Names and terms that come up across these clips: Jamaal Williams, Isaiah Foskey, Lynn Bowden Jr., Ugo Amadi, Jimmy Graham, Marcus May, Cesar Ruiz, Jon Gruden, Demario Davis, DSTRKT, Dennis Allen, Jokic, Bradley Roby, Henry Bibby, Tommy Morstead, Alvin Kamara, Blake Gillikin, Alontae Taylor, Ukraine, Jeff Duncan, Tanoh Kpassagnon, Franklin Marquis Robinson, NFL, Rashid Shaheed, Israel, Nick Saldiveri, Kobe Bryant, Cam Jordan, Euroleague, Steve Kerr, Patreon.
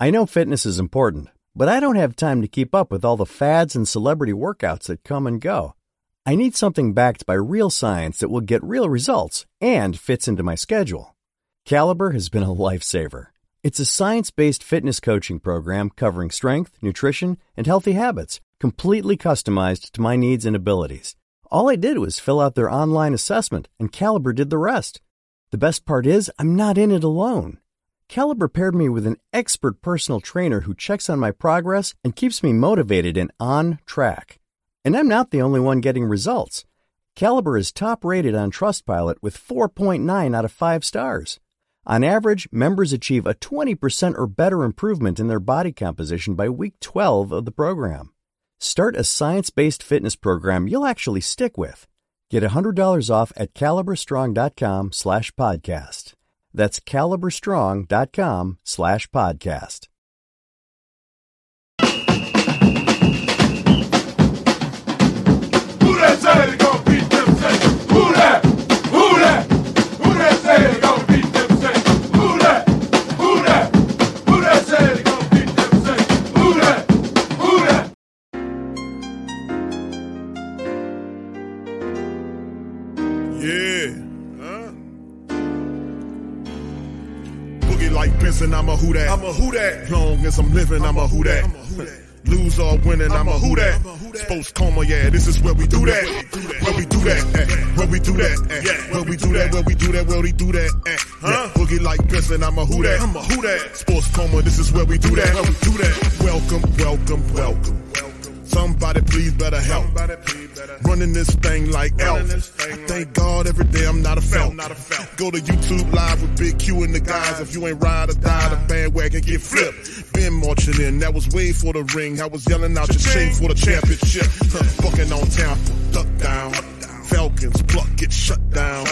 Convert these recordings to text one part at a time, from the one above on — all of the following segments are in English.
I know fitness is important, but I don't have time to keep up with all the fads and celebrity workouts that come and go. I need something backed by real science that will get real results and fits into my schedule. Caliber has been a lifesaver. It's a science-based fitness coaching program covering strength, nutrition, and healthy habits, completely customized to my needs and abilities. All I did was fill out their online assessment, and Caliber did the rest. The best part is, I'm not in it alone. Caliber paired me with an expert personal trainer who checks on my progress and keeps me motivated and on track. And I'm not the only one getting results. Caliber is top-rated on Trustpilot with 4.9 out of 5 stars. On average, members achieve a 20% or better improvement in their body composition by week 12 of the program. Start a science-based fitness program you'll actually stick with. Get $100 off at caliberstrong.com/podcast. That's caliberstrong.com/podcast. And I'm a who that. Long as I'm living, I'm a who that. Lose or winning, I'm a who that. Sports coma, yeah, this is where we do that. Where we do that. Huh? Boogie like this, and I'm a who that. Sports coma, this is where we do that. Welcome. Somebody please better help. Running this thing like Elf. Thank God every day I'm not a felt. Go to YouTube Live with Big Q and the guys. If you ain't ride or die, the bandwagon get flipped. Been marching in, that was way for the ring. I was yelling out your chain for the championship. Fucking on town, duck down. Falcons, pluck, get shut down.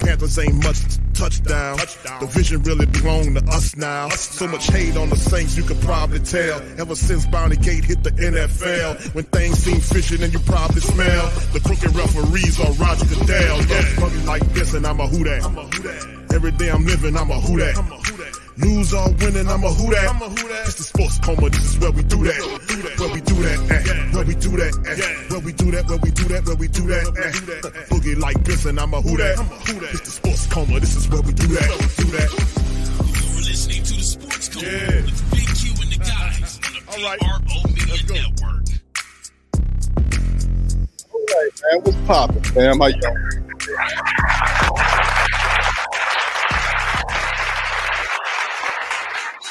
Panthers ain't much touchdown. The vision really belong to us now. So much hate on the Saints, you could probably tell. Ever since Bounty Gate hit the NFL, when things seem fishy and you probably smell the crooked referees on Roger Goodell. Fucking like this, and I'm a who that. Every day I'm living, I'm a who that. Lose or winning, I'm a who that. It's the sports coma, this is where we do that. Where we do that. Boogie like this, and I'm a who that. It's the sports coma, this is where we do that. You're listening to the sports coma with Big Q and the guys on the PRO Media Network. All right, man, what's poppin', man? How y'all?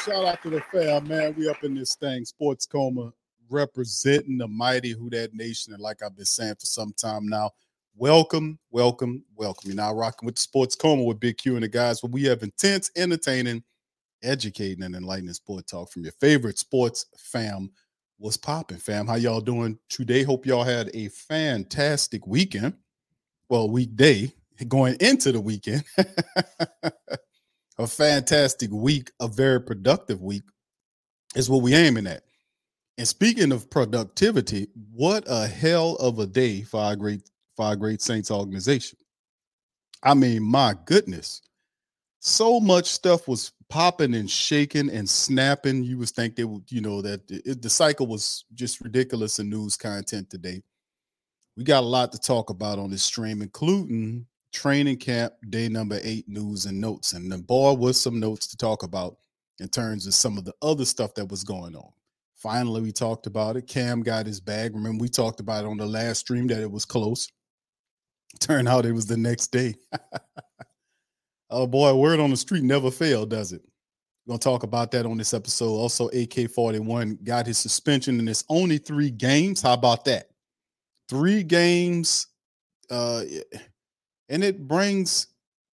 Shout out to the fam, man. We up in this thing, Sports Coma, representing the mighty Who Dat Nation. And like I've been saying for some time now, welcome. You're now rocking with the Sports Coma with Big Q and the guys, where we have intense, entertaining, educating, and enlightening sport talk from your favorite sports fam. What's popping, fam? How y'all doing today? Hope y'all had a fantastic weekend. Well, weekday, going into the weekend. A fantastic week, a very productive week is what we're aiming at. And speaking of productivity, what a hell of a day for our great Saints organization. I mean, my goodness. So much stuff was popping and shaking and snapping. You would think they would, that the cycle was just ridiculous in news content today. We got a lot to talk about on this stream, including training camp day number 8 news and notes, and the boy was some notes to talk about in terms of some of the other stuff that was going on. Finally, we talked about it. Cam got his bag. Remember, we talked about it on the last stream that it was close. Turned out it was the next day. Oh boy, word on the street never fails, does it? We're gonna talk about that on this episode. Also, AK41 got his suspension, and it's only 3 games. How about that? 3 games. And it brings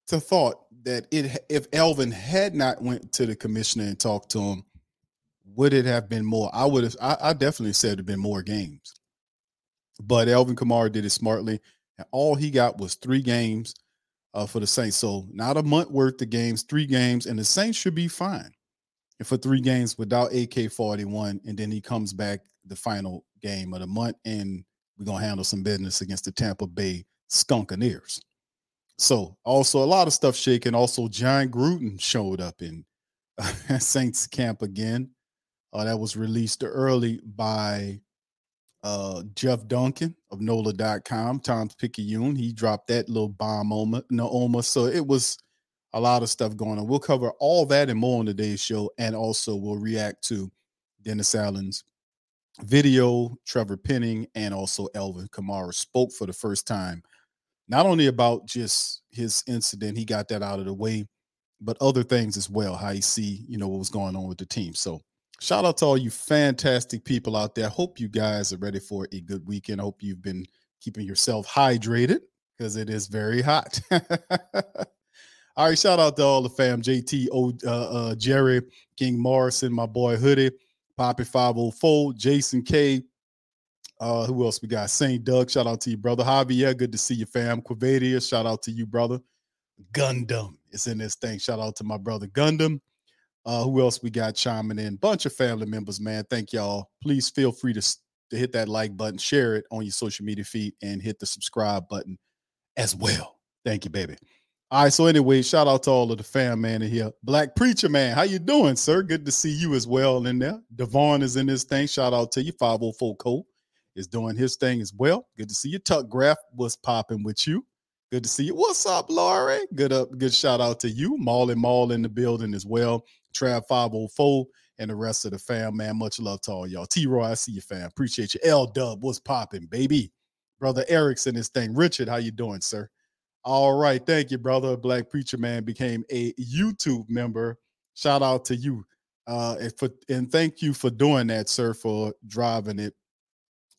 to thought that if Alvin had not went to the commissioner and talked to him, would it have been more? I definitely said it'd been more games. But Alvin Kamara did it smartly, and all he got was 3 games for the Saints. So not a month worth of games, 3 games, and the Saints should be fine. And for 3 games without AK-41, and then he comes back the final game of the month, and we're going to handle some business against the Tampa Bay Skunkaneers. So also a lot of stuff shaking. Also, Jon Gruden showed up in Saints camp again. that was released early by Jeff Duncan of NOLA.com, Tom's Picayune. He dropped that little bomb Naoma. So it was a lot of stuff going on. We'll cover all that and more on today's show, and also we'll react to Dennis Allen's video. Trevor Penning and also Alvin Kamara spoke for the first time, not only about just his incident, he got that out of the way, but other things as well, how you see, you know, what was going on with the team. So shout out to all you fantastic people out there. Hope you guys are ready for a good weekend. I hope you've been keeping yourself hydrated, because it is very hot. All right, shout out to all the fam, JT, Jerry, King Morrison, my boy Hoodie, Poppy 504, Jason K. Who else we got? St. Doug, shout out to you, brother. Javier, good to see you, fam. Quavadia, shout out to you, brother. Gundam is in this thing. Shout out to my brother Gundam. Who else we got chiming in? Bunch of family members, man. Thank y'all. Please feel free to hit that like button, share it on your social media feed, and hit the subscribe button as well. Thank you, baby. All right, so anyway, shout out to all of the fam, man, in here. Black Preacher, man, how you doing, sir? Good to see you as well in there. Devon is in this thing. Shout out to you. 504 Cole is doing his thing as well. Good to see you. Tuck Graph was popping with you. Good to see you. What's up, Laurie? Good shout out to you. Marley Maul in the building as well. Trav 504 and the rest of the fam, man. Much love to all y'all. T-Roy, I see you, fam. Appreciate you. L-Dub, what's popping, baby? Brother Eric's in this thing. Richard, how you doing, sir? All right, thank you, brother. Black Preacher Man became a YouTube member. Shout out to you, and thank you for doing that, sir, for driving it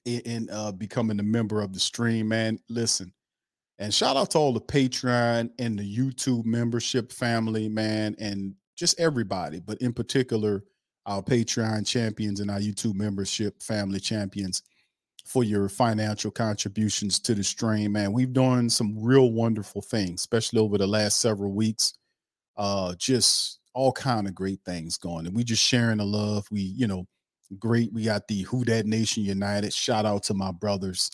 and becoming a member of the stream, man. Listen, and shout out to all the Patreon and the YouTube membership family, man, and just everybody, but in particular our Patreon champions and our YouTube membership family champions, for your financial contributions to the stream, man. We've done some real wonderful things, especially over the last several weeks. Just all kind of great things going. And we just sharing the love. We, you know, great. We got the Who Dat Nation United. Shout out to my brothers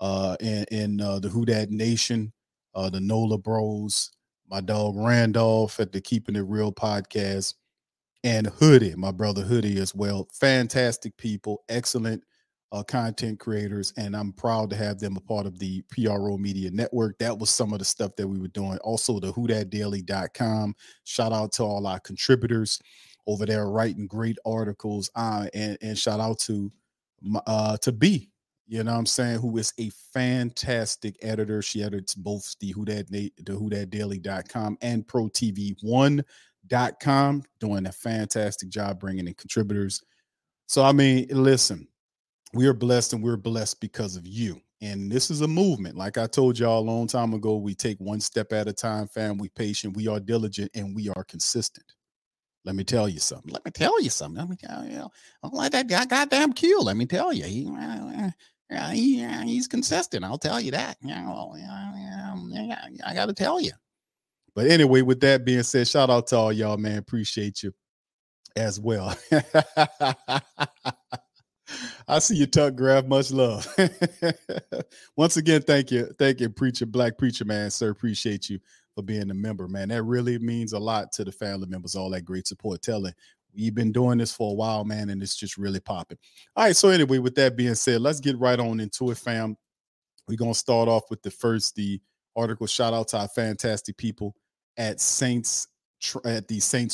and the Who Dat Nation, the NOLA Bros, my dog Randolph at the Keeping It Real podcast, and Hoodie, my brother Hoodie as well. Fantastic people, excellent content creators, and I'm proud to have them a part of the PRO Media Network. That was some of the stuff that we were doing. Also, the whodatdaily.com. Shout out to all our contributors over there writing great articles. And shout out to B, you know what I'm saying, who is a fantastic editor. She edits both the whodatdaily.com and ProTV1.com, doing a fantastic job bringing in contributors. So, I mean, listen, we are blessed, and we're blessed because of you. And this is a movement. Like I told y'all a long time ago, we take one step at a time, fam. We patient, we are diligent, and we are consistent. Let me tell you something. Let me tell you. I don't like that guy, goddamn Q. Let me tell you. He's consistent. I'll tell you that. I got to tell you. But anyway, with that being said, shout out to all y'all, man. Appreciate you as well. I see you, Tuck Graph. Much love. Once again, thank you. Thank you, Preacher, Black Preacher, man, sir. Appreciate you for being a member, man. That really means a lot to the family members, all that great support. Telling we've been doing this for a while, man, and it's just really popping. All right, so anyway, with that being said, let's get right on into it, fam. We're going to start off with the article. Shout out to our fantastic people at the Saints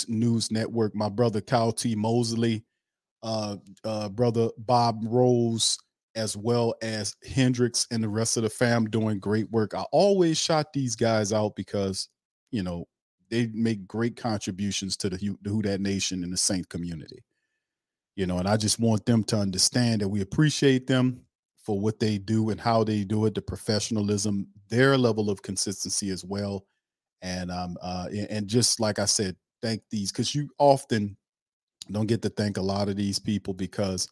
News Network. My brother, Kyle T. Mosley, brother Bob Rose, as well as Hendricks and the rest of the fam, doing great work. I always shout these guys out because, you know, they make great contributions to the Who Dat Nation and the Saint community, you know, and I just want them to understand that we appreciate them for what they do and how they do it, the professionalism, their level of consistency as well. And and just like I said, thank these, because you often don't get to thank a lot of these people because,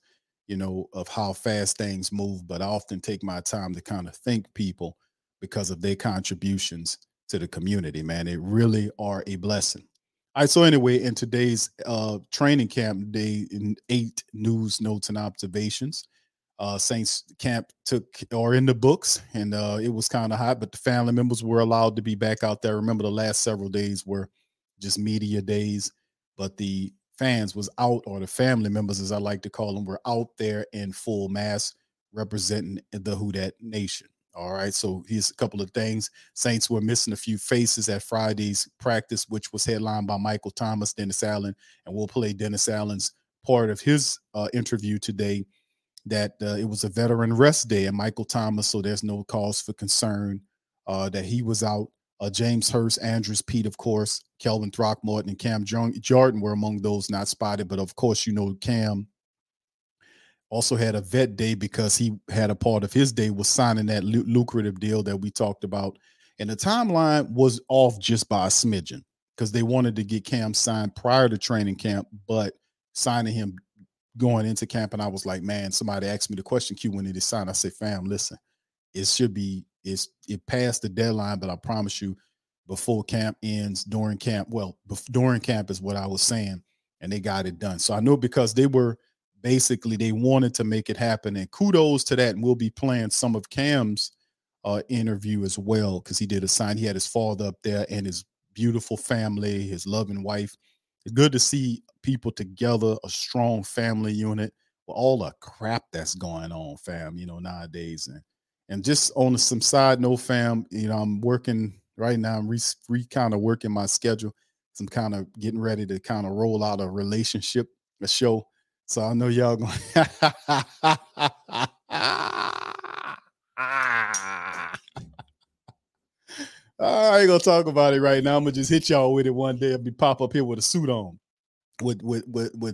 you know, of how fast things move, but I often take my time to kind of thank people because of their contributions to the community, man. They really are a blessing. All right, so anyway, in today's training camp day in 8 news, notes, and observations, Saints camp are in the books, and it was kind of hot, but the family members were allowed to be back out there. Remember, the last several days were just media days, but the fans was out, or the family members, as I like to call them, were out there in full mass representing the Houdat Nation. All right, so here's a couple of things. Saints were missing a few faces at Friday's practice, which was headlined by Michael Thomas, Dennis Allen, and we'll play Dennis Allen's part of his interview today, that it was a veteran rest day and Michael Thomas, so there's no cause for concern that he was out. James Hurst, Andrews Pete, of course, Kelvin Throckmorton, and Cam Jordan were among those not spotted. But of course, you know, Cam also had a vet day because he had a part of his day was signing that lucrative deal that we talked about. And the timeline was off just by a smidgen because they wanted to get Cam signed prior to training camp, but signing him going into camp. And I was like, man, somebody asked me the question, Q, when did he sign? I said, fam, listen, it should be, it passed the deadline, but I promise you before camp ends, during camp, well, during camp is what I was saying, and they got it done. So I know because they were basically, they wanted to make it happen, and kudos to that. And we'll be playing some of Cam's interview as well, because he did a sign. He had his father up there and his beautiful family, his loving wife. It's good to see people together, a strong family unit, with all the crap that's going on, fam, you know, nowadays. And just on some side note, fam, you know, I'm working right now. I'm kind of working my schedule. So I'm kind of getting ready to kind of roll out a relationship, a show. So I know y'all going I ain't going to talk about it right now. I'm going to just hit y'all with it one day. I'll be pop up here with a suit on with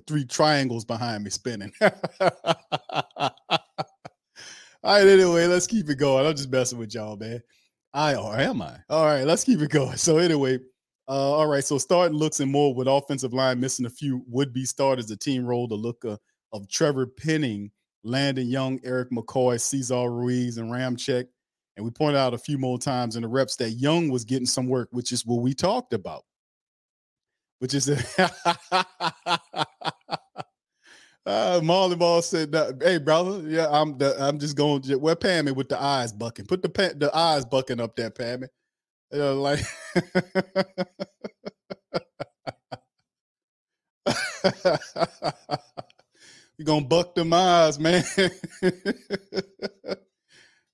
three triangles behind me spinning. All right, anyway, let's keep it going. I'm just messing with y'all, man. Or am I? All right, let's keep it going. So anyway, all right, so starting looks and more with offensive line missing a few would-be starters. The team rolled a look of Trevor Penning, Landon Young, Eric McCoy, Cesar Ruiz, and Ramczyk. And we pointed out a few more times in the reps that Young was getting some work, which is what we talked about. Which is Marlon Ball said, "Hey, brother, yeah, I'm just going to where Pammy with the eyes bucking. Put the eyes bucking up there, Pammy. You know, like, you gonna buck them eyes, man."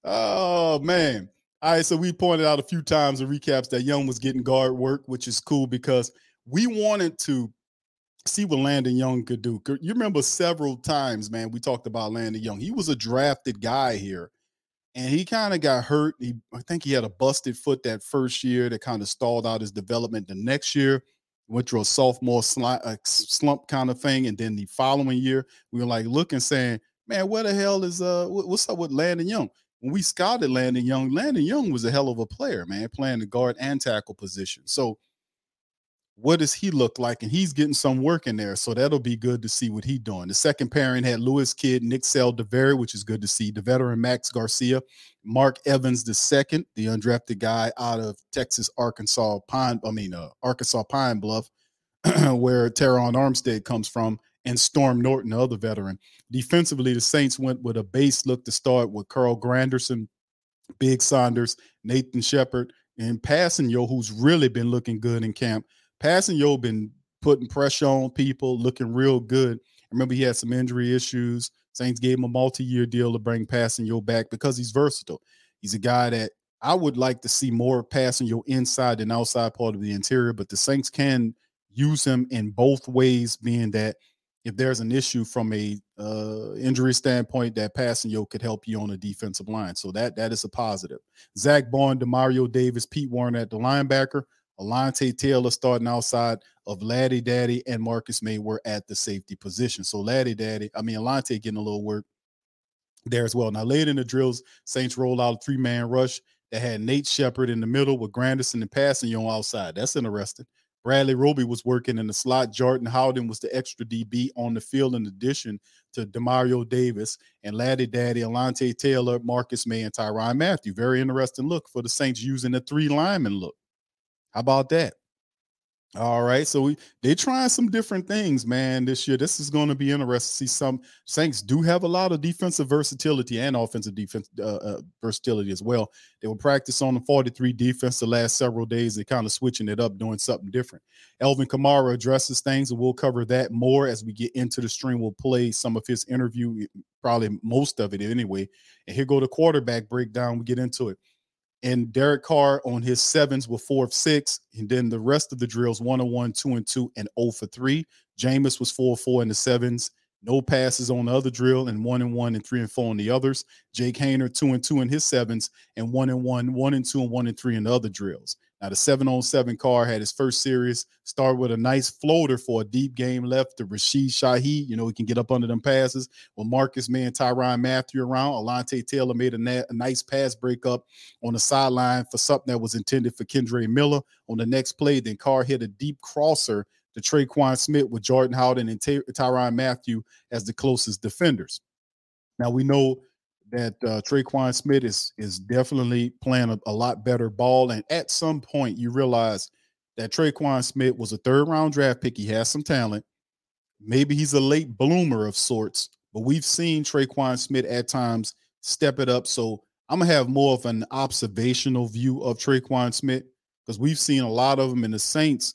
Oh man! All right, so we pointed out a few times in recaps that Young was getting guard work, which is cool because we wanted to see what Landon Young could do. You remember several times, man, we talked about Landon Young. He was a drafted guy here, and he kind of got hurt. I think he had a busted foot that first year that kind of stalled out his development. The next year, went through a sophomore slump kind of thing, and then the following year, we were like looking, saying, man, where the hell is what's up with Landon Young? When we scouted Landon Young was a hell of a player, man, playing the guard and tackle position. So what does he look like? And he's getting some work in there, so that'll be good to see what he's doing. The second pairing had Lewis Kidd, Nick Saldiveri, which is good to see. The veteran Max Garcia, Mark Evans II, the undrafted guy out of Texas, Arkansas Pine Bluff, where Teron Armstead comes from, and Storm Norton, the other veteran. Defensively, the Saints went with a base look to start with Carl Granderson, Big Saunders, Nathan Shepard, and Passanio, who's really been looking good in camp. Passanio been putting pressure on people, looking real good. I remember he had some injury issues. Saints gave him a multi-year deal to bring Passanio back because he's versatile. He's a guy that I would like to see more of Passanio inside than outside part of the interior, but the Saints can use him in both ways, being that if there's an issue from a injury standpoint, that Passanio could help you on the defensive line. So that is a positive. Zach Baun, Demario Davis, Pete Warner at the linebacker, Alontae Taylor starting outside of Laddie Daddy, and Marcus May were at the safety position. So Alontae getting a little work there as well. Now, later in the drills, Saints rolled out a three-man rush that had Nate Shepard in the middle with Granderson and Passanio outside. That's interesting. Bradley Roby was working in the slot. Jordan Howden was the extra DB on the field in addition to Demario Davis and Laddie Daddy, Alontae Taylor, Marcus May, and Tyrann Mathieu. Very interesting look for the Saints using the three lineman look. How about that? All right, so they're trying some different things, man, this year. This is going to be interesting to see. Some Saints do have a lot of defensive versatility and offensive defense versatility as well. They will practice on the 43 defense the last several days. They're kind of switching it up, doing something different. Alvin Kamara addresses things, and we'll cover that more as we get into the stream. We'll play some of his interview, probably most of it anyway. And here go the quarterback breakdown. We get into it. And Derek Carr on his sevens with 4 of 6. And then the rest of the drills, 1-on-1, 2-and-2, and 0-for-3. Jameis was 4-of-4 in the sevens. No passes on the other drill, and 1-and-1 and 3-and-4 on the others. Jake Hayner, 2-and-2 in his sevens, and 1-and-1, 1-and-2, and 1-and-3 in the other drills. Now, the 7-on-7 Carr had his first series, started with a nice floater for a deep game left to Rashid Shaheed. You know, he can get up under them passes. Well, Marcus May and Tyrann Mathieu around. Alontae Taylor made a nice pass breakup on the sideline for something that was intended for Kendre Miller. On the next play, then Carr hit a deep crosser to Traquan Smith with Jordan Howden and Tyrann Mathieu as the closest defenders. Now, we know that Traquan Smith is definitely playing a lot better ball. And at some point, you realize that Traquan Smith was a third-round draft pick. He has some talent. Maybe he's a late bloomer of sorts, but we've seen Traquan Smith at times step it up. So I'm going to have more of an observational view of Traquan Smith because we've seen a lot of them in the Saints,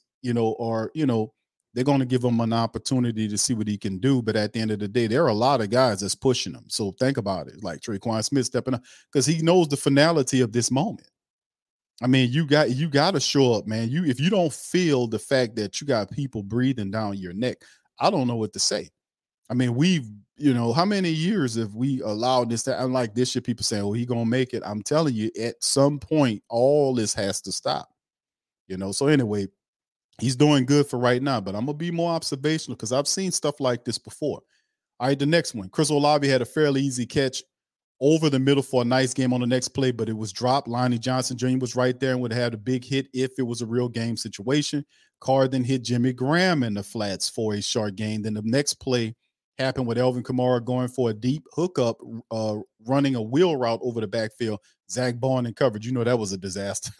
they're going to give him an opportunity to see what he can do. But at the end of the day, there are a lot of guys that's pushing him. So think about it, like Traquan Smith stepping up because he knows the finality of this moment. I mean, you got to show up, man. If you don't feel the fact that you got people breathing down your neck, I don't know what to say. I mean, how many years have we allowed this? I'm like this year, people saying, "Oh, he gonna make it." I'm telling you, at some point, all this has to stop. So anyway. He's doing good for right now, but I'm going to be more observational because I've seen stuff like this before. All right, the next one. Chris Olave had a fairly easy catch over the middle for a nice game on the next play, but it was dropped. Lonnie Johnson Jr. was right there and would have had a big hit if it was a real game situation. Carr then hit Jimmy Graham in the flats for a short gain. Then the next play happened with Alvin Kamara going for a deep hookup, running a wheel route over the backfield. Zach Baun in coverage. That was a disaster.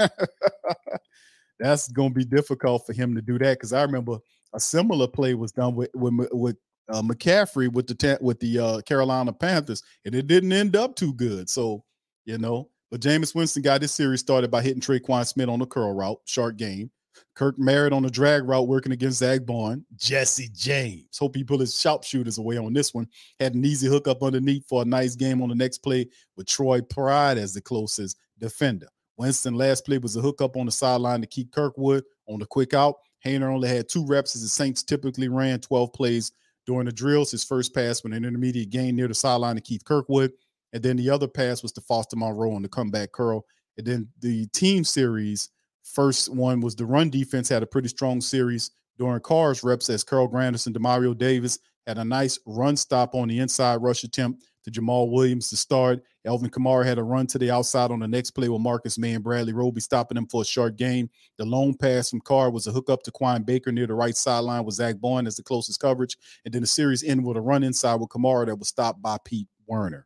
That's going to be difficult for him to do that because I remember a similar play was done with McCaffrey with the Carolina Panthers, and it didn't end up too good. So, but Jameis Winston got this series started by hitting Traquan Smith on the curl route, short game. Kirk Merritt on the drag route working against Zach Baun. Jesse James, hope he put his sharpshooters away on this one, had an easy hookup underneath for a nice game on the next play with Troy Pride as the closest defender. Winston last play was a hookup on the sideline to keep Kirkwood on the quick out. Hayner only had 2 reps as the Saints typically ran 12 plays during the drills. His first pass was an intermediate gain near the sideline to Keith Kirkwood. And then the other pass was to Foster Monroe on the comeback curl. And then the team series, first one was the run defense had a pretty strong series during Carr's reps as Carl Granderson, Demario Davis had a nice run stop on the inside rush attempt to Jamaal Williams to start. Alvin Kamara had a run to the outside on the next play with Marcus May and Bradley Roby stopping him for a short gain. The long pass from Carr was a hookup to Quine Baker near the right sideline with Zach Baun as the closest coverage. And then the series ended with a run inside with Kamara that was stopped by Pete Werner.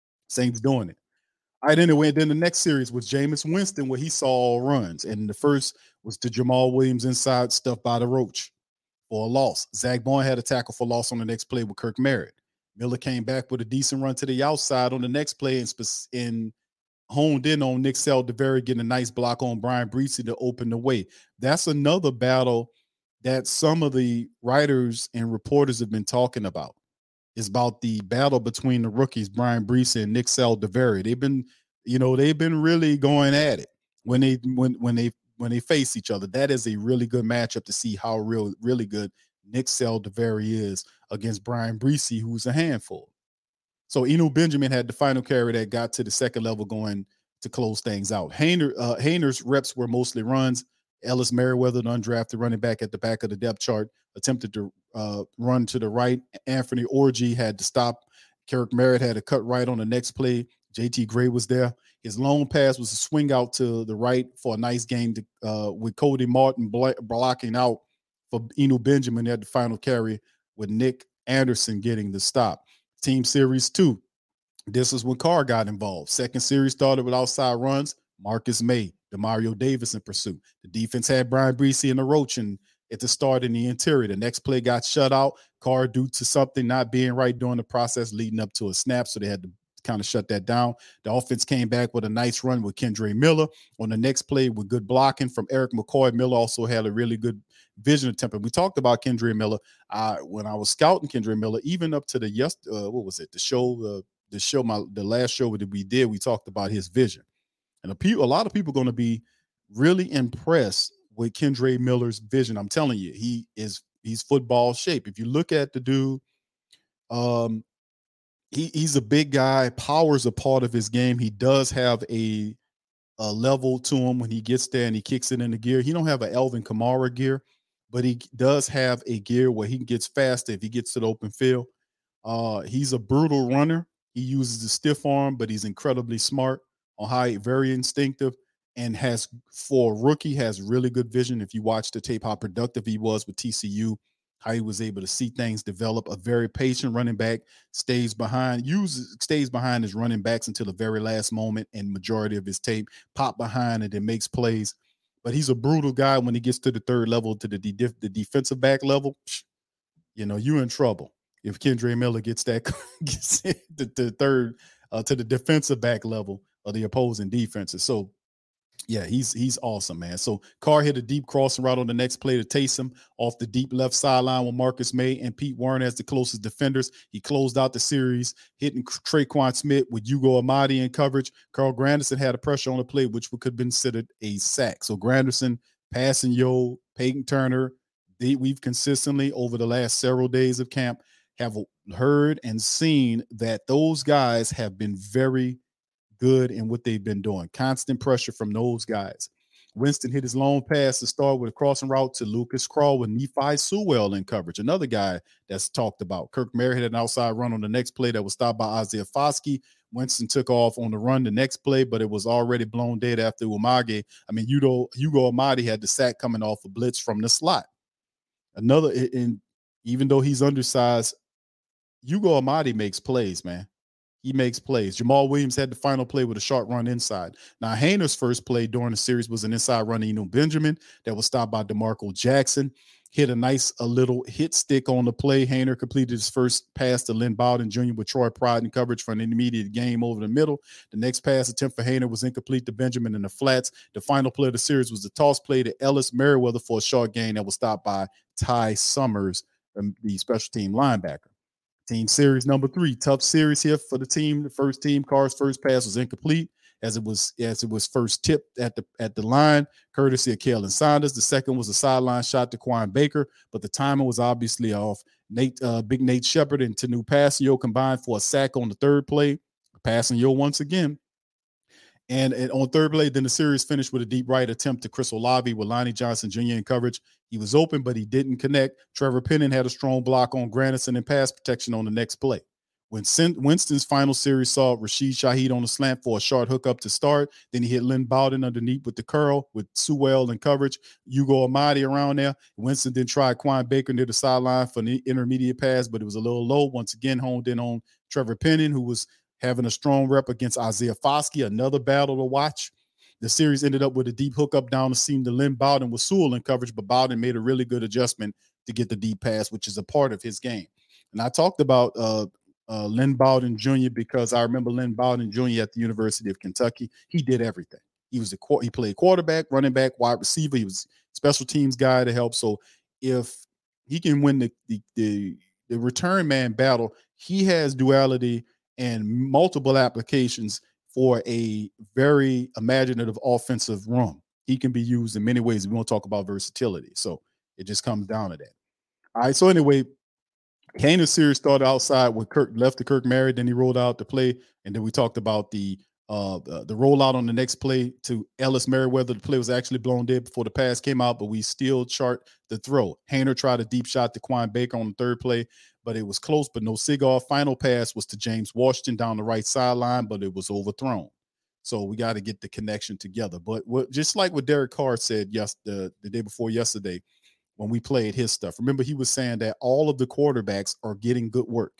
Saints doing it. All right, anyway, then the next series was Jameis Winston where he saw all runs. And the first was to Jamaal Williams inside stuff by the Roach for a loss. Zach Baun had a tackle for loss on the next play with Kirk Merritt. Miller came back with a decent run to the outside on the next play and honed in on Nick Saldiveri getting a nice block on Brian Bresee to open the way. That's another battle that some of the writers and reporters have been talking about. It's about the battle between the rookies, Brian Bresee and Nick Saldiveri. They've been really going at it when they face each other. That is a really good matchup to see how really good Nick Saldiveri is against Brian Bresee, who's a handful. So Eno Benjamin had the final carry that got to the second level going to close things out. Hayner's reps were mostly runs. Ellis Merriweather, an undrafted running back at the back of the depth chart, attempted to run to the right. Anthony Orji had to stop. Kirk Merritt had a cut right on the next play. JT Gray was there. His long pass was a swing out to the right for a nice game with Cody Martin blocking out for Eno Benjamin at the final carry, with Nick Anderson getting the stop. Team Series 2, this is when Carr got involved. Second series started with outside runs. Marcus May, Demario Davis in pursuit. The defense had Brian Bresee and the Roach and at the start in the interior. The next play got shut out. Carr, due to something not being right during the process leading up to a snap, so they had to kind of shut that down. The offense came back with a nice run with Kendre Miller on the next play with good blocking from Eric McCoy. Miller also had a really good vision attempt. And we talked about Kendre Miller. When I was scouting Kendre Miller, even up to the last show that we did, we talked about his vision. And a lot of people are going to be really impressed with Kendre Miller's vision. I'm telling you, he's football shape. If you look at the dude, he's a big guy. Power's a part of his game. He does have a level to him when he gets there and he kicks it in the gear. He don't have an Alvin Kamara gear, but he does have a gear where he gets faster if he gets to the open field. He's a brutal runner. He uses the stiff arm, but he's incredibly smart on high, very instinctive, and has, for a rookie, has really good vision. If you watch the tape, how productive he was with TCU, how he was able to see things develop. A very patient running back, stays behind his running backs until the very last moment, and majority of his tape, pop behind and then makes plays. But he's a brutal guy when he gets to the third level, to the defensive back level. You're in trouble if Kendre Miller gets that gets the third to the defensive back level of the opposing defenses. So yeah, he's awesome, man. So Carr hit a deep crossing route on the next play to Taysom off the deep left sideline with Marcus May and Pete Warren as the closest defenders. He closed out the series, hitting Traquan Smith with Ugo Amadi in coverage. Carl Granderson had a pressure on the play, which could be considered a sack. So Granderson, Kpassagnon, Peyton Turner, we've consistently over the last several days of camp have heard and seen that those guys have been very good in what they've been doing. Constant pressure from those guys. Winston hit his long pass to start with a crossing route to Lucas Crawl with Nephi Sewell in coverage, another guy that's talked about. Kirk Merritt had an outside run on the next play that was stopped by Isaiah Foskey. Winston took off on the run the next play, but it was already blown dead after Ugo Amadi had the sack coming off a blitz from the slot. Even though he's undersized, Ugo Amadi makes plays, man. He makes plays. Jamaal Williams had the final play with a short run inside. Now, Hayner's first play during the series was an inside run to Eno Benjamin that was stopped by DeMarco Jackson. Hit a little hit stick on the play. Hayner completed his first pass to Lynn Bowden Jr. with Troy Pride in coverage for an intermediate game over the middle. The next pass attempt for Hayner was incomplete to Benjamin in the flats. The final play of the series was the toss play to Ellis Merriweather for a short gain that was stopped by Ty Summers, the special team linebacker. Team series number 3, tough series here for the team. The first team, Carr's first pass was incomplete as it was first tipped at the line, courtesy of Kalen Saunders. The second was a sideline shot to Quan Baker, but the timing was obviously off. Big Nate Shepard and Tanoh Kpassagnon combined for a sack on the third play. Kpassagnon once again. And on third play, then the series finished with a deep right attempt to Chris Olave with Lonnie Johnson Jr. in coverage. He was open, but he didn't connect. Trevor Penning had a strong block on Granderson and pass protection on the next play. When Winston's final series saw Rashid Shaheed on the slant for a short hookup to start, then he hit Lynn Bowden underneath with the curl with Sewell in coverage, Ugo Amadi around there. Winston then tried Quan Baker near the sideline for an intermediate pass, but it was a little low. Once again, honed in on Trevor Penning, who was having a strong rep against Isaiah Foskey, another battle to watch. The series ended up with a deep hookup down the seam to Lynn Bowden with Sewell in coverage, but Bowden made a really good adjustment to get the deep pass, which is a part of his game. And I talked about Lynn Bowden Jr., because I remember Lynn Bowden Jr. at the University of Kentucky. He did everything. He played quarterback, running back, wide receiver. He was a special teams guy to help. So if he can win the return man battle, he has duality and multiple applications for a very imaginative offensive room. He can be used in many ways. We won't talk about versatility. So it just comes down to that. All right. So anyway, Kane's series started outside with Kirk, left to Kirk Merritt, then he rolled out the play. And then we talked about the rollout on the next play to Ellis Merriweather. The play was actually blown dead before the pass came out, but we still chart the throw. Hainer tried a deep shot to Quine Baker on the third play, but it was close, but no cigar. Final pass was to James Washington down the right sideline, but it was overthrown. So we got to get the connection together. But just like what Derek Carr said the day before yesterday, when we played his stuff, remember he was saying that all of the quarterbacks are getting good work,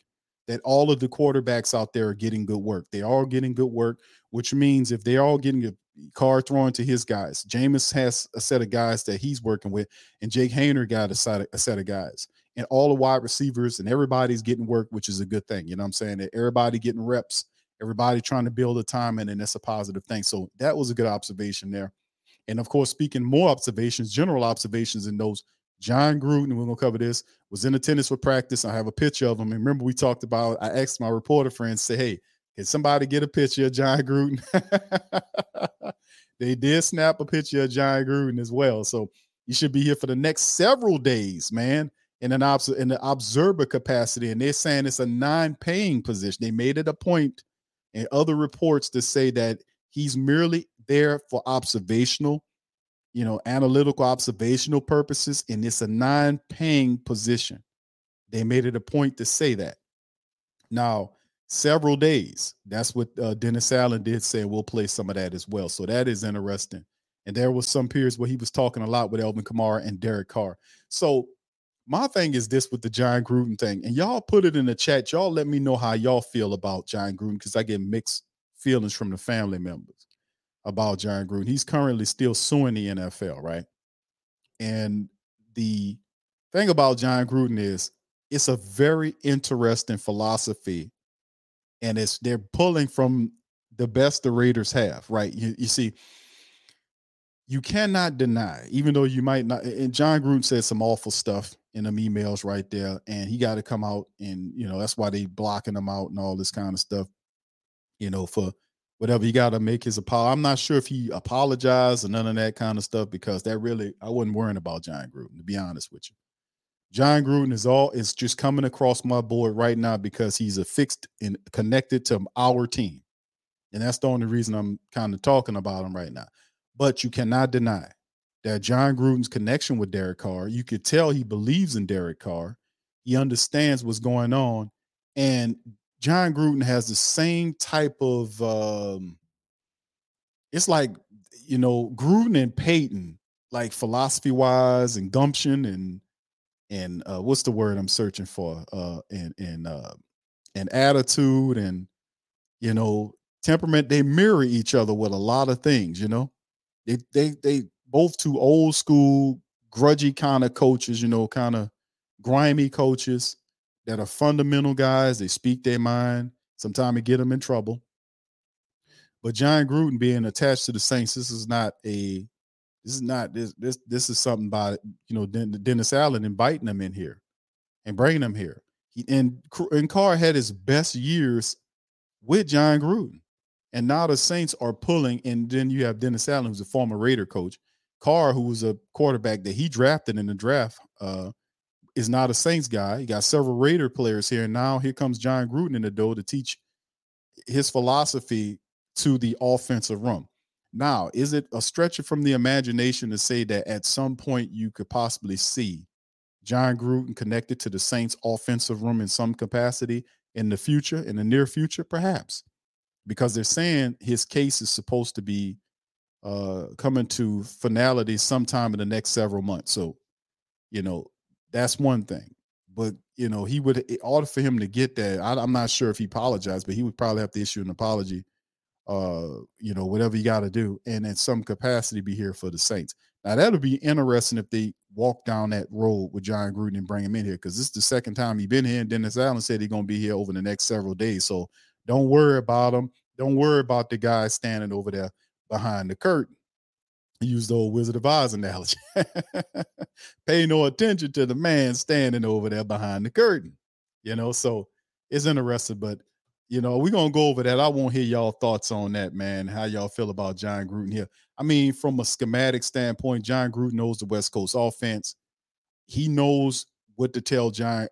that all of the quarterbacks out there are getting good work. They are getting good work, which means if they're all getting a Carr thrown to his guys, Jameis has a set of guys that he's working with, and Jake Hainer got a set of guys, and all the wide receivers and everybody's getting work, which is a good thing. You know what I'm saying? That everybody getting reps, everybody trying to build a time, and that's a positive thing. So that was a good observation there. And of course, speaking more observations, general observations in those, Jon Gruden, we're going to cover this, was in attendance for practice. I have a picture of him. And remember, we talked about, I asked my reporter friends, say, hey, can somebody get a picture of Jon Gruden? They did snap a picture of Jon Gruden as well. So you should be here for the next several days, man, in the observer capacity. And they're saying it's a non-paying position. They made it a point in other reports to say that he's merely there for observational, analytical observational purposes, and it's a non-paying position. They made it a point to say that. Now, several days, that's what Dennis Allen did say. We'll play some of that as well. So that is interesting. And there was some periods where he was talking a lot with Alvin Kamara and Derek Carr. So my thing is this with the Jon Gruden thing, and y'all put it in the chat. Y'all let me know how y'all feel about Jon Gruden, because I get mixed feelings from the family members about Jon Gruden. He's currently still suing the NFL, right? And the thing about Jon Gruden is it's a very interesting philosophy, and they're pulling from the best the Raiders have, right? You see, you cannot deny, even though you might not, and Jon Gruden said some awful stuff in them emails right there, and he got to come out, and, that's why they blocking him out and all this kind of stuff, for whatever. He got to make his apology. I'm not sure if he apologized or none of that kind of stuff, because that really, I wasn't worrying about Jon Gruden, to be honest with you. Jon Gruden is just coming across my board right now because he's affixed and connected to our team. And that's the only reason I'm kind of talking about him right now. But you cannot deny that Jon Gruden's connection with Derek Carr, you could tell he believes in Derek Carr. He understands what's going on. And Jon Gruden has the same type of, it's like, Gruden and Peyton, like philosophy wise and gumption and what's the word I'm searching for? And attitude and, temperament. They mirror each other with a lot of things, they both two old school, grudgy kind of coaches, kind of grimy coaches that are fundamental guys. They speak their mind. Sometimes it get them in trouble. But Jon Gruden being attached to the Saints, this is something by, Dennis Allen inviting them in here and bringing them here. And Carr had his best years with Jon Gruden. And now the Saints are pulling, and then you have Dennis Allen, who's a former Raider coach. Carr, who was a quarterback that he drafted in the draft, is not a Saints guy. You got several Raider players here, and now here comes Jon Gruden in the door to teach his philosophy to the offensive room. Now, is it a stretcher from the imagination to say that at some point you could possibly see Jon Gruden connected to the Saints offensive room in some capacity in the future, in the near future, perhaps? Because they're saying his case is supposed to be coming to finality sometime in the next several months. So, that's one thing. But, he would, in order for him to get that, I'm not sure if he apologized, but he would probably have to issue an apology, whatever you got to do, and in some capacity be here for the Saints. Now, that'll be interesting if they walk down that road with Jon Gruden and bring him in here, because this is the second time he's been here, and Dennis Allen said he's going to be here over the next several days. So don't worry about him. Don't worry about the guy standing over there behind the curtain. Use the old Wizard of Oz analogy. Pay no attention to the man standing over there behind the curtain. You know, so it's interesting, but, you know, we're going to go over that. I want to hear y'all thoughts on that, man, how y'all feel about Jon Gruden here. I mean, from a schematic standpoint, Jon Gruden knows the West Coast offense. He knows what to tell Derek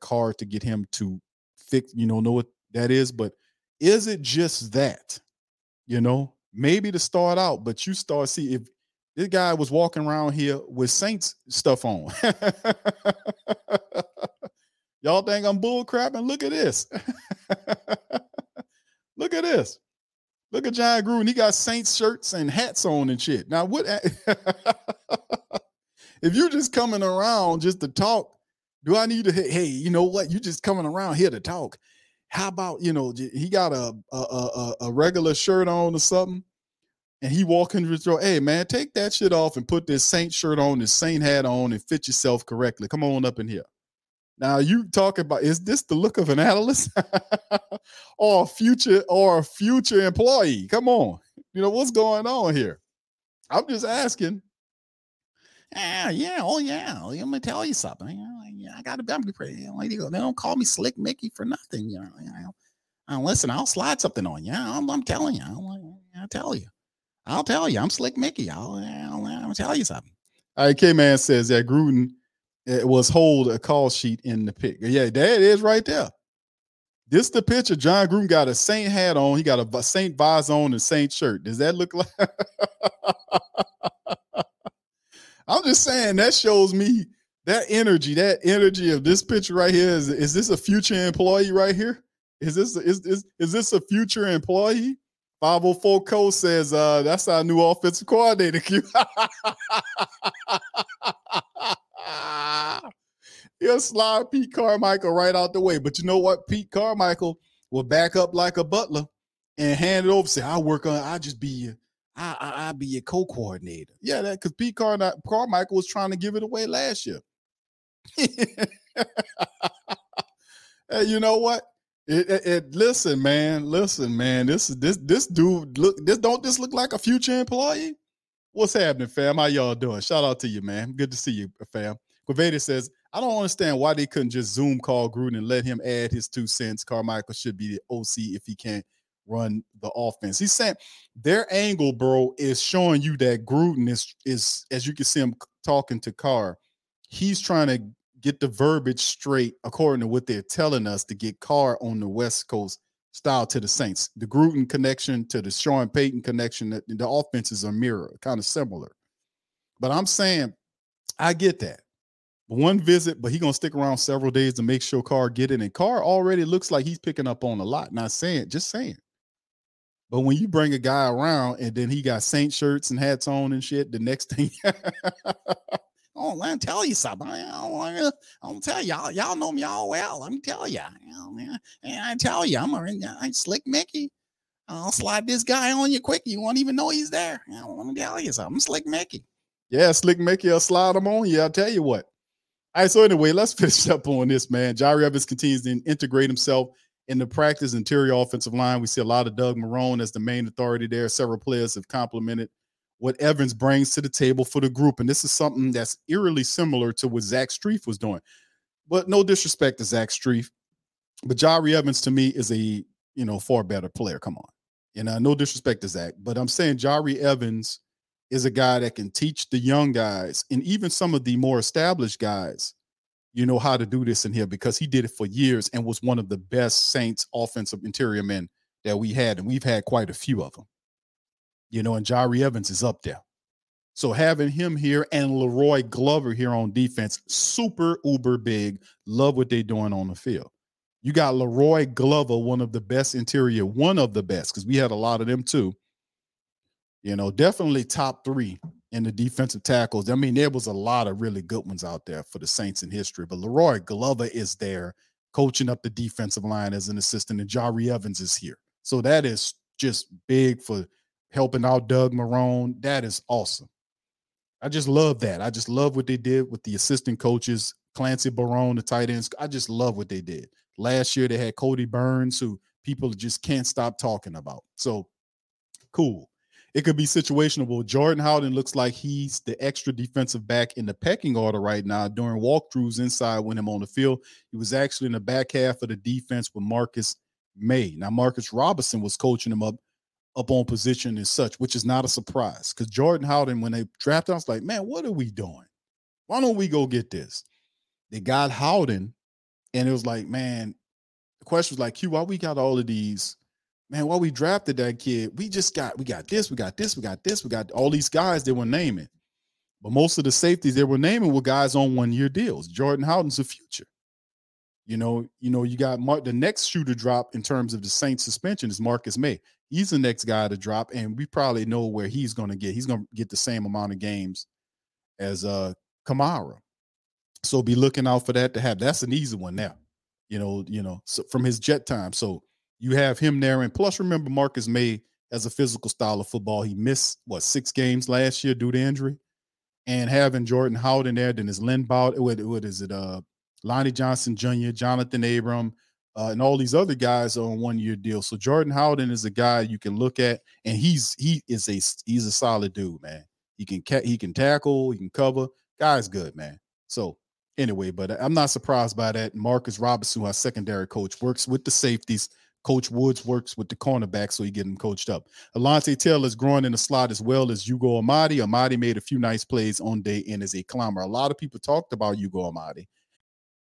Carr to get him to fix, you know what that is. But is it just that, you know, maybe to start out, but you start see if this guy was walking around here with Saints stuff on. Y'all think I'm bull crap? And look at this. Look at this. Look at Jon Gruden. He got Saints shirts and hats on and shit. Now, what? If you're just coming around just to talk, do I need to, hey, you know what? You just coming around here to talk. How about, you know, he got a regular shirt on or something, and he walking with your, hey, man, take that shit off and put this Saint shirt on, this Saint hat on, and fit yourself correctly. Come on up in here. Now, you talking about, is this the look of an analyst or a future employee? Come on. You know, what's going on here? I'm just asking. I'm gonna tell you something. You know, I gotta be. I'm pretty. You know, they don't call me Slick Mickey for nothing. You know, listen, I'll slide something on you. I'm telling you. I'll tell you. I'm Slick Mickey. I'll tell you something. K Man says that Gruden was hold a call sheet in the pic. Yeah, there it is right there. This the picture. Jon Gruden got a Saint hat on. He got a Saint visor on and Saint shirt. Does that look like? I'm just saying that shows me that energy of this picture right here. Is this a future employee right here? Is this a future employee? 504 Cole says, that's our new offensive coordinator. Q. He'll slide Pete Carmichael right out the way. But you know what? Pete Carmichael will back up like a butler and hand it over. Say, I'll be your co-coordinator. Yeah, that because Pete Carmichael was trying to give it away last year. Hey, you know what? Listen, man. This dude. Don't this look like a future employee? What's happening, fam? How y'all doing? Shout out to you, man. Good to see you, fam. Quaveda says, I don't understand why they couldn't just Zoom call Gruden and let him add his 2 cents. Carmichael should be the OC if he can't run the offense. He's saying their angle, bro, is showing you that Gruden is as you can see him talking to Carr, he's trying to get the verbiage straight according to what they're telling us to get Carr on the West Coast style to the Saints. The Gruden connection to the Sean Payton connection, that the offenses are mirror, kind of similar. But I'm saying I get that. One visit, but he's going to stick around several days to make sure Carr get it. And Carr already looks like he's picking up on a lot. Not saying, just saying. But when you bring a guy around and then he got Saint shirts and hats on and shit, the next thing, oh, let me tell you something. I'm tell y'all. Y'all know me all well. I'm tell you. I tell you, I'm Slick Mickey. I'll slide this guy on you quick. You won't even know he's there. I want to tell you something. I'm Slick Mickey. Yeah, Slick Mickey. I'll slide him on you. I'll tell you what. All right. So anyway, let's finish up on this, man. Jari Evans continues to integrate himself in the practice interior offensive line. We see a lot of Doug Marrone as the main authority there. Several players have complimented what Evans brings to the table for the group. And this is something that's eerily similar to what Zach Streif was doing. But no disrespect to Zach Streif, but Jari Evans to me is a, you know, far better player. Come on. And no disrespect to Zach, but I'm saying Jari Evans is a guy that can teach the young guys and even some of the more established guys, you know, how to do this in here, because he did it for years and was one of the best Saints offensive interior men that we had. And we've had quite a few of them, you know, and Jari Evans is up there. So having him here and Leroy Glover here on defense, super uber big. Love what they're doing on the field. You got Leroy Glover, one of the best interior, because we had a lot of them too. You know, definitely top 3 in the defensive tackles. I mean, there was a lot of really good ones out there for the Saints in history. But Leroy Glover is there coaching up the defensive line as an assistant, and Jari Evans is here. So that is just big for helping out Doug Marrone. That is awesome. I just love that. I just love what they did with the assistant coaches, Clancy Barone, the tight ends. I just love what they did. Last year they had Cody Burns, who people just can't stop talking about. So, cool. It could be situational. Jordan Howden looks like he's the extra defensive back in the pecking order right now. During walkthroughs inside when him on the field, he was actually in the back half of the defense with Marcus May. Now, Marcus Robinson was coaching him up on position and such, which is not a surprise because Jordan Howden, when they drafted, I was like, man, what are we doing? Why don't we go get this? They got Howden, and it was like, man, the question was like, Q, why we got all of these? Man, while we drafted that kid, we got all these guys they were naming. But most of the safeties they were naming were guys on one-year deals. Jordan Howden's the future. You know, you got the next shoe to drop in terms of the Saints suspension is Marcus May. He's the next guy to drop, and we probably know where he's going to get. He's going to get the same amount of games as Kamara. So be looking out for that to have. That's an easy one now, you know, so from his jet time. So you have him there. And plus, remember, Marcus May has a physical style of football. He missed, 6 games last year due to injury. And having Jordan Howden there, then is Lynn Bowden, Lonnie Johnson Jr., Jonathan Abram, and all these other guys are on one-year deals. So Jordan Howden is a guy you can look at, and he's a solid dude, man. He can tackle, he can cover. Guy's good, man. So anyway, but I'm not surprised by that. Marcus Robinson, our secondary coach, works with the safeties. Coach Woods works with the cornerback, so you get him coached up. Alontae Taylor is growing in the slot as well as Ugo Amadi. Amadi made a few nice plays on day in as a climber. A lot of people talked about Ugo Amadi.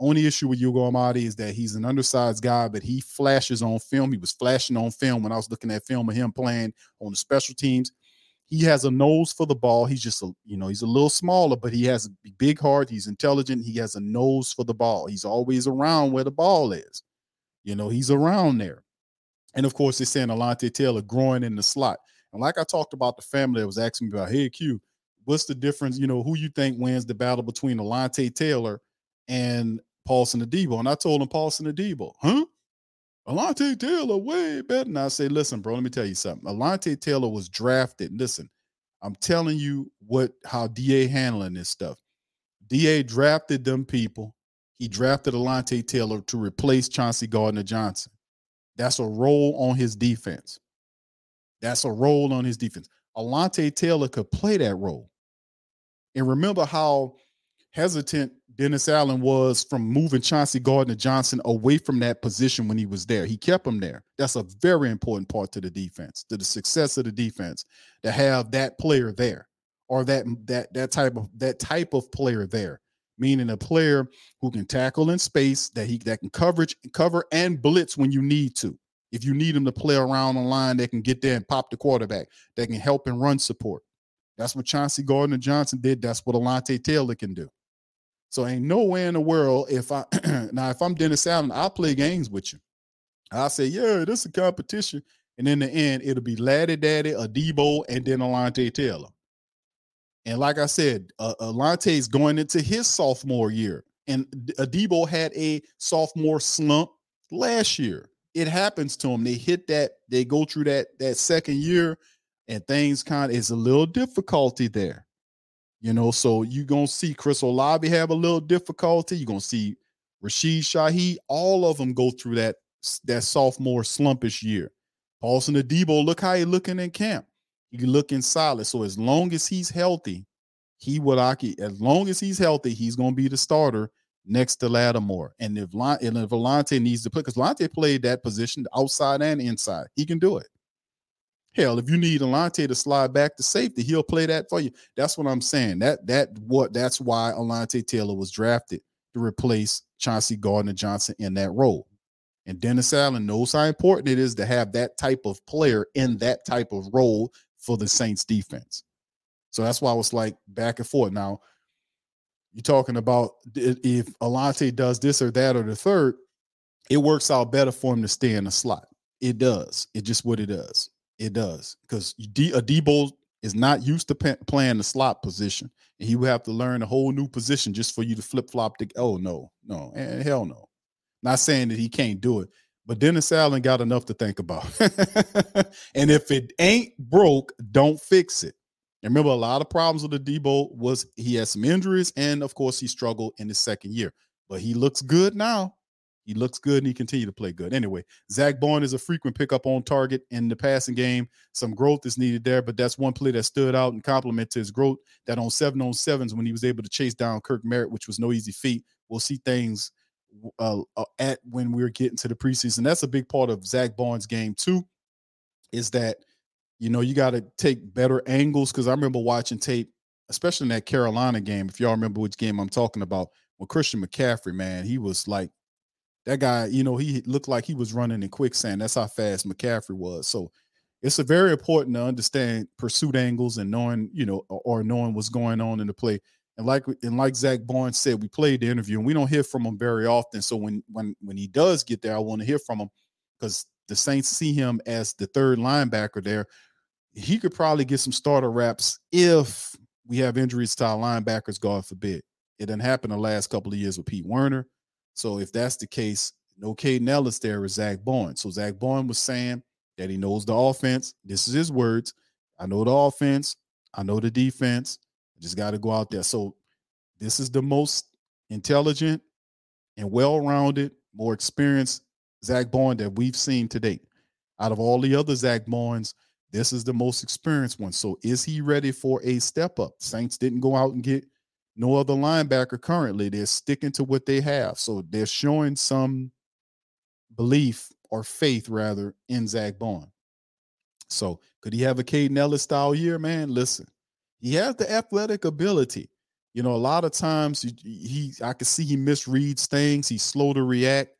Only issue with Ugo Amadi is that he's an undersized guy, but he flashes on film. He was flashing on film when I was looking at film of him playing on the special teams. He has a nose for the ball. He's just, he's a little smaller, but he has a big heart. He's intelligent. He has a nose for the ball. He's always around where the ball is. He's around there. And, of course, they're saying Alontae Taylor growing in the slot. And like I talked about, the family that was asking me about, hey, Q, what's the difference, who you think wins the battle between Alontae Taylor and Paulson Adebo? And I told him Paulson Adebo. Alontae Taylor way better. And I say, listen, bro, let me tell you something. Alontae Taylor was drafted. Listen, I'm telling you how DA handling this stuff. DA drafted them people. He drafted Alontae Taylor to replace Chauncey Gardner-Johnson. That's a role on his defense. Alontae Taylor could play that role. And remember how hesitant Dennis Allen was from moving Chauncey Gardner-Johnson away from that position when he was there. He kept him there. That's a very important part to the defense, to the success of the defense, to have that player there or that type of player there, meaning a player who can tackle in space, that can cover and blitz when you need to. If you need him to play around the line, they can get there and pop the quarterback. They can help and run support. That's what Chauncey Gardner-Johnson did. That's what Alontae Taylor can do. So ain't nowhere in the world if I'm Dennis Allen, I'll play games with you. I'll say, yeah, this is a competition. And in the end, it'll be Laddie Daddy, Adebo, and then Alontae Taylor. And like I said, Alontae's going into his sophomore year. And Adebo had a sophomore slump last year. It happens to him. They hit that. They go through that second year, and things it's a little difficulty there. So you're going to see Chris Olave have a little difficulty. You're going to see Rashid Shaheed. All of them go through that sophomore slumpish year. Paulson Adebo, look how he's looking in camp. He's looking solid. So as long as he's healthy, he would occupy, as long as he's healthy, he's going to be the starter next to Lattimore. And if Alontae needs to play, because Alontae played that position outside and inside, he can do it. Hell, if you need Alontae to slide back to safety, he'll play that for you. That's what I'm saying. That's why Alontae Taylor was drafted to replace Chauncey Gardner-Johnson in that role. And Dennis Allen knows how important it is to have that type of player in that type of role for the Saints defense. So that's why I was like back and forth. Now, you're talking about if Alontae does this or that or the third, it works out better for him to stay in the slot. It does. It just what it does. It does. Because Adebo is not used to playing the slot position. And he would have to learn a whole new position just for you to flip-flop. And hell no. Not saying that he can't do it, but Dennis Allen got enough to think about. And if it ain't broke, don't fix it. And remember, a lot of problems with Adebo was he had some injuries, and, of course, he struggled in his second year. But he looks good now. He looks good, and he continued to play good. Anyway, Zach Baun is a frequent pickup on target in the passing game. Some growth is needed there, but that's one play that stood out and complemented his growth, that on 7-on-7s when he was able to chase down Kirk Merritt, which was no easy feat. We'll see things at when we're getting to the preseason. That's a big part of Zach Baun's game, too, is that, you know, you got to take better angles, because I remember watching tape, especially in that Carolina game, if y'all remember which game I'm talking about, when Christian McCaffrey, man, he was like, that guy, you know, he looked like he was running in quicksand. That's how fast McCaffrey was. So it's a very important to understand pursuit angles and knowing, you know, or knowing what's going on in the play. And like Zach Baun said, we played the interview, and we don't hear from him very often. So when he does get there, I want to hear from him, because the Saints see him as the third linebacker there. He could probably get some starter reps if we have injuries to our linebackers, God forbid. It didn't happen the last couple of years with Pete Werner. So if that's the case, no Caden Ellis there with Zach Baun. So Zach Baun was saying that he knows the offense. This is his words. I know the offense. I know the defense. I just got to go out there. So this is the most intelligent and well-rounded, more experienced Zach Baun that we've seen to date. Out of all the other Zach Bauns, this is the most experienced one. So is he ready for a step up? Saints didn't go out and get no other linebacker currently. They're sticking to what they have. So they're showing some belief or faith, rather, in Zach Baun. So could he have a Caden Ellis style year, man? Listen, he has the athletic ability. You know, a lot of times I can see he misreads things. He's slow to react.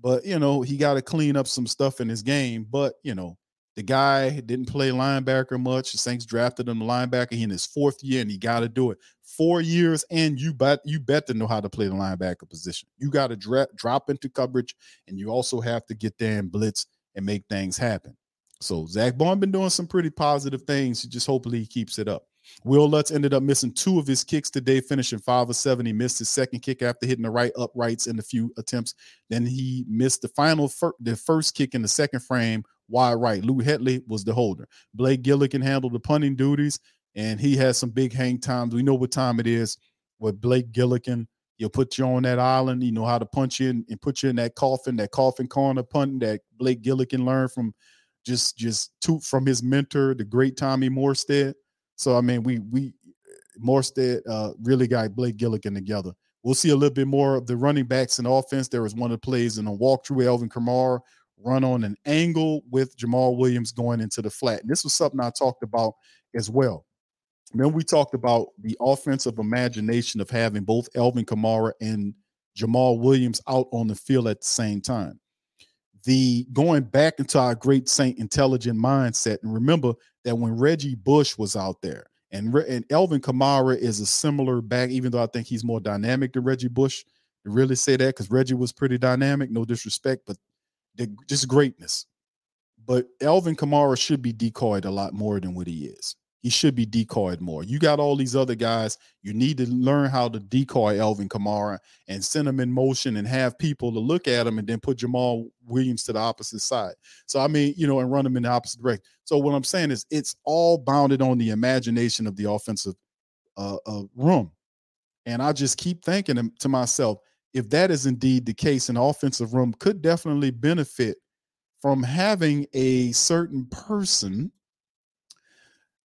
But, you know, he got to clean up some stuff in his game. But, you know, the guy didn't play linebacker much. The Saints drafted him linebacker in his fourth year, and he got to do it. 4 years, and you bet to know how to play the linebacker position. You got to drop into coverage, and you also have to get there and blitz and make things happen. So Zach Baun been doing some pretty positive things. Just hopefully he keeps it up. Will Lutz ended up missing two of his kicks today, finishing 5 of 7. He missed his second kick after hitting the right uprights in a few attempts. Then he missed the first kick in the second frame, wide right. Lou Hetley was the holder. Blake Gillikin handled the punting duties, and he has some big hang times. We know what time it is with Blake Gillikin. He'll put you on that island. You know how to punch you in and put you in that coffin corner punting that Blake Gillikin learned from from his mentor, the great Tommy Morstead. So, I mean, Morstead really got Blake Gillikin together. We'll see a little bit more of the running backs in offense. There was one of the plays in a walkthrough, Alvin Kamara run on an angle with Jamaal Williams going into the flat. And this was something I talked about as well. Then we talked about the offensive imagination of having both Alvin Kamara and Jamaal Williams out on the field at the same time. The going back into our great Saint intelligent mindset. And remember that when Reggie Bush was out there, and Alvin Kamara is a similar back, even though I think he's more dynamic than Reggie Bush. To really say that, because Reggie was pretty dynamic, no disrespect, but just greatness. But Alvin Kamara should be decoyed a lot more than what he is. He should be decoyed more. You got all these other guys. You need to learn how to decoy Alvin Kamara and send him in motion and have people to look at him, and then put Jamaal Williams to the opposite side. So, I mean, you know, and run him in the opposite direction. So what I'm saying is it's all bounded on the imagination of the offensive room. And I just keep thinking to myself, if that is indeed the case, an offensive room could definitely benefit from having a certain person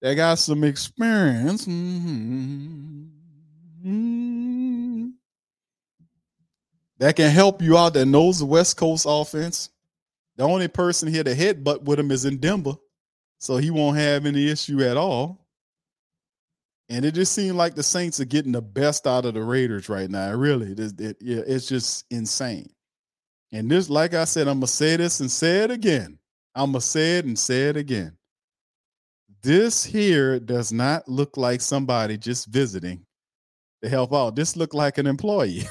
They got some experience. That can help you out, that knows the West Coast offense. The only person here to headbutt with him is in Denver, so he won't have any issue at all. And it just seemed like the Saints are getting the best out of the Raiders right now. Really, it's just insane. And this, like I said, I'm going to say this and say it again. I'm going to say it and say it again. This here does not look like somebody just visiting to help out. This looked like an employee.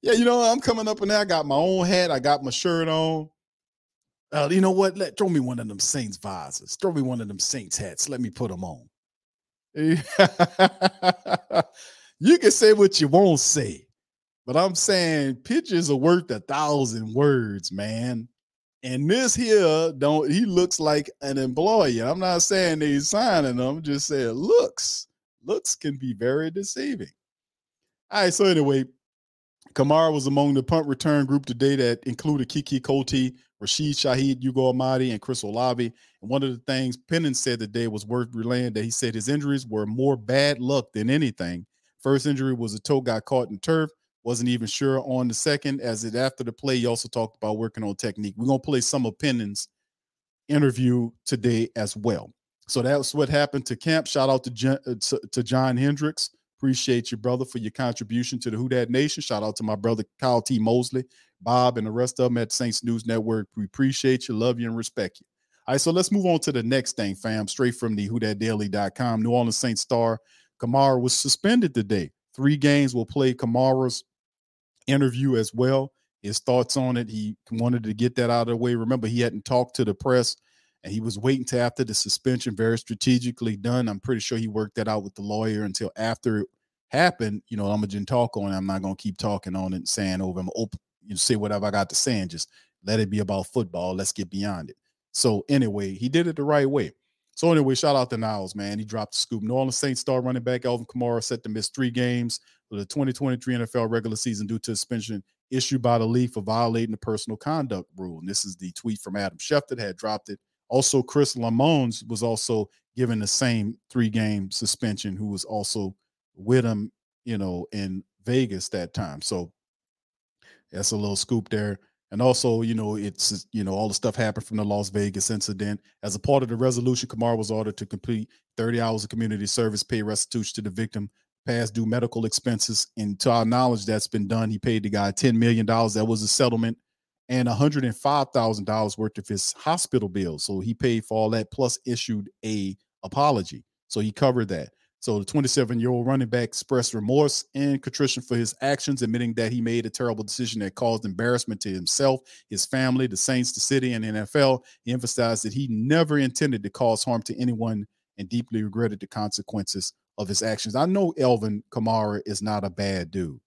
Yeah, you know, I'm coming up in there. I got my own hat. I got my shirt on. You know what? Throw me one of them Saints visors. Throw me one of them Saints hats. Let me put them on. You can say what you won't say, but I'm saying pictures are worth 1,000 words, man. And this here, he looks like an employee. I'm not saying they signing them. I'm just saying looks can be very deceiving. All right, so anyway, Kamara was among the punt return group today that included Kiki Cote, Rashid Shaheed, Ugo Amadi, and Chris Olave. And one of the things Penning said today was worth relaying, that he said his injuries were more bad luck than anything. First injury was a toe got caught in turf. Wasn't even sure on the second, as it after the play, he also talked about working on technique. We're going to play some of Penning's interview today as well. So that's what happened to camp. Shout out to John Hendricks. Appreciate you, brother, for your contribution to the Who Dat Nation. Shout out to my brother, Kyle T. Mosley, Bob, and the rest of them at Saints News Network. We appreciate you, love you, and respect you. All right, so let's move on to the next thing, fam, straight from the WhoDatDaily.com. New Orleans Saints star Kamara was suspended today. 3 games. Will play Kamara's interview as well. His thoughts on it. He wanted to get that out of the way. Remember, he hadn't talked to the press, and he was waiting till after the suspension, very strategically done. I'm pretty sure he worked that out with the lawyer until after it happened. You know, I'm going to talk on it. I'm not going to keep talking on it and saying over him. You say whatever I got to say and just let it be about football. Let's get beyond it. So anyway, he did it the right way. So anyway, shout out to Niles, man. He dropped the scoop. New Orleans Saints star running back Alvin Kamara set to miss 3 games for the 2023 NFL regular season due to suspension issued by the league for violating the personal conduct rule. And this is the tweet from Adam Schefter that had dropped it. Also, Chris Lamons was also given the same 3-game suspension, who was also with him, you know, in Vegas that time. So that's a little scoop there. And also, you know, it's, you know, all the stuff happened from the Las Vegas incident. As a part of the resolution, Kamara was ordered to complete 30 hours of community service, pay restitution to the victim, past due medical expenses. And to our knowledge, that's been done. He paid the guy $10 million. That was a settlement. And $105,000 worth of his hospital bills. So he paid for all that, plus issued a apology. So he covered that. So the 27-year-old running back expressed remorse and contrition for his actions, admitting that he made a terrible decision that caused embarrassment to himself, his family, the Saints, the city, and the NFL. He emphasized that he never intended to cause harm to anyone and deeply regretted the consequences of his actions. I know Alvin Kamara is not a bad dude.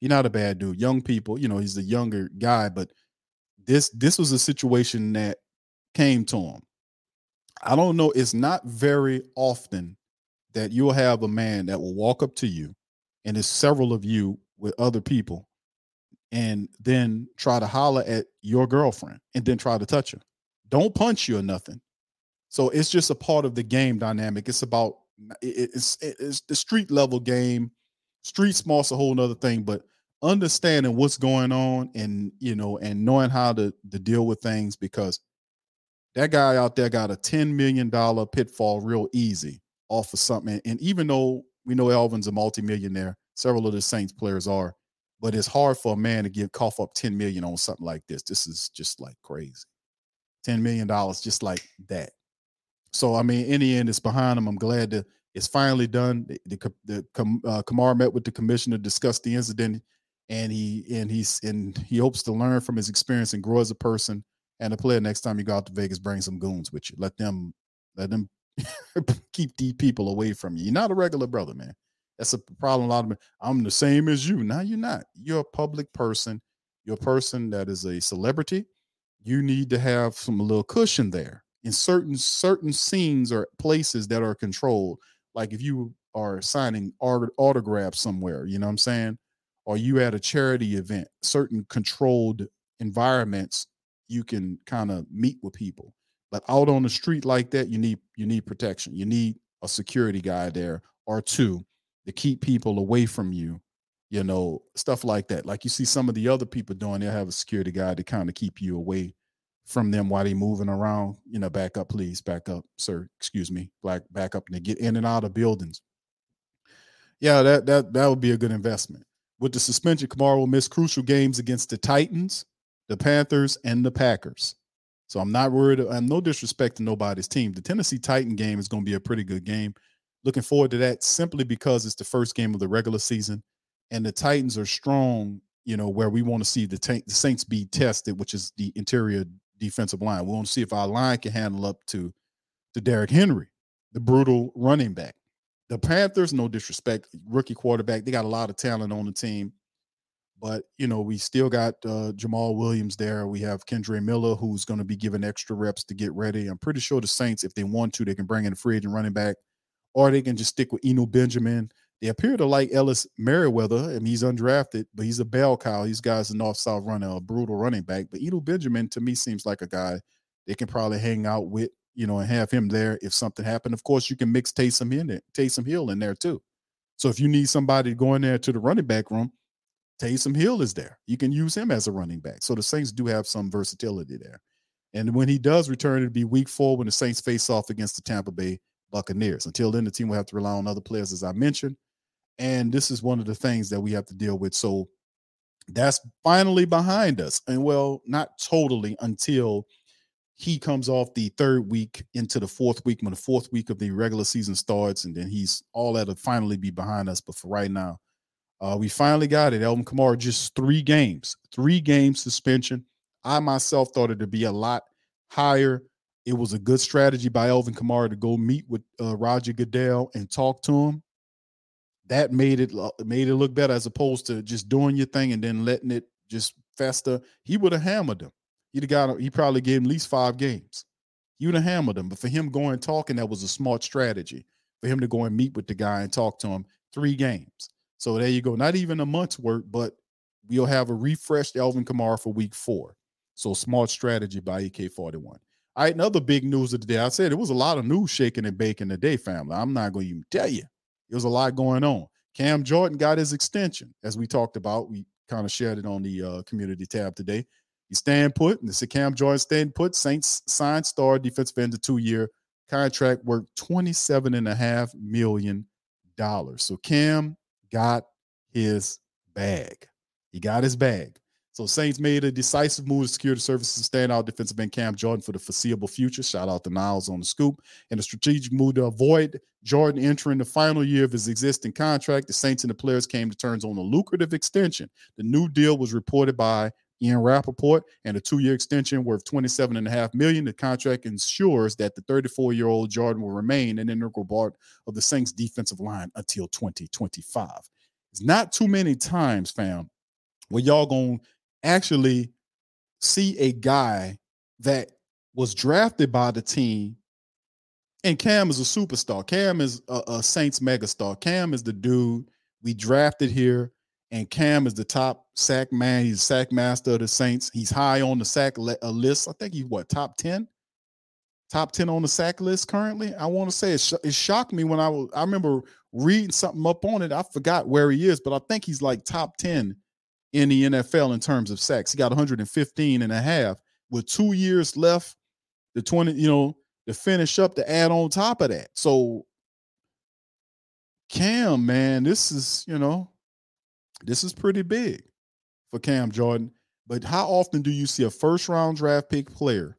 He's not a bad dude. Young people, you know, he's the younger guy, but this was a situation that came to him. I don't know. It's not very often that you'll have a man that will walk up to you, and there's several of you with other people, and then try to holler at your girlfriend and then try to touch her. Don't punch you or nothing. So it's just a part of the game dynamic. It's about, it's the street level game. Street smart's a whole nother thing, but understanding what's going on and, you know, and knowing how to deal with things, because that guy out there got a $10 million pitfall real easy off of something. And even though we know Alvin's a multimillionaire, several of the Saints players are, but it's hard for a man to cough up $10 million on something like this. This is just like crazy. $10 million just like that. So, I mean, in the end, it's behind him. I'm glad that it's finally done. Kamara met with the commissioner, discussed the incident, and he hopes to learn from his experience and grow as a person and a player. Next time you go out to Vegas, bring some goons with you. Let them keep these people away from you. You're not a regular brother, man. That's a problem. A lot of men, I'm the same as you. No, you're not. You're a public person. You're a person that is a celebrity. You need to have some little cushion there in certain scenes or places that are controlled. Like if you are signing autographs somewhere, you know what I'm saying? Or you at a charity event, certain controlled environments, you can kind of meet with people. But out on the street like that, you need protection. You need a security guy there or two to keep people away from you, you know, stuff like that. Like you see some of the other people doing, they'll have a security guy to kind of keep you away from them while they moving around, you know, back up, please, back up, sir, excuse me, back up, and they get in and out of buildings. Yeah, that would be a good investment. With the suspension, Kamara will miss crucial games against the Titans, the Panthers, and the Packers. So I'm not worried. I'm no disrespect to nobody's team. The Tennessee Titan game is going to be a pretty good game. Looking forward to that simply because it's the first game of the regular season, and the Titans are strong, you know, where we want to see the Saints be tested, which is the interior defensive line. We want to see if our line can handle up to Derrick Henry, the brutal running back. The Panthers, no disrespect, rookie quarterback. They got a lot of talent on the team. But, you know, we still got Jamaal Williams there. We have Kendre Miller, who's going to be given extra reps to get ready. I'm pretty sure the Saints, if they want to, they can bring in a free agent running back, or they can just stick with Eno Benjamin. They appear to like Ellis Merriweather. I mean, he's undrafted, but he's a bell cow. These guys are north-south runner, a brutal running back. But Eno Benjamin, to me, seems like a guy they can probably hang out with, you know, and have him there if something happened. Of course, you can mix Taysom Hill in there too. So if you need somebody going there to the running back room, Taysom Hill is there. You can use him as a running back. So the Saints do have some versatility there. And when he does return, it'll be week 4 when the Saints face off against the Tampa Bay Buccaneers. Until then, the team will have to rely on other players, as I mentioned. And this is one of the things that we have to deal with. So that's finally behind us. And well, not totally until he comes off the 3rd week into the 4th week, when the 4th week of the regular season starts, and then he's all that'll finally be behind us. But for right now, we finally got it. Alvin Kamara, just 3 game suspension. I myself thought it to be a lot higher. It was a good strategy by Alvin Kamara to go meet with Roger Goodell and talk to him. That made it look better, as opposed to just doing your thing and then letting it just fester. He would have hammered him. He probably gave him at least 5 games. He would have hammered him. But for him going talking, that was a smart strategy for him to go and meet with the guy and talk to him. 3 games. So there you go. Not even a month's work, but we'll have a refreshed Alvin Kamara for week 4. So smart strategy by AK41. All right, another big news of the day. I said it was a lot of news shaking and baking today, family. I'm not going to even tell you. It was a lot going on. Cam Jordan got his extension, as we talked about. We kind of shared it on the community tab today. He's staying put, and this is Cam Jordan staying put. Saints signed star defensive end to 2-year contract worth $27.5 million. So Cam got his bag. He got his bag. So Saints made a decisive move to secure the services of standout defensive end Cam Jordan for the foreseeable future. Shout out to Niles on the scoop. And a strategic move to avoid Jordan entering the final year of his existing contract. The Saints and the players came to terms on a lucrative extension. The new deal was reported by Ian Rappaport, and a 2-year extension worth $27.5 million. The contract ensures that the 34-year-old Jordan will remain an integral part of the Saints' defensive line until 2025. It's not too many times, fam, where y'all going to actually see a guy that was drafted by the team, and Cam is a superstar. Cam is a Saints megastar. Cam is the dude we drafted here. And Cam is the top sack man. He's sack master of the Saints. He's high on the sack list. I think he's top 10? Top 10 on the sack list currently? I want to say it shocked me when I remember reading something up on it. I forgot where he is, but I think he's top 10 in the NFL in terms of sacks. He got 115.5 with 2 years left, the 20, you know, to finish up, to add on top of that. So Cam, man, this is, you know, this is pretty big for Cam Jordan. But how often do you see a first-round draft pick player?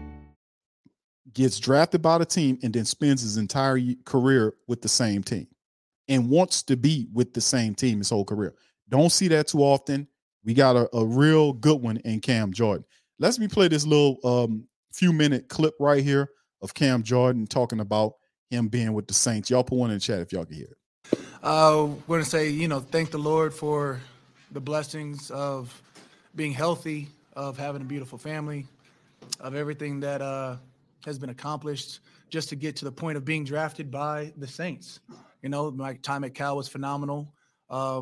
Gets drafted by the team and then spends his entire career with the same team and wants to be with the same team his whole career. Don't see that too often. We got a real good one in Cam Jordan. Let me play this little few-minute clip right here of Cam Jordan talking about him being with the Saints. Y'all put one in the chat if y'all can hear it. We're going to say, thank the Lord for the blessings of being healthy, of having a beautiful family, of everything that has been accomplished just to get to the point of being drafted by the Saints. My time at Cal was phenomenal.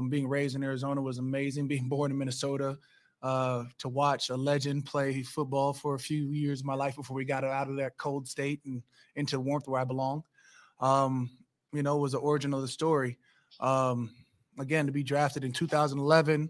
Being raised in Arizona was amazing. Being born in Minnesota, to watch a legend play football for a few years of my life before we got out of that cold state and into the warmth where I belong, was the origin of the story. Again, to be drafted in 2011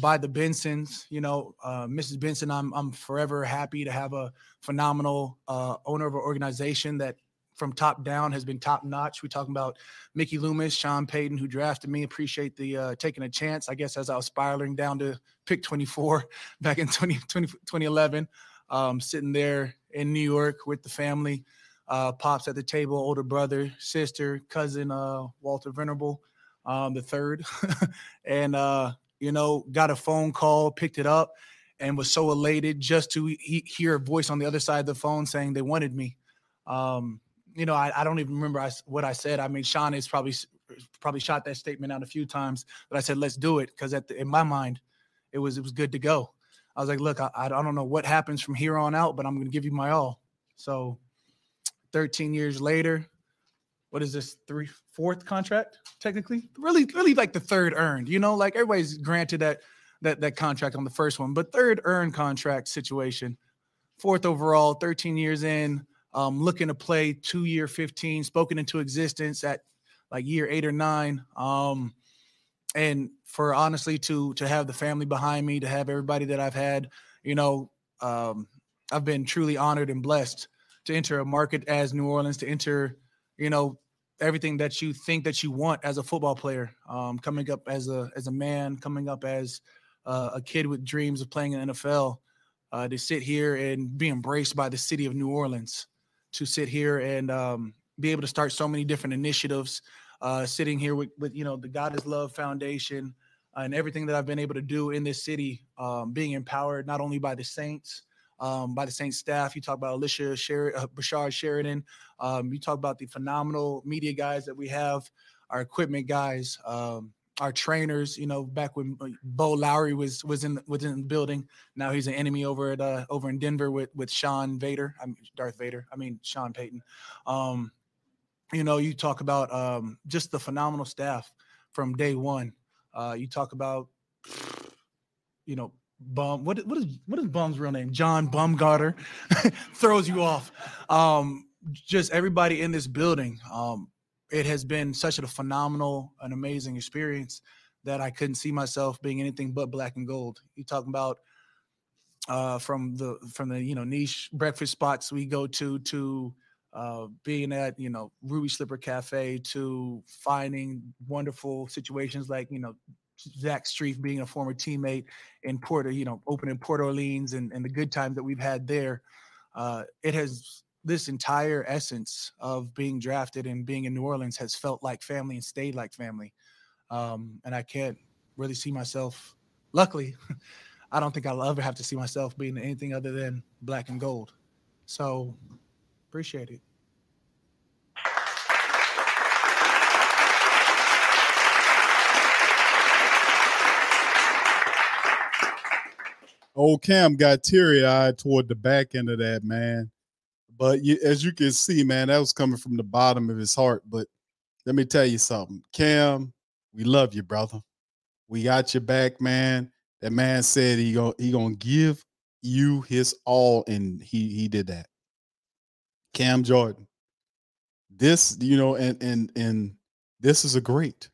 by the Bensons, Mrs. Benson, I'm forever happy to have a phenomenal owner of an organization that from top down has been top notch. We're talking about Mickey Loomis, Sean Payton, who drafted me. Appreciate the taking a chance, I guess, as I was spiraling down to pick 24 back in 2011, sitting there in New York with the family, pops at the table, older brother, sister, cousin, Walter Venerable, the third, and, got a phone call, picked it up, and was so elated just to hear a voice on the other side of the phone saying they wanted me. I don't even remember what I said. I mean, Sean has probably shot that statement out a few times, but I said, let's do it. Because in my mind, it was good to go. I was like, look, I don't know what happens from here on out, but I'm going to give you my all. So 13 years later, what is this, fourth contract technically? Really like the third earned, like everybody's granted that contract on the first one, but third earned contract situation, fourth overall, 13 years in. Looking to play 2 year 15, spoken into existence at like year 8 or 9. And for honestly to have the family behind me, to have everybody that I've had, I've been truly honored and blessed to enter a market as New Orleans, to enter, everything that you think that you want as a football player, coming up as a man, coming up as a kid with dreams of playing in the NFL, to sit here and be embraced by the city of New Orleans. To sit here and be able to start so many different initiatives, sitting here with the God is Love Foundation and everything that I've been able to do in this city, being empowered not only by the Saints, by the Saints staff. You talk about Alicia Bashard Sheridan. You talk about the phenomenal media guys that we have, our equipment guys, our trainers, back when Bo Lowry was in the building. Now he's an enemy over in Denver with Darth Vader. I mean, Sean Payton. You talk about just the phenomenal staff from day one. You talk about, Bum. What is Bum's real name? John Bumgarner throws you off. Just everybody in this building. It has been such a phenomenal and amazing experience that I couldn't see myself being anything but black and gold. You're talking about from the niche breakfast spots we go to being at Ruby Slipper Cafe, to finding wonderful situations like Zach Streif being a former teammate in opening Port Orleans and the good times that we've had there. It has. This entire essence of being drafted and being in New Orleans has felt like family and stayed like family. And I can't really see myself. Luckily, I don't think I'll ever have to see myself being anything other than black and gold. So appreciate it. Old Cam got teary-eyed toward the back end of that, man. But as you can see, man, that was coming from the bottom of his heart. But let me tell you something. Cam, we love you, brother. We got your back, man. That man said he gonna give you his all, and he did that. Cam Jordan, this, you know, and this is a great.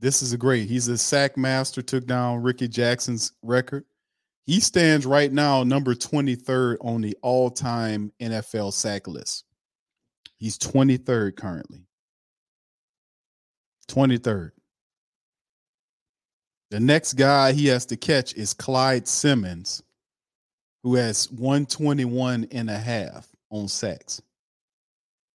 This is a great. He's a sack master, took down Ricky Jackson's record. He stands right now number 23rd on the all-time NFL sack list. He's 23rd currently. 23rd. The next guy he has to catch is Clyde Simmons, who has 121 and a half on sacks.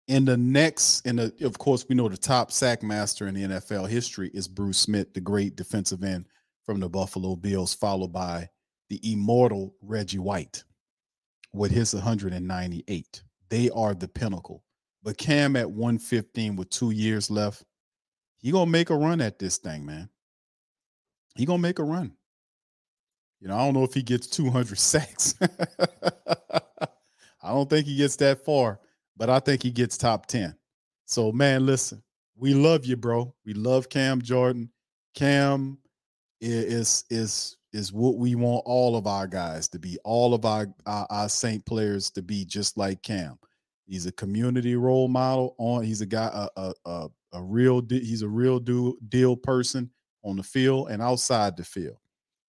And the next, and of course, we know the top sack master in the NFL history is Bruce Smith, the great defensive end from the Buffalo Bills, followed by the immortal Reggie White with his 198. They are the pinnacle. But Cam at 115 with 2 years left, he going to make a run at this thing, man. He going to make a run. You know, I don't know if he gets 200 sacks. I don't think he gets that far. But I think he gets top 10. So, man, listen, we love you, bro. We love Cam Jordan. Cam is what we want all of our guys to be, all of our Saint players to be just like Cam. He's a community role model. He's a guy, he's a real deal person on the field and outside the field.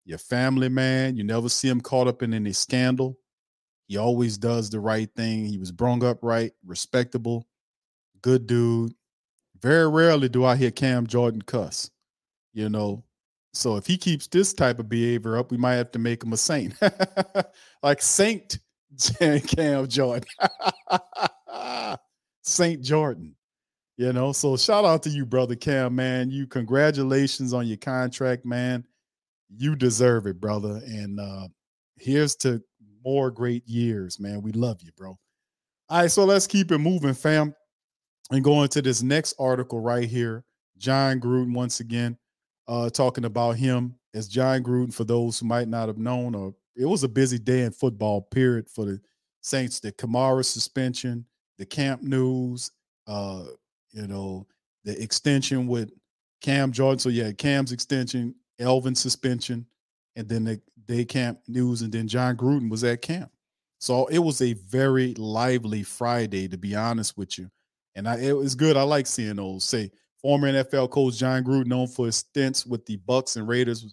Your family, man, you never see him caught up in any scandal. He always does the right thing. He was brought up right, respectable, good dude. Very rarely do I hear Cam Jordan cuss, you know. So if he keeps this type of behavior up, we might have to make him a saint. Like Saint Cam Jordan. Saint Jordan, you know. So shout out to you, brother Cam, man. You congratulations on your contract, man. You deserve it, brother. And here's to more great years, man. We love you, bro. All right, so let's keep it moving, fam, and go into this next article right here. Jon Gruden, once again, talking about him as Jon Gruden, for those who might not have known, or it was a busy day in football, period, for the Saints. The Kamara suspension, the camp news, you know, the extension with Cam Jordan. So, yeah, Cam's extension, Alvin's suspension, and then the day camp news, and then Jon Gruden was at camp. So it was a very lively Friday, to be honest with you. And it was good. I like seeing those. Say, former NFL coach Jon Gruden, known for his stints with the Bucs and Raiders,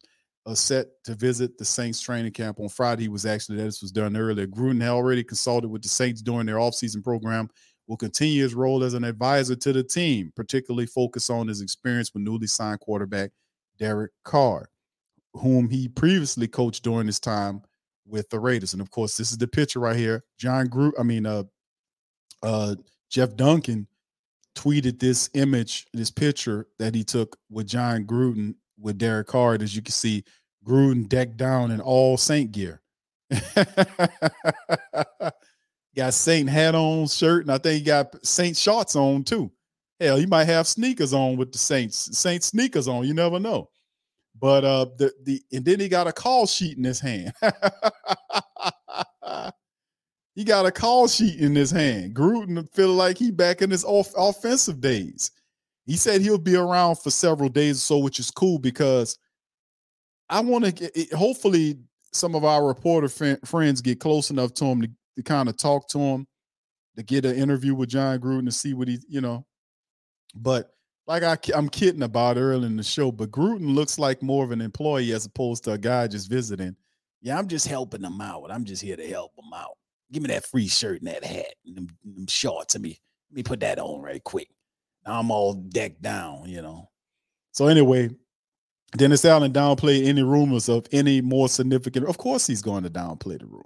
was set to visit the Saints training camp on Friday. He was actually there. This was done earlier. Gruden had already consulted with the Saints during their offseason program, will continue his role as an advisor to the team, particularly focused on his experience with newly signed quarterback Derek Carr, whom he previously coached during his time with the Raiders. And of course, this is the picture right here. Jeff Duncan tweeted this image, this picture that he took with Jon Gruden with Derek Carr. As you can see, Gruden decked down in all Saint gear. Got Saint hat on, shirt, and I think he got Saint shorts on too. Hell, he might have sneakers on with the Saints. Saint sneakers on, you never know. But and then he got a call sheet in his hand. He got a call sheet in his hand. Gruden feel like he back in his offensive days. He said he'll be around for several days or so, which is cool, because I want to get, hopefully some of our reporter friends get close enough to him to kind of talk to him, to get an interview with Jon Gruden to see what he, you know, but. Like I'm kidding about early in the show, but Gruden looks like more of an employee as opposed to a guy just visiting. Yeah, I'm just helping them out. I'm just here to help them out. Give me that free shirt and that hat and them shorts. Let me put that on right quick. Now I'm all decked down, you know. So anyway, Dennis Allen downplayed any rumors of any more significant. Of course he's going to downplay the rumor.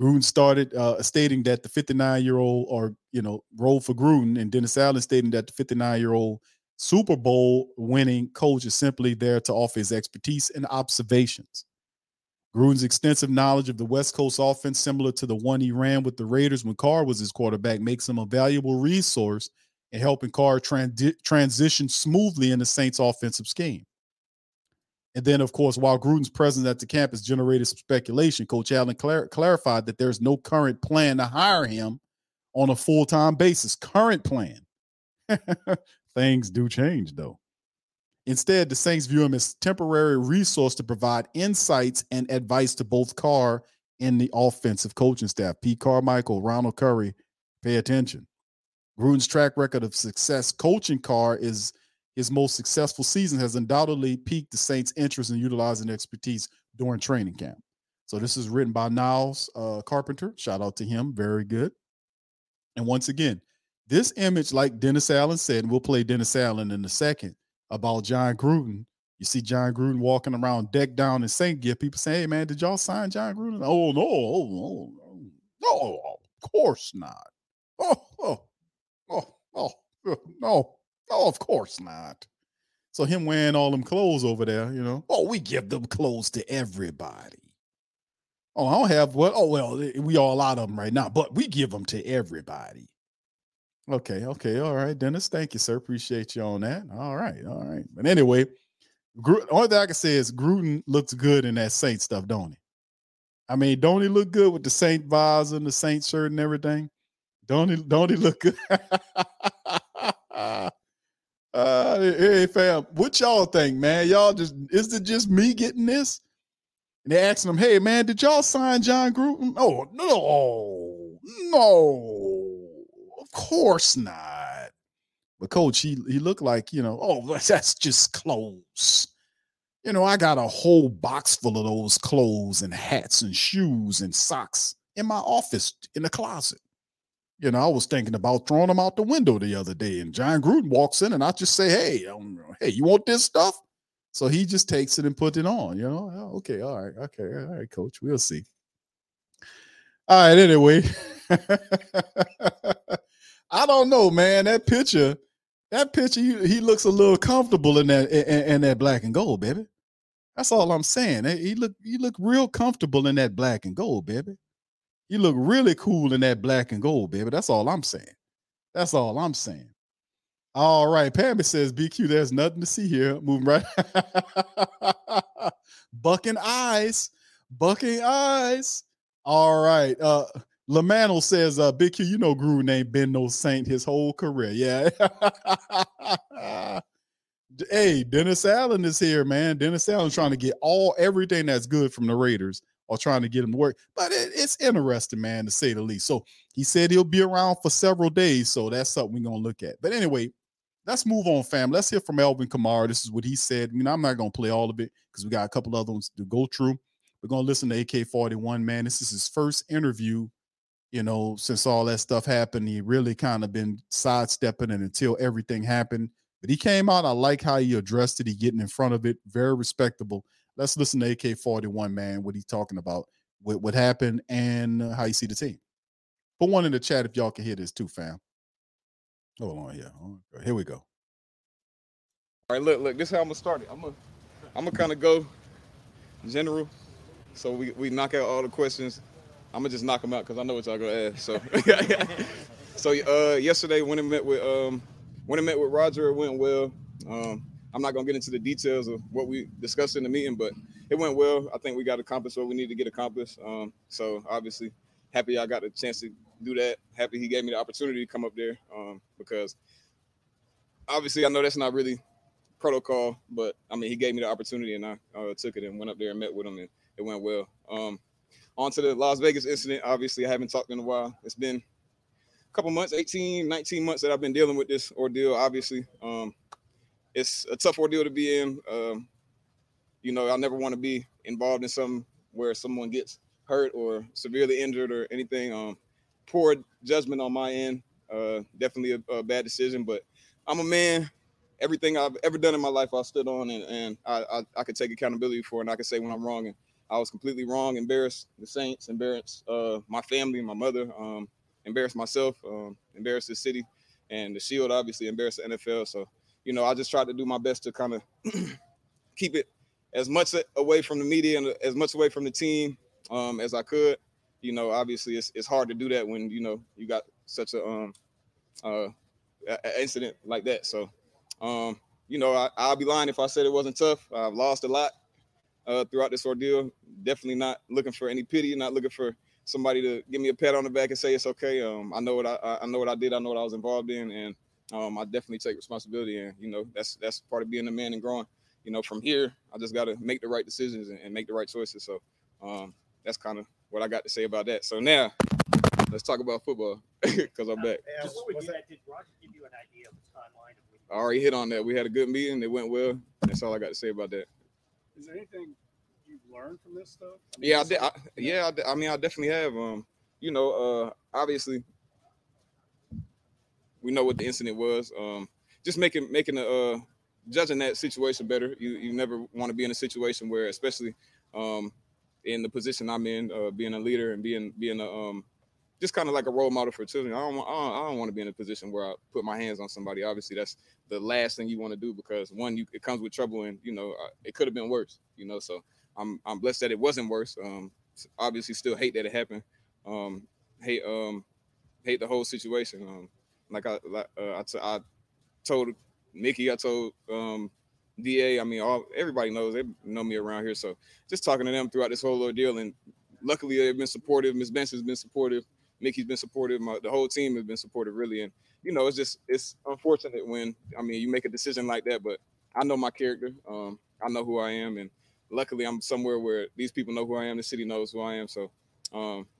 Gruden started stating that the 59-year-old, or, you know, role for Gruden, and Dennis Allen stating that the 59-year-old Super Bowl winning coach is simply there to offer his expertise and observations. Gruden's extensive knowledge of the West Coast offense, similar to the one he ran with the Raiders when Carr was his quarterback, makes him a valuable resource and helping Carr transition smoothly in the Saints' offensive scheme. And then, of course, while Gruden's presence at the campus generated some speculation, Coach Allen clarified that there's no current plan to hire him on a full-time basis. Current plan. Things do change, though. Instead, the Saints view him as a temporary resource to provide insights and advice to both Carr and the offensive coaching staff. Pete Carmichael, Ronald Curry, pay attention. Gruden's track record of success coaching Carr is his most successful season has undoubtedly piqued the Saints' interest in utilizing expertise during training camp. So this is written by Niles Carpenter. Shout out to him. Very good. And once again, this image, like Dennis Allen said, and we'll play Dennis Allen in a second, about Jon Gruden. You see Jon Gruden walking around decked down in Saint gear. People say, hey, man, did y'all sign Jon Gruden? Oh, no. Oh, no, of course not. No, of course not. So him wearing all them clothes over there, you know. Oh, we give them clothes to everybody. Oh, I don't have what? Oh, well, we all out of them right now, but we give them to everybody. Okay. All right, Dennis. Thank you, sir. Appreciate you on that. All right. But anyway, only thing I can say is Gruden looks good in that Saint stuff, don't he? I mean, don't he look good with the Saint visor and the Saint shirt and everything? Don't he look good? Hey, fam, what y'all think, man? Y'all is it just me getting this? And they're asking them, hey, man, did y'all sign Jon Gruden? Oh, no, of course not. But, Coach, he looked like, you know, oh, that's just clothes. You know, I got a whole box full of those clothes and hats and shoes and socks in my office in the closet. You know, I was thinking about throwing them out the window the other day, and Jon Gruden walks in, and I just say, hey, you want this stuff? So he just takes it and puts it on, you know? Oh, okay, all right, Coach, we'll see. All right, anyway. I don't know, man, that picture, he looks a little comfortable in that black and gold, baby. That's all I'm saying. He look real comfortable in that black and gold, baby. You look really cool in that black and gold, baby. That's all I'm saying. All right. Pammy says, BQ, there's nothing to see here. Moving right. Bucking eyes. All right. LaManel says, BQ, you know Gruden ain't been no Saint his whole career. Yeah. Hey, Dennis Allen is here, man. Dennis Allen trying to get everything that's good from the Raiders. Or trying to get him to work, but it's interesting, man, to say the least. So he said he'll be around for several days, so that's something we're going to look at. But anyway, let's move on, fam. Let's hear from Alvin Kamara. This is what he said. I mean, I'm not going to play all of it because we got a couple other ones to go through. We're going to listen to AK-41, man. This is his first interview, you know, since all that stuff happened. He really kind of been sidestepping and until everything happened. But he came out. I like how he addressed it. He getting in front of it. Very respectable. Let's listen to AK-41, man, what he's talking about, what happened, and how you see the team. Put one in the chat if y'all can hear this too, fam. Hold on here. Yeah. Here we go. All right, look, this is how I'm going to start it. I'm going to kind of go general, so we knock out all the questions. I'm going to just knock them out because I know what y'all going to ask. So, so yesterday when I met with Roger, it went well. I'm not going to get into the details of what we discussed in the meeting, but it went well. I think we got accomplished what we need to get accomplished. So obviously happy I got a chance to do that. Happy he gave me the opportunity to come up there because obviously I know that's not really protocol, but I mean, he gave me the opportunity and I took it and went up there and met with him and it went well. On to the Las Vegas incident. Obviously I haven't talked in a while. It's been a couple months, 18, 19 months that I've been dealing with this ordeal, obviously. It's a tough ordeal to be in. You know, I never want to be involved in something where someone gets hurt or severely injured or anything. Poor judgment on my end. Definitely a bad decision, but I'm a man. Everything I've ever done in my life, I stood on and I could take accountability for it, and I could say when I'm wrong. And I was completely wrong, embarrassed the Saints, embarrassed my family, my mother, embarrassed myself, embarrassed the city and the Shield, obviously embarrassed the NFL. So, you know, I just tried to do my best to kind of keep it as much away from the media and as much away from the team as I could. You know, obviously it's hard to do that when, you know, you got such a incident like that. So, you know, I'll be lying if I said it wasn't tough. I've lost a lot throughout this ordeal. Definitely not looking for any pity, not looking for somebody to give me a pat on the back and say it's okay. I know what I did. I know what I was involved in, and I definitely take responsibility. And you know, that's part of being a man and growing. You know, from here, I just got to make the right decisions and make the right choices. So that's kind of what I got to say about that. So now let's talk about football because I'm back. Did Roger give you an idea of the timeline? I already hit on that. We had a good meeting. It went well. That's all I got to say about that. Is there anything you've learned from this stuff? I mean, I definitely have. You know, obviously, we know what the incident was. Just making judging that situation better. You never want to be in a situation where, especially in the position I'm in, being a leader and being a just kind of like a role model for children. I don't want to be in a position where I put my hands on somebody. Obviously, that's the last thing you want to do because one, it comes with trouble, and you know it could have been worse. You know, so I'm blessed that it wasn't worse. Obviously, still hate that it happened. Hate the whole situation. I told Nikki, I told DA, I mean, everybody knows, they know me around here. So just talking to them throughout this whole ordeal, and luckily they've been supportive. Miss Benson's been supportive. Nikki's been supportive. The whole team has been supportive, really. And, you know, it's unfortunate when, I mean, you make a decision like that, but I know my character. I know who I am. And luckily I'm somewhere where these people know who I am. The city knows who I am. So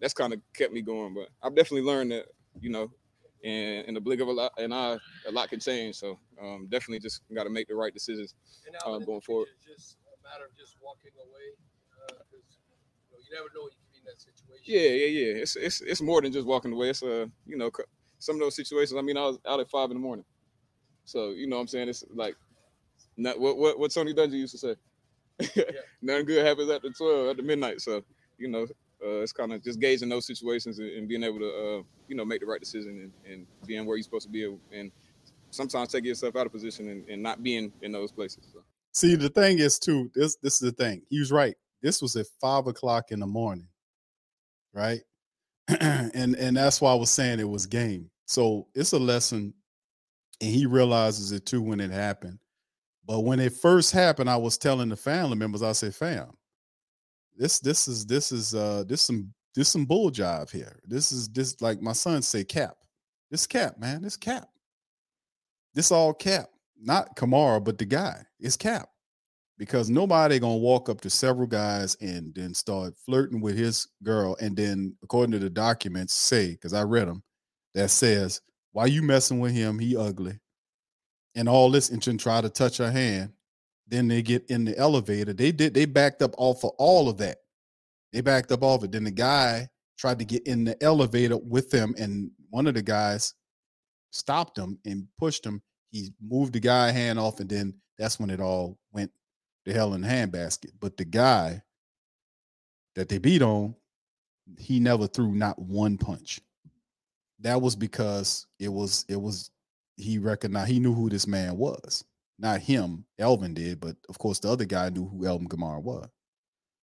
that's kind of kept me going. But I've definitely learned that, you know, and in the blink of a lot can change. So definitely just got to make the right decisions going forward. Just a matter of just walking away because you never know what you can be in that situation. Yeah. It's more than just walking away. It's you know, some of those situations. I mean, I was out at 5 a.m, so you know what I'm saying. It's like not what Tony Dungy used to say. Yeah. Nothing good happens after 12, after midnight. So you know. It's kind of just gauging those situations and being able to, you know, make the right decision and being where you're supposed to be and sometimes taking yourself out of position and not being in those places. So. See, the thing is, too, this is the thing. He was right. This was at 5 o'clock in the morning, right? and that's why I was saying it was game. So it's a lesson, and he realizes it, too, when it happened. But when it first happened, I was telling the family members, I said, fam, This is some bull jive here. This is like my son say, cap. This cap, man. This cap. This all cap. Not Kamara, but the guy. It's cap. Because nobody gonna walk up to several guys and then start flirting with his girl. And then, according to the documents, say, because I read them, that says, why you messing with him? He ugly. And all this, and try to touch her hand. Then they get in the elevator. They backed up off of all of that. They backed up off it. Then the guy tried to get in the elevator with them, and one of the guys stopped him and pushed him. He moved the guy hand off, and then that's when it all went to hell in the handbasket. But the guy that they beat on, he never threw not one punch. That was because it was he recognized, he knew who this man was. Not him, Alvin did, but of course the other guy knew who Alvin Kamara was.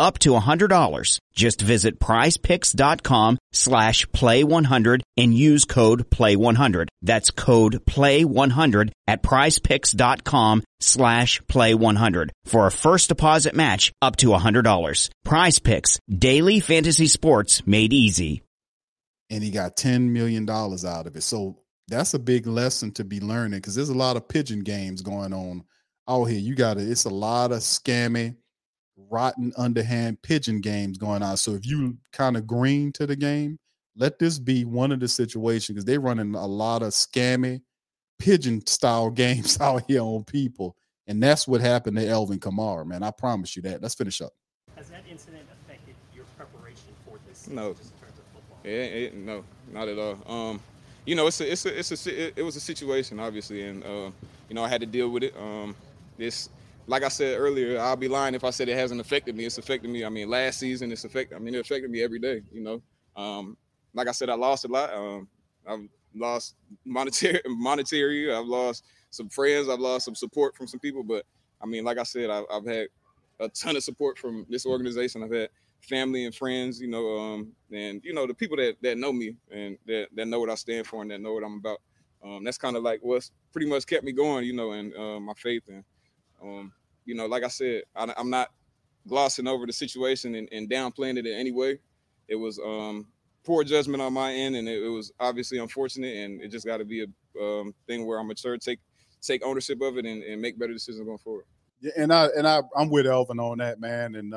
up to $100. Just visit prizepicks.com/play100 and use code PLAY100. That's code PLAY100 at prizepicks.com/play100 for a first deposit match up to $100. PrizePicks, daily fantasy sports made easy. And he got $10 million out of it. So that's a big lesson to be learning, because there's a lot of pigeon games going on out here. It's a lot of scammy, rotten, underhand pigeon games going on. So if you kind of green to the game, let this be one of the situations, because they're running a lot of scammy pigeon style games out here on people. And that's what happened to Alvin Kamara, man. I promise you that. Let's finish up. Has that incident affected your preparation for this? No. Just in terms of football? No, not at all. It was a situation, obviously, and I had to deal with it. Like I said earlier, I'll be lying if I said it hasn't affected me. It's affected me. I mean, last season, it affected me every day, Like I said, I lost a lot. I've lost monetary. I've lost some friends. I've lost some support from some people. But, like I said, I've had a ton of support from this organization. I've had family and friends, the people that know me and that know what I stand for and that know what I'm about. That's kind of like what's pretty much kept me going, and my faith. And, like I said, I'm not glossing over the situation and downplaying it in any way. It was poor judgment on my end, and it was obviously unfortunate, and it just got to be a thing where I'm mature, take ownership of it, and make better decisions going forward. Yeah, I'm with Alvin on that, man. And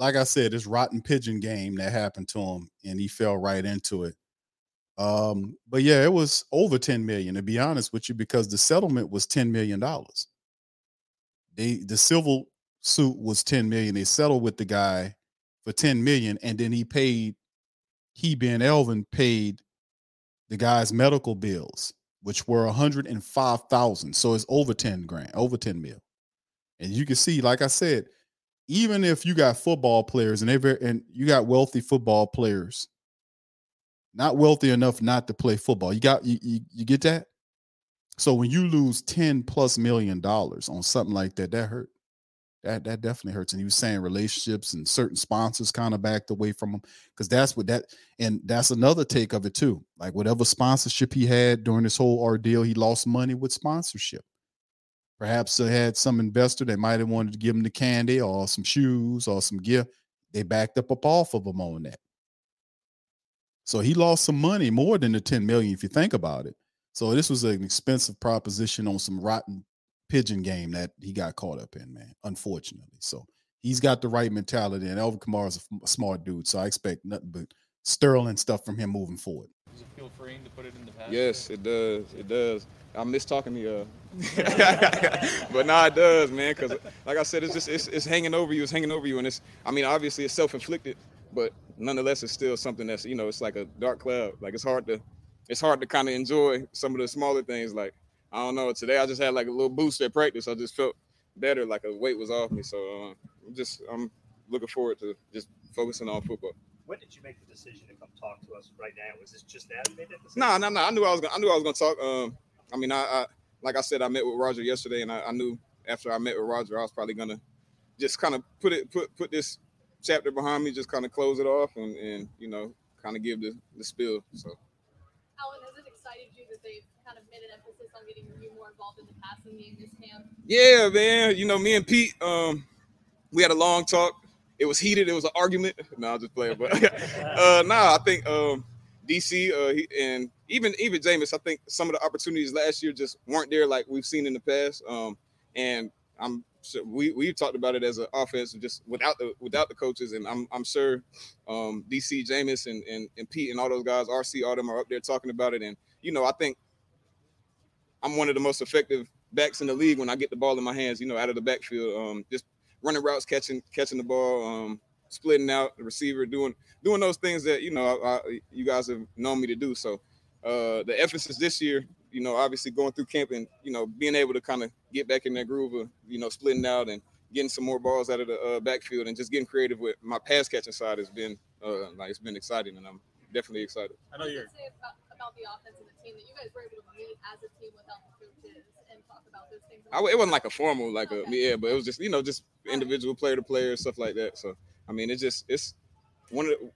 like I said, this rotten pigeon game that happened to him, and he fell right into it. But yeah, it was over $10 million, to be honest with you, because the settlement was $10 million. The civil suit was $10 million. They settled with the guy for $10 million, and then he, being Alvin, paid the guy's medical bills, which were $105,000. So it's over $10 grand, over $10 million. And you can see, like I said, even if you got football players and you got wealthy football players, not wealthy enough not to play football. You get that? So when you lose $10+ million on something like that, that hurt. That definitely hurts. And he was saying relationships and certain sponsors kind of backed away from him, because that's another take of it too. Like, whatever sponsorship he had during this whole ordeal, he lost money with sponsorship. Perhaps they had some investor that might have wanted to give him the candy or some shoes or some gear. They backed up off of him on that. So he lost some money, more than the $10 million, if you think about it. So this was an expensive proposition on some rotten pigeon game that he got caught up in, man, unfortunately. So he's got the right mentality, and Alvin Kamara is a smart dude, so I expect nothing but sterling stuff from him moving forward. Does it feel freeing to put it in the past? Yes, it does. It does. I miss talking to you. But nah, it does, man, because like I said, it's just it's hanging over you. It's hanging over you, and it's obviously it's self-inflicted, but nonetheless, it's still something that's, it's like a dark cloud. Like, it's hard to kind of enjoy some of the smaller things. Like, I don't know, today I just had like a little boost at practice. I just felt better, like a weight was off me. So I'm looking forward to just focusing on football. When did you make the decision to come talk to us right now? Was this just that? No. I knew I was gonna talk. Like I said, I met with Roger yesterday, and I knew after I met with Roger, I was probably gonna just kind of put this chapter behind me, just kind of close it off and kind of give the spill. So, Alvin, has it excited you that they've kind of made an emphasis on getting you more involved in the passing game this camp? Yeah, man. Me and Pete, we had a long talk. It was heated. It was an argument. No, I'm just playing. But I think DC and even Jameis, I think some of the opportunities last year just weren't there like we've seen in the past. So we've talked about it as an offense, just without the coaches, and I'm sure DC, Jameis, and Pete, and all those guys, RC, all them are up there talking about it. And I think I'm one of the most effective backs in the league when I get the ball in my hands. Out of the backfield, just running routes, catching the ball, splitting out the receiver, doing those things that you guys have known me to do. So the emphasis this year, obviously going through camp and, being able to kind of get back in that groove of, splitting out and getting some more balls out of the backfield and just getting creative with my pass catching side has been, it's been exciting, and I'm definitely excited. I know you're about the offense and the team that you guys were able to meet as a team without the coaches and talk about those things. It wasn't like a formal, like yeah, but it was just, you know, just individual player to player stuff like that. So I mean, it's just one of the,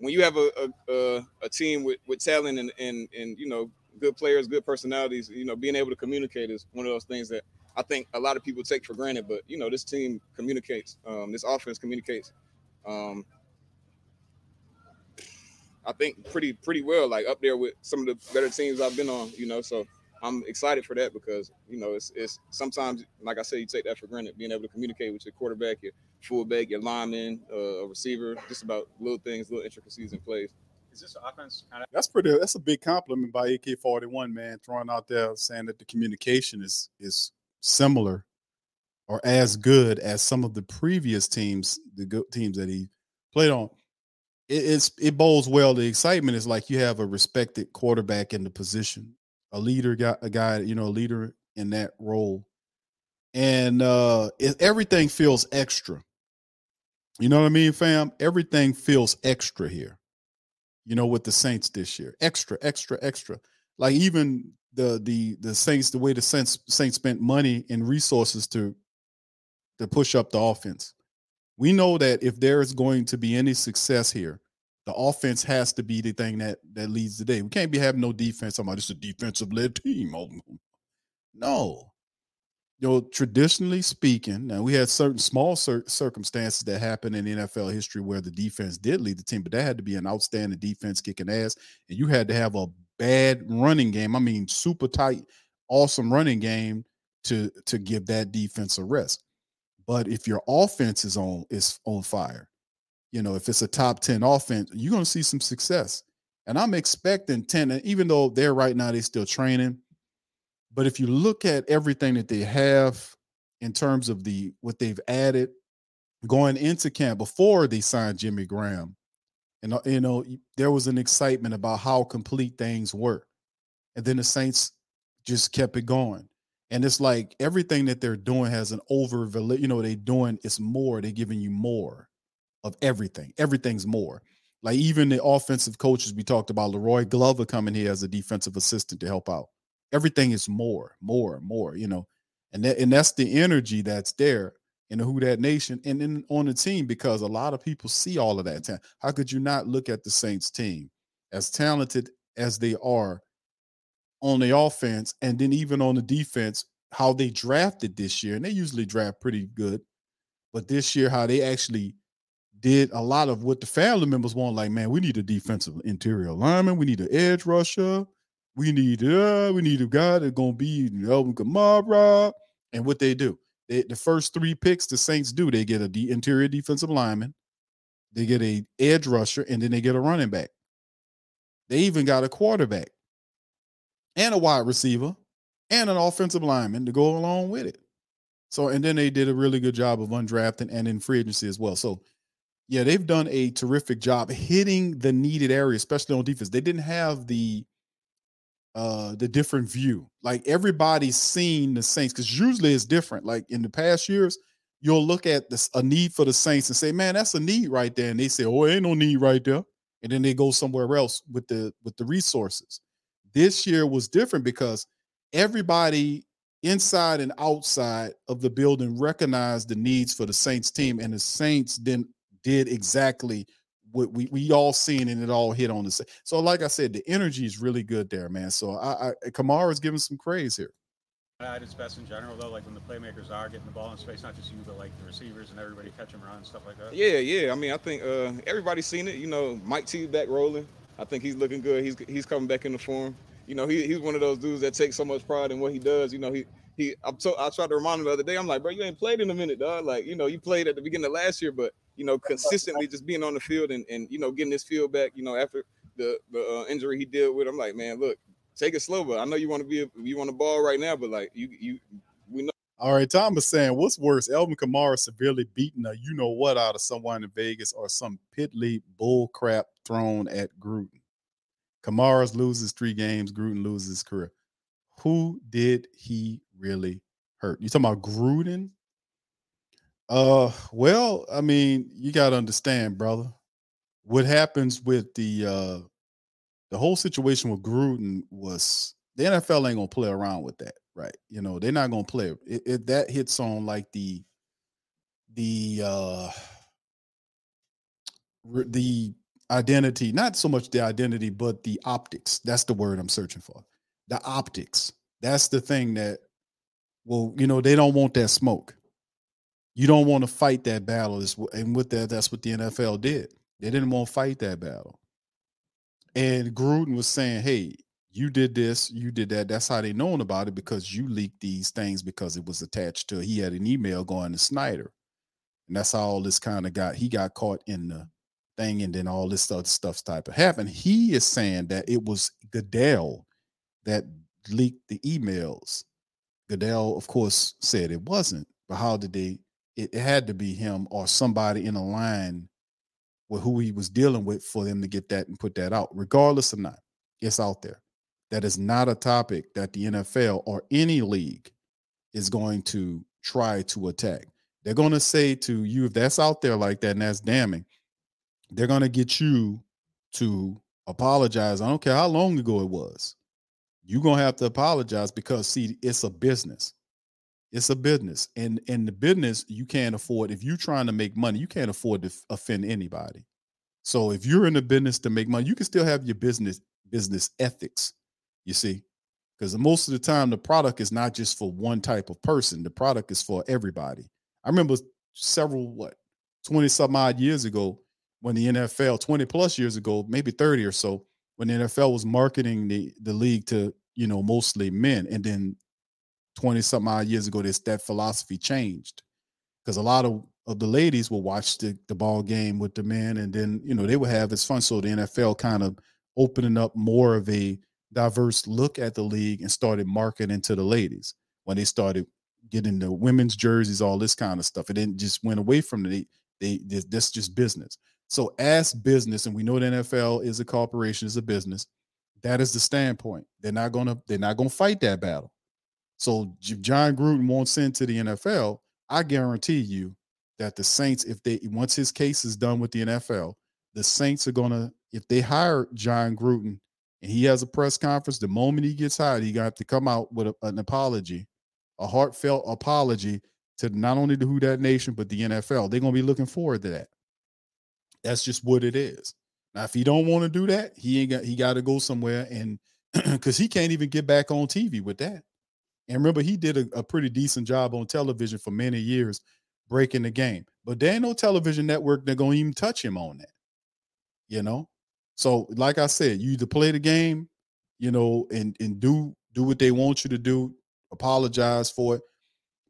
when you have a team with talent and you know, good players, good personalities, you know, being able to communicate is one of those things that I think a lot of people take for granted. But you know, this team communicates. This offense communicates. I think pretty well, like up there with some of the better teams I've been on, you know, so I'm excited for that because, you know, it's sometimes, like I said, you take that for granted, being able to communicate with your quarterback, your fullback, your lineman, a receiver, just about little things, little intricacies in plays. Is this offense kind of— that's a big compliment by AK41, man, throwing out there saying that the communication is similar or as good as some of the previous teams, the good teams that he played on. It bodes well. The excitement is like you have a respected quarterback in the position, a leader, a leader in that role. And everything feels extra. You know what I mean, fam? Everything feels extra here, you know, with the Saints this year. Extra, extra, extra. Like even the Saints, the way the Saints spent money and resources to push up the offense. We know that if there is going to be any success here, the offense has to be the thing that leads the day. We can't be having no defense. I'm like, it's a defensive-led team. No. You know, traditionally speaking, now we had certain small circumstances that happened in NFL history where the defense did lead the team, but that had to be an outstanding defense kicking ass, and you had to have a bad running game. I mean, super tight, awesome running game to give that defense a rest. But if your offense is on fire, you know, if it's a top 10 offense, you're going to see some success. And I'm expecting 10, and even though they're right now, they're still training. But if you look at everything that they have in terms of what they've added going into camp before they signed Jimmy Graham, and, you know, there was an excitement about how complete things were. And then the Saints just kept it going. And it's like everything that they're doing has an over, you know, they're doing, it's more, they're giving you more of everything. Everything's more. Like even the offensive coaches, we talked about Leroy Glover coming here as a defensive assistant to help out. Everything is more, you know, and that's the energy that's there in the Who Dat Nation and then on the team, because a lot of people see all of that. How could you not look at the Saints team as talented as they are on the offense, and then even on the defense, how they drafted this year, and they usually draft pretty good, but this year how they actually did a lot of what the family members want, like, man, we need a defensive interior lineman, we need an edge rusher, we need a guy that's going to be Alvin Kamara, and what they do, the first three picks the Saints do, they get an interior defensive lineman, they get an edge rusher, and then they get a running back. They even got a quarterback and a wide receiver, and an offensive lineman to go along with it. So, and then they did a really good job of undrafting and in free agency as well. So, yeah, they've done a terrific job hitting the needed area, especially on defense. They didn't have the different view. Like, everybody's seen the Saints, because usually it's different. Like, in the past years, you'll look at a need for the Saints and say, man, that's a need right there. And they say, oh, ain't no need right there. And then they go somewhere else with the resources. This year was different because everybody inside and outside of the building recognized the needs for the Saints team, and the Saints then did exactly what we all seen, and it all hit on the same. So, like I said, the energy is really good there, man. So, Kamara's giving some praise here. At its best in general, though, like when the playmakers are getting the ball in space, not just you, but like the receivers and everybody catching around and stuff like that. Yeah. I mean, I think everybody's seen it. You know, Mike T back rolling. I think he's looking good. He's coming back into form. You know, he's one of those dudes that takes so much pride in what he does. You know, I tried to remind him the other day. I'm like, bro, you ain't played in a minute, dog. Like, you know, you played at the beginning of last year, but, you know, consistently just being on the field and you know, getting his field back, you know, after the injury he dealt with. I'm like, man, look, take it slow, but I know you want to ball right now, but like we know. All right, Thomas saying, what's worse, Alvin Kamara severely beaten a you-know-what out of someone in Vegas or some piddly bull crap thrown at Gruden? Kamara loses 3 games, Gruden loses his career. Who did he really hurt? You talking about Gruden? Well, I mean, you got to understand, brother. what happens with the whole situation with Gruden was the NFL ain't gonna play around with that, right? You know, they're not gonna play it. That hits on like the identity, not so much the identity, but the optics. That's the word I'm searching for. The optics. That's the thing that, well, you know, they don't want that smoke. You don't want to fight that battle. And with that, that's what the NFL did. They didn't want to fight that battle. And Gruden was saying, hey, you did this, you did that. That's how they known about it, because you leaked these things, because it was attached to, he had an email going to Snyder. And that's how all this kind of got caught in the thing. And then all this other stuff type of happened. He is saying that it was Goodell that leaked the emails. Goodell, of course, said it wasn't, but how did they, it had to be him or somebody in a line with who he was dealing with for them to get that and put that out, regardless or not. It's out there. That is not a topic that the NFL or any league is going to try to attack. They're going to say to you, if that's out there like that and that's damning, they're going to get you to apologize. I don't care how long ago it was. You're going to have to apologize, because, see, it's a business. It's a business. And in the business, you can't afford, if you're trying to make money, you can't afford to offend anybody. So if you're in the business to make money, you can still have your business ethics, you see, because most of the time the product is not just for one type of person. The product is for everybody. I remember several, 20-some odd years ago when the NFL, 20-plus years ago, maybe 30 or so, when the NFL was marketing the league to, you know, mostly men. And then 20-some odd years ago, that philosophy changed, because a lot of the ladies will watch the ball game with the men, and then, you know, they would have this fun. So the NFL kind of opening up more of a diverse look at the league and started marketing to the ladies when they started getting the women's jerseys, all this kind of stuff. It didn't just went away from that's just business. So as business, and we know the NFL is a corporation, is a business, that is the standpoint. They're not gonna fight that battle. So if Jon Gruden won't send to the NFL, I guarantee you that the Saints, once his case is done with the NFL, the Saints are gonna, if they hire Jon Gruden and he has a press conference, the moment he gets hired, he gonna have to come out with an apology, a heartfelt apology to not only the Who Dat Nation, but the NFL. They're gonna be looking forward to that. That's just what it is. Now, if he don't want to do that, he got to go somewhere, and because he can't even get back on TV with that. And remember, he did a pretty decent job on television for many years, breaking the game. But there ain't no television network that gonna even touch him on that. You know, so like I said, you either play the game, you know, and do what they want you to do. Apologize for it.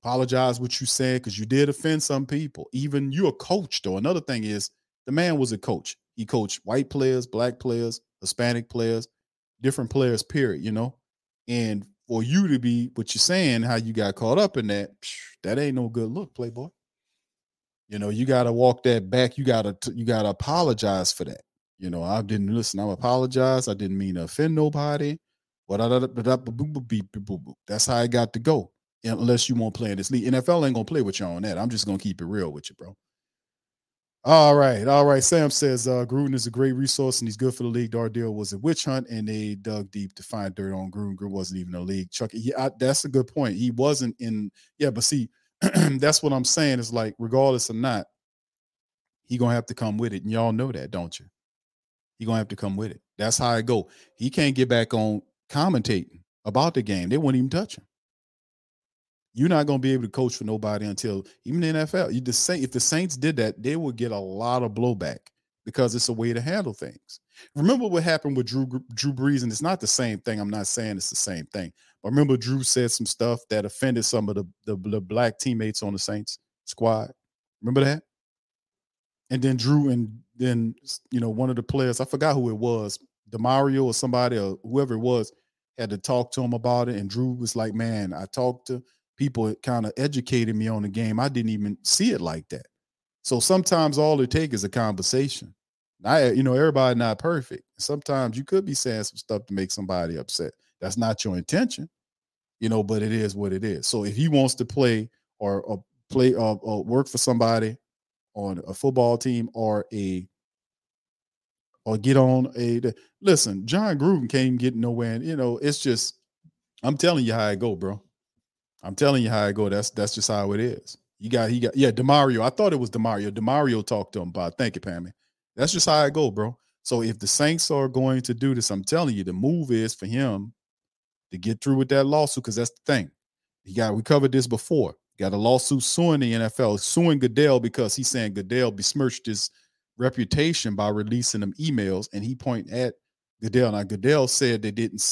Apologize what you said, because you did offend some people. Even you're a coach, though. Another thing is, the man was a coach. He coached white players, black players, Hispanic players, different players, period, you know. And for you to be what you're saying, how you got caught up in that, that ain't no good look, playboy. You know, you got to walk that back. You got to apologize for that. You know, I didn't listen. I apologize. I didn't mean to offend nobody. That's how I got to go. Unless you won't play in this league. NFL ain't going to play with you on that. I'm just going to keep it real with you, bro. All right. Sam says Gruden is a great resource and he's good for the league. Dardeal was a witch hunt and they dug deep to find dirt on Gruden. Gruden wasn't even a league. Chuck, that's a good point. He wasn't in. Yeah, but see, that's what I'm saying is, like, regardless or not, he gonna have to come with it, and y'all know that, don't you? He gonna have to come with it. That's how it go. He can't get back on commentating about the game. They won't even touch him. You're not going to be able to coach for nobody until even the NFL. If the Saints did that, they would get a lot of blowback, because it's a way to handle things. Remember what happened with Drew Brees, and it's not the same thing. I'm not saying it's the same thing. But remember, Drew said some stuff that offended some of the black teammates on the Saints squad. Remember that? And then Drew and then, you know, one of the players, I forgot who it was, Demario or somebody or whoever it was, had to talk to him about it. And Drew was like, man, I talked to people, kind of educated me on the game. I didn't even see it like that. So sometimes all it takes is a conversation. Everybody not perfect. Sometimes you could be saying some stuff to make somebody upset. That's not your intention, you know, but it is what it is. So if he wants to play or work for somebody on a football team or a or get on a – listen, Jon Gruden came getting nowhere. And, you know, it's just – I'm telling you how it go, bro. I'm telling you how it go. That's just how it is. He got Demario. I thought it was Demario. Demario talked to him about it. Thank you, Pammy. That's just how it go, bro. So if the Saints are going to do this, I'm telling you, the move is for him to get through with that lawsuit, because that's the thing. We covered this before. Got a lawsuit suing the NFL, suing Goodell, because he's saying Goodell besmirched his reputation by releasing them emails, and he pointed at Goodell. Now, Goodell said he didn't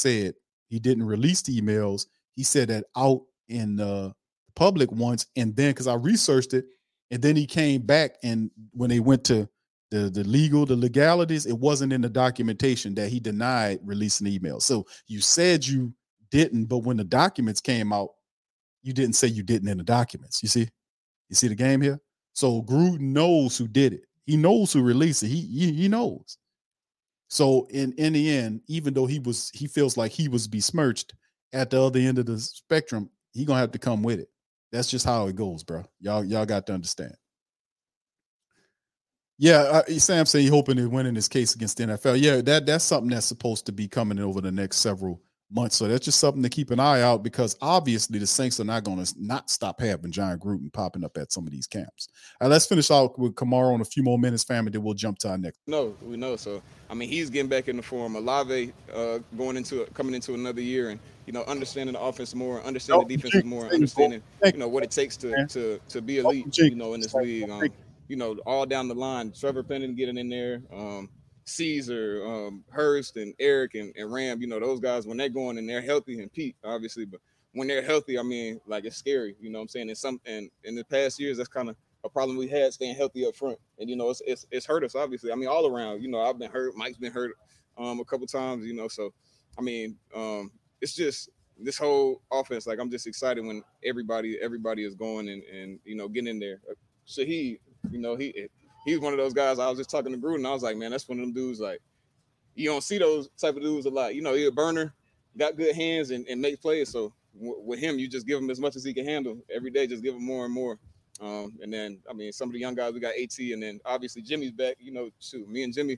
release the emails. He said that out in the public once, and then, because I researched it, and then he came back, and when they went to the legalities, it wasn't in the documentation that he denied releasing the emails. So you said you didn't, but when the documents came out, you didn't say you didn't in the documents. You see the game here? So Gruden knows who did it. He knows who released it. He knows. So in the end, even though he feels like he was besmirched at the other end of the spectrum, he going to have to come with it. That's just how it goes, bro. Y'all got to understand. Yeah, Sam said he's hoping to win in his case against the NFL. Yeah, that's something that's supposed to be coming over the next several months. So that's just something to keep an eye out, because obviously the Saints are not going to not stop having Jon Gruden popping up at some of these camps. All right, let's finish out with Kamara in a few more minutes, family, then we'll jump to our next. No, we know. So, I mean, he's getting back in the form. Olave coming into another year, and, you know, understanding the offense more, understanding the defense more, understanding, you know, what it takes to be elite, you know, in this league. You know, all down the line, Trevor Penning getting in there, Cesar, Hurst, and Eric, and Ram, you know, those guys, when they're going and they're healthy, and Pete, obviously, but when they're healthy, I mean, like, it's scary, you know what I'm saying? And in the past years, that's kind of a problem we had, staying healthy up front. And, you know, it's hurt us, obviously. I mean, all around, you know, I've been hurt. Mike's been hurt a couple times, you know. So, I mean, it's just this whole offense, like, I'm just excited when everybody is going and you know, getting in there. Shaheed, you know, he's one of those guys. I was just talking to Gruden. I was like, man, that's one of them dudes, like, you don't see those type of dudes a lot. You know, he's a burner, got good hands, and make plays. So with him, you just give him as much as he can handle every day. Just give him more and more. And then, I mean, some of the young guys, we got AT, and then obviously Jimmy's back. You know, shoot, me and Jimmy.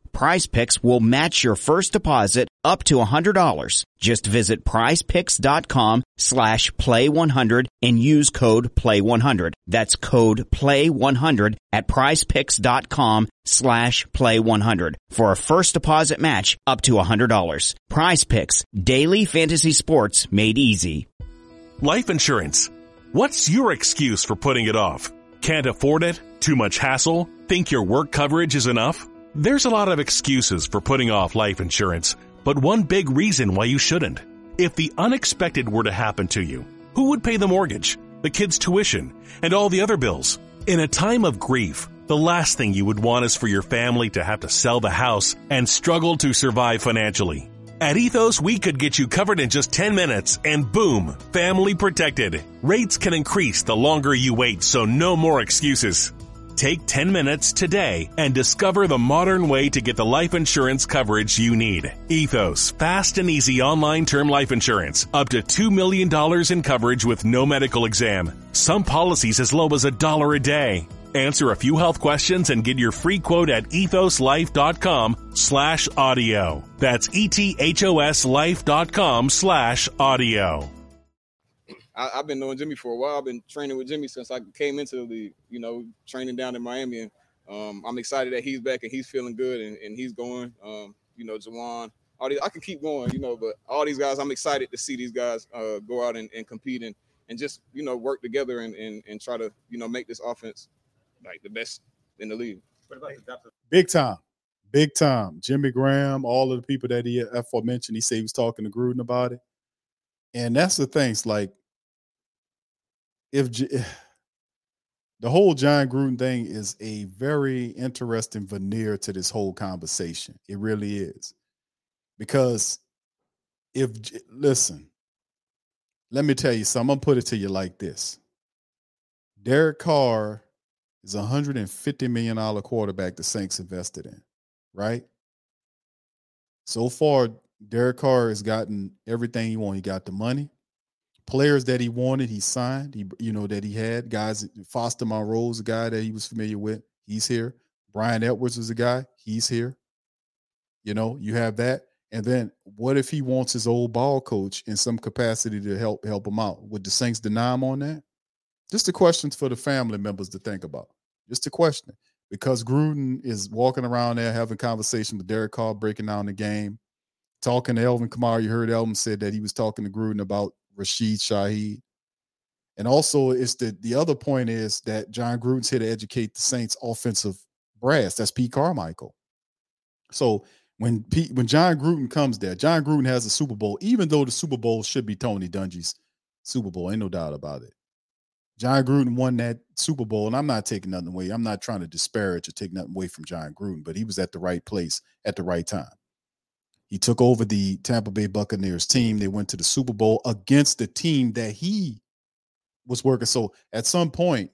Prize Picks will match your first deposit up to $100. Just visit prizepicks.com/play100 and use code play100. That's code play100 at prizepicks.com/play100 for a first deposit match up to $100. Prize Picks, daily fantasy sports made easy. Life insurance. What's your excuse for putting it off? Can't afford it? Too much hassle? Think your work coverage is enough? There's a lot of excuses for putting off life insurance, but one big reason why you shouldn't. If the unexpected were to happen to you, who would pay the mortgage, the kids' tuition, and all the other bills? In a time of grief, the last thing you would want is for your family to have to sell the house and struggle to survive financially. At Ethos, we could get you covered in just 10 minutes, and boom, family protected. Rates can increase the longer you wait, so no more excuses. Take 10 minutes today and discover the modern way to get the life insurance coverage you need. Ethos, fast and easy online term life insurance. Up to $2 million in coverage with no medical exam. Some policies as low as $1 a day. Answer a few health questions and get your free quote at ethoslife.com/audio. That's ethoslife.com/audio. I've been knowing Jimmy for a while. I've been training with Jimmy since I came into the league, you know, training down in Miami. And I'm excited that he's back and he's feeling good and he's going, you know, Jawan, all these, I can keep going, you know, but all these guys, I'm excited to see these guys go out and compete and just, you know, work together and try to, you know, make this offense like the best in the league. Big time. Big time. Jimmy Graham, all of the people that he aforementioned, he said he was talking to Gruden about it. And that's the thing. It's like, if the whole Jon Gruden thing is a very interesting veneer to this whole conversation. It really is. Because listen, let me tell you something. I'm going to put it to you like this. Derek Carr is a $150 million quarterback the Saints invested in, right? So far, Derek Carr has gotten everything he wanted. He got the money. Players that he wanted, he signed, that he had. Guys, Foster Monroe's a guy that he was familiar with. He's here. Brian Edwards is a guy. He's here. You have that. And then what if he wants his old ball coach in some capacity to help him out? Would the Saints deny him on that? Just a question for the family members to think about. Just a question. Because Gruden is walking around there having conversation with Derek Carr, breaking down the game, talking to Alvin Kamara. You heard Alvin said that he was talking to Gruden about Rashid Shaheed. And also, it's the other point is that Jon Gruden's here to educate the Saints offensive brass. That's Pete Carmichael. So when Jon Gruden comes there, Jon Gruden has a Super Bowl, even though the Super Bowl should be Tony Dungy's Super Bowl. Ain't no doubt about it. Jon Gruden won that Super Bowl, and I'm not taking nothing away. I'm not trying to disparage or take nothing away from Jon Gruden, but he was at the right place at the right time. He took over the Tampa Bay Buccaneers team. They went to the Super Bowl against the team that he was working. So at some point,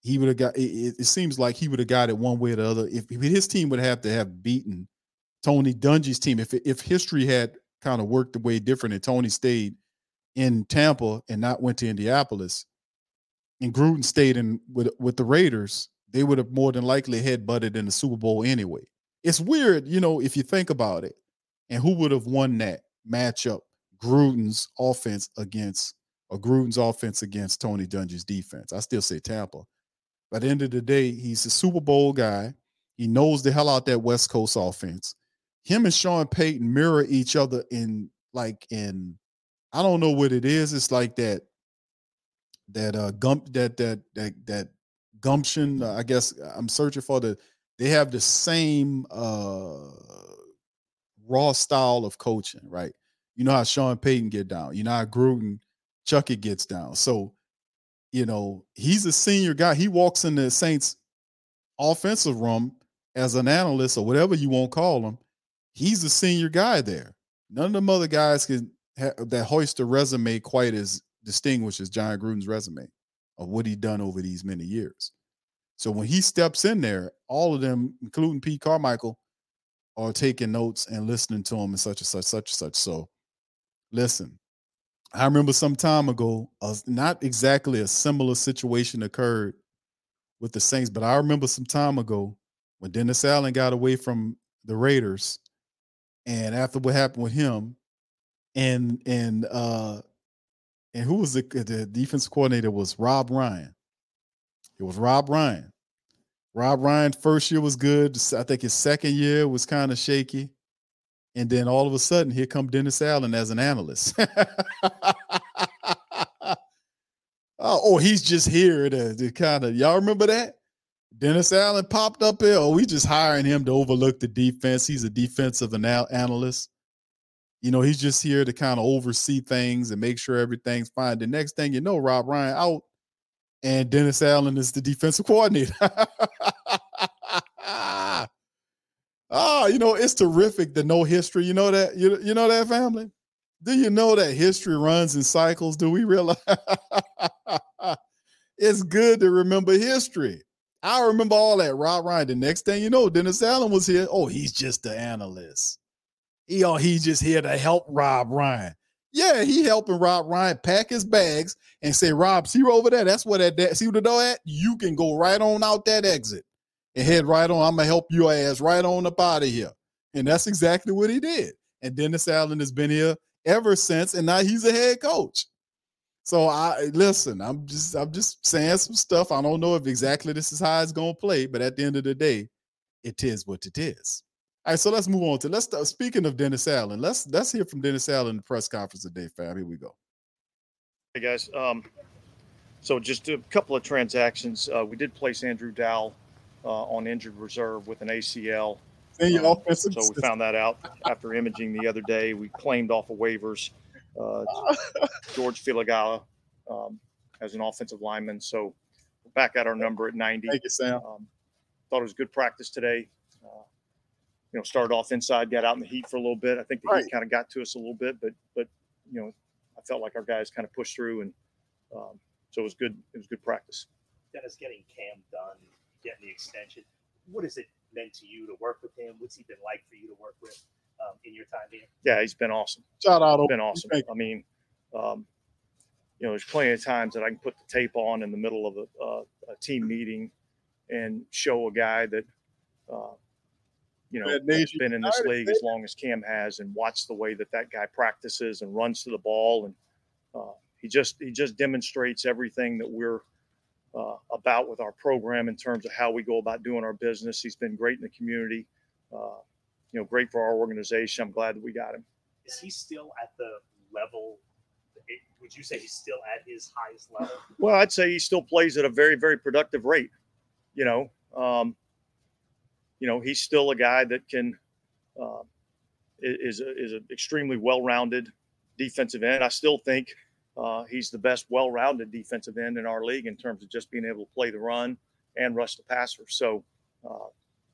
he would have got it. It seems like he would have got it one way or the other. If his team would have to have beaten Tony Dungy's team, if history had kind of worked the way different and Tony stayed in Tampa and not went to Indianapolis, and Gruden stayed in with the Raiders, they would have more than likely headbutted in the Super Bowl anyway. It's weird, if you think about it. And who would have won that matchup? Gruden's offense against Tony Dungy's defense. I still say Tampa. By the end of the day, he's a Super Bowl guy. He knows the hell out that West Coast offense. Him and Sean Payton mirror each other in I don't know what it is. It's like that. That gumption, I guess I'm searching for they have the same raw style of coaching, right? You know how Sean Payton get down, you know how Gruden, Chucky gets down. So, he's a senior guy. He walks in the Saints offensive room as an analyst or whatever you want to call him. He's a senior guy there. None of them other guys that hoist a resume quite as distinguishes Jon Gruden's resume of what he's done over these many years. So when he steps in there, all of them, including Pete Carmichael, are taking notes and listening to him and such and such, such and such. So listen, I remember some time ago, not exactly a similar situation occurred with the Saints, but I remember some time ago when Dennis Allen got away from the Raiders, and after what happened with him and who was the defensive coordinator was Rob Ryan. It was Rob Ryan. Rob Ryan's first year was good. I think his second year was kind of shaky. And then all of a sudden, here come Dennis Allen as an analyst. Oh, he's just here to kind of – y'all remember that? Dennis Allen popped up here. Oh, we just hiring him to overlook the defense. He's a defensive analyst. He's just here to kind of oversee things and make sure everything's fine. The next thing you know, Rob Ryan out, and Dennis Allen is the defensive coordinator. It's terrific to know history. You know that? You know that, family? Do you know that history runs in cycles? Do we realize? It's good to remember history. I remember all that. Rob Ryan, the next thing you know, Dennis Allen was here. Oh, he's just the analyst. He's just here to help Rob Ryan. Yeah, he helping Rob Ryan pack his bags and say, Rob, see you over there? That's where see what the door at? You can go right on out that exit and head right on. I'm going to help your ass right on up out of here. And that's exactly what he did. And Dennis Allen has been here ever since, and now he's a head coach. So I'm just saying some stuff. I don't know if exactly this is how it's going to play, but at the end of the day, it is what it is. All right, so let's move on to speaking of Dennis Allen, let's hear from Dennis Allen in the press conference today, fam. Here we go. Hey guys, so just a couple of transactions. We did place Andrew Dowell on injured reserve with an ACL. So we found that out after imaging the other day. We claimed off of waivers George Filagala as an offensive lineman. So we're back at our number at 90. Thank you, Sam. Thought it was good practice today. You know, started off inside, got out in the heat for a little bit. I think the heat kind of got to us a little bit, but you know, I felt like our guys kind of pushed through, and so it was good. It was good practice. Dennis, getting Cam done, getting the extension. What has it meant to you to work with him? What's he been like for you to work with in your time here? Yeah, he's been awesome. Shout out, he's been awesome. I mean, you know, there's plenty of times that I can put the tape on in the middle of a team meeting and show a guy that. You know, has been in this league as long as Cam has, and watch the way that that guy practices and runs to the ball, and he just demonstrates everything that we're about with our program in terms of how we go about doing our business. He's been great in the community, you know, great for our organization. I'm glad that we got him. Is he still at the level? Would you say he's still at his highest level? Well, I'd say he still plays at a very, very productive rate. You know. You know, he's still a guy that can is an extremely well-rounded defensive end. I still think he's the best well-rounded defensive end in our league in terms of just being able to play the run and rush the passer. So,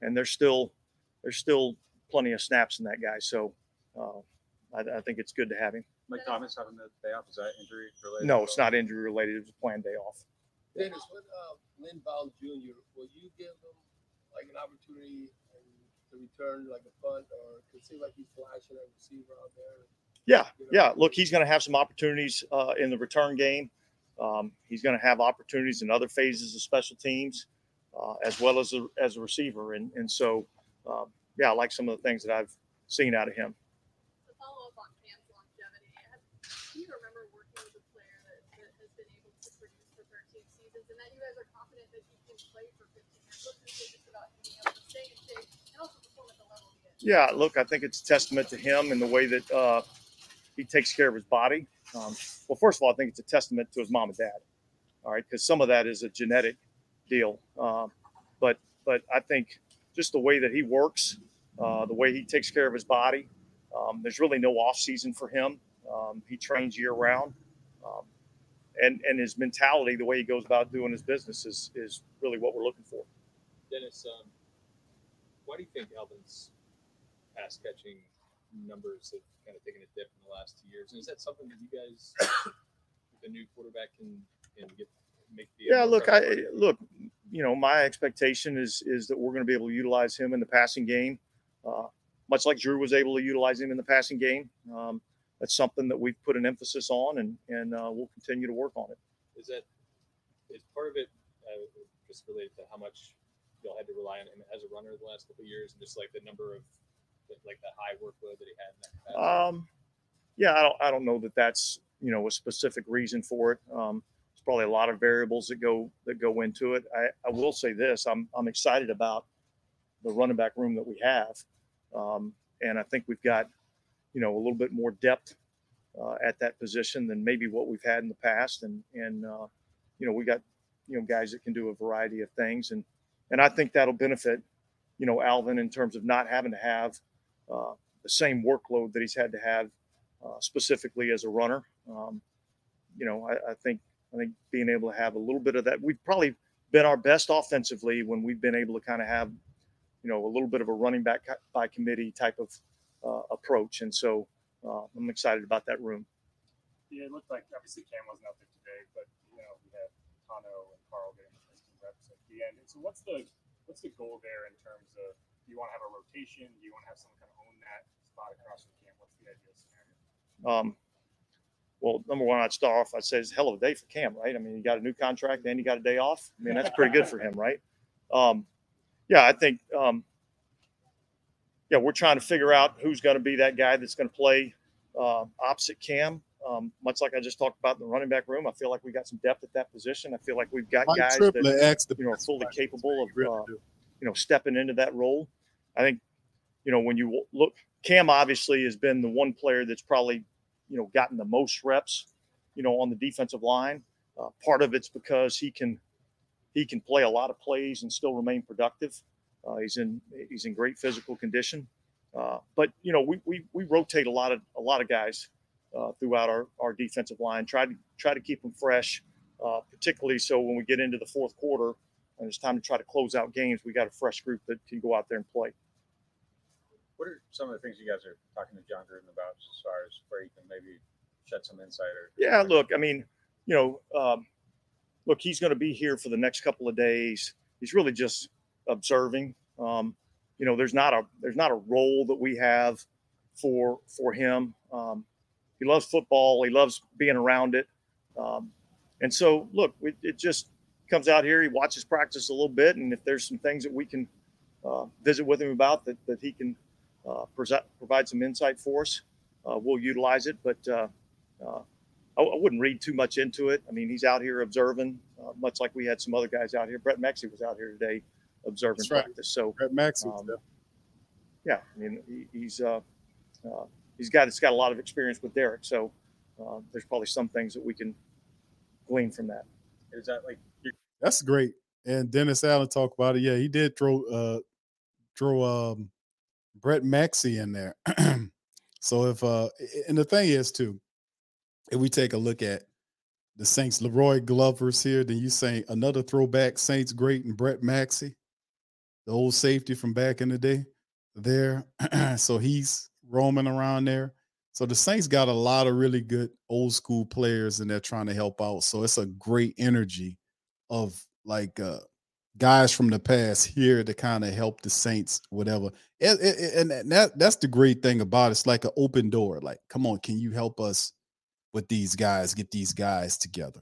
and there's still plenty of snaps in that guy. So, I think it's good to have him. Mike Thomas having the day off, is that injury related? No, it's not injury related. It was a planned day off. Dennis, with Lynn Bowden Jr., will you give him like an opportunity to return like a punt, or it seems like he's flashing a receiver out there? Yeah. Look, he's going to have some opportunities in the return game. He's going to have opportunities in other phases of special teams as well as a receiver. And so, yeah, I like some of the things that I've seen out of him. To follow up on Cam's longevity, do you remember working with a player that has been able to produce for 13 seasons and that you guys are confident that he can play for 15 years? Yeah, look, I think it's a testament to him and the way that he takes care of his body. Well, first of all, I think it's a testament to his mom and dad. All right, because some of that is a genetic deal. But I think just the way that he works, the way he takes care of his body, there's really no off season for him. He trains year round, and his mentality, the way he goes about doing his business, is really what we're looking for. Dennis, why do you think Alvin's pass catching numbers have kind of taken a dip in the last 2 years? And is that something that you guys, the new quarterback, can make the? Yeah, look, look, you know, my expectation is that we're going to be able to utilize him in the passing game, much like Drew was able to utilize him in the passing game. That's something that we've put an emphasis on, and we'll continue to work on it. Is part of it just related to how much y'all had to rely on him as a runner the last couple of years, and just like the number of like the high workload that he had in that capacity? Yeah, I don't know that that's, you know, a specific reason for it. There's probably a lot of variables that go into it. I will say this: I'm excited about the running back room that we have, and I think we've got, you know, a little bit more depth at that position than maybe what we've had in the past, and you know, we got, you know, guys that can do a variety of things, and I think that'll benefit, you know, Alvin in terms of not having to have the same workload that he's had to have specifically as a runner. You know, I think being able to have a little bit of that, we've probably been our best offensively when we've been able to kind of have, you know, a little bit of a running back by committee type of approach. And so I'm excited about that room. Yeah, it looked like obviously Cam wasn't out there today, but, you know, we had Tanoh and Carl getting the first two reps at the end. And so what's the goal there in terms of, do you want to have a rotation? Do you want to have someone kind of own that spot across from Cam? What's the ideal scenario? Well, number one, I'd start off, I'd say it's a hell of a day for Cam, right? I mean, he got a new contract, then he got a day off. I mean, that's pretty good for him, right? Yeah, I think, yeah, we're trying to figure out who's going to be that guy that's going to play opposite Cam. Much like I just talked about in the running back room, I feel like we got some depth at that position. I feel like we've got guys that, you know, are fully capable of, you know, stepping into that role. I think, you know, when you look, Cam obviously has been the one player that's probably, you know, gotten the most reps, you know, on the defensive line. Part of it's because he can play a lot of plays and still remain productive. He's in great physical condition. But, you know, we rotate a lot of guys throughout our defensive line. Try to keep them fresh, particularly so when we get into the fourth quarter and it's time to try to close out games, we got a fresh group that can go out there and play. What are some of the things you guys are talking to Jon Gruden about as far as where you can maybe shed some insight? Yeah, look, I mean, you know, look, he's going to be here for the next couple of days. He's really just observing. You know, there's not a role that we have for him. He loves football. He loves being around it. And so, look, it just comes out here. He watches practice a little bit, and if there's some things that we can visit with him about that he can provide some insight for us, we'll utilize it. But I wouldn't read too much into it. I mean, he's out here observing, much like we had some other guys out here. Brett Maxey was out here today observing practice. So Brett Maxey, yeah, I mean, he's got a lot of experience with Derek, so there's probably some things that we can glean from that. Is that like that's great? And Dennis Allen talked about it. Yeah, he did throw Brett Maxey in there. So if and the thing is too, if we take a look at the Saints, Leroy Glover's here, then you say another throwback Saints great and Brett Maxey, the old safety from back in the day there. So he's roaming around there. So the Saints got a lot of really good old school players and they're trying to help out. So it's a great energy of like guys from the past here to kind of help the Saints, whatever. And that's the great thing about it. It's like an open door. Like, come on, can you help us with these guys, get these guys together?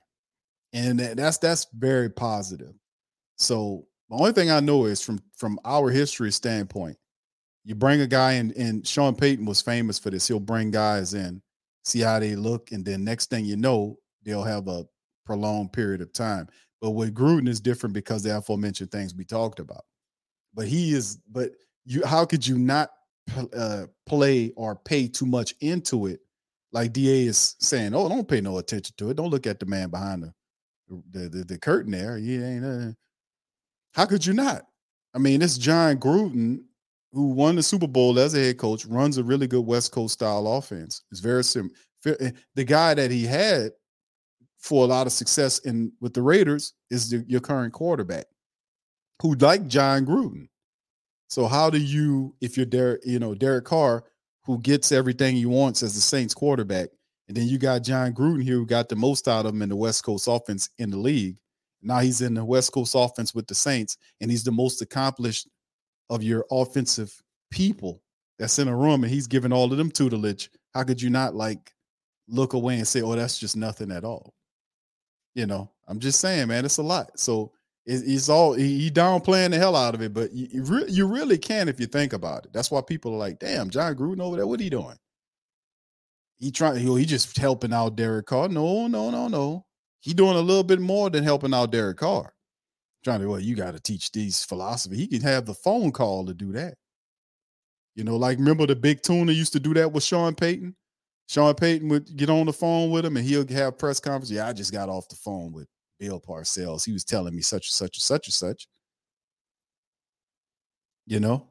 And that's very positive. So the only thing I know is from our history standpoint, you bring a guy in, and Sean Payton was famous for this. He'll bring guys in, see how they look, and then next thing you know, they'll have a prolonged period of time. But with Gruden is different because the aforementioned things we talked about. But you, how could you not play or pay too much into it? Like DA is saying, oh, don't pay no attention to it. Don't look at the man behind the curtain there. He ain't. How could you not? I mean, it's Jon Gruden, who won the Super Bowl as a head coach, runs a really good West Coast style offense. It's very similar. The guy that he had for a lot of success with the Raiders is your current quarterback, who like Jon Gruden. So how do you, if you're Derek Carr, who gets everything he wants as the Saints quarterback, and then you got Jon Gruden here, who got the most out of him in the West Coast offense in the league. Now he's in the West Coast offense with the Saints, and he's the most accomplished of your offensive people that's in a room, and he's giving all of them tutelage. How could you not like look away and say, oh, that's just nothing at all? You know, I'm just saying, man, it's a lot. So it's all, he downplaying the hell out of it, but you really can if you think about it. That's why people are like, damn, Jon Gruden over there, what he doing? He just helping out Derek Carr. No. He doing a little bit more than helping out Derek Carr. You got to teach these philosophy. He can have the phone call to do that. You know, like remember the big tuna used to do that with Sean Payton? Sean Payton would get on the phone with him and he'll have press conference. Yeah, I just got off the phone with Bill Parcells. He was telling me such and such and such and such. You know?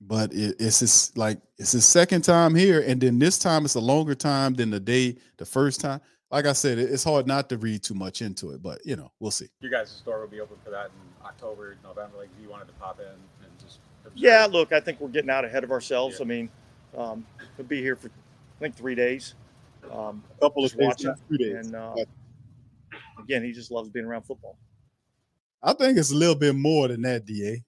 But it's his second time here, and then this time it's a longer time than the first time. Like I said, it's hard not to read too much into it, but, you know, we'll see. Your guys' store will be open for that in October, November. Like, if you wanted to pop in and just observe. Yeah, look, I think we're getting out ahead of ourselves. Yeah. I mean, we'll be here for, I think, 3 days. A couple of days, 2 days. And, again, he just loves being around football. I think it's a little bit more than that, DA.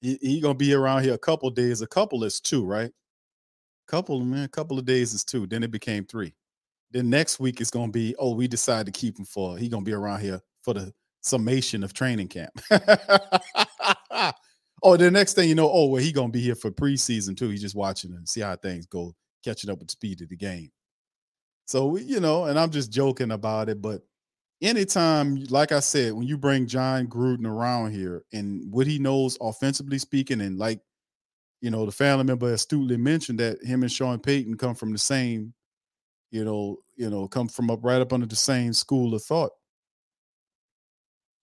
He going to be around here a couple of days. A couple is two, right? A couple of days is two. Then it became three. Then next week it's gonna be, oh, we decide to keep him for. He's gonna be around here for the summation of training camp. Oh, the next thing you know, oh, well, he's gonna be here for preseason too. He's just watching and see how things go, catching up with the speed of the game. So you know, and I'm just joking about it, but anytime, like I said, when you bring Jon Gruden around here and what he knows offensively speaking, and like you know, the family member astutely mentioned that him and Sean Payton come from the same. Come from right up under the same school of thought.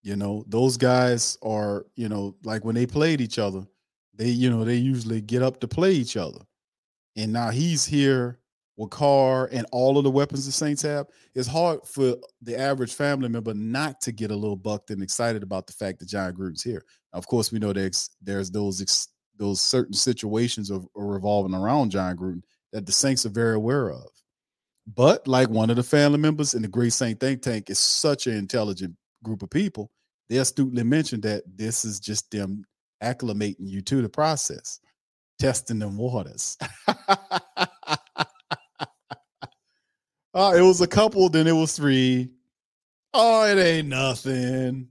You know, those guys are, you know, like when they played each other, they usually get up to play each other. And now he's here with Carr and all of the weapons the Saints have, it's hard for the average family member not to get a little bucked and excited about the fact that Jon Gruden's here. Of course, we know there's those certain situations of revolving around Jon Gruden that the Saints are very aware of. But like one of the family members in the Great Saint Think Tank is such an intelligent group of people, they astutely mentioned that this is just them acclimating you to the process, testing them waters. It was a couple, then it was three. Oh, it ain't nothing.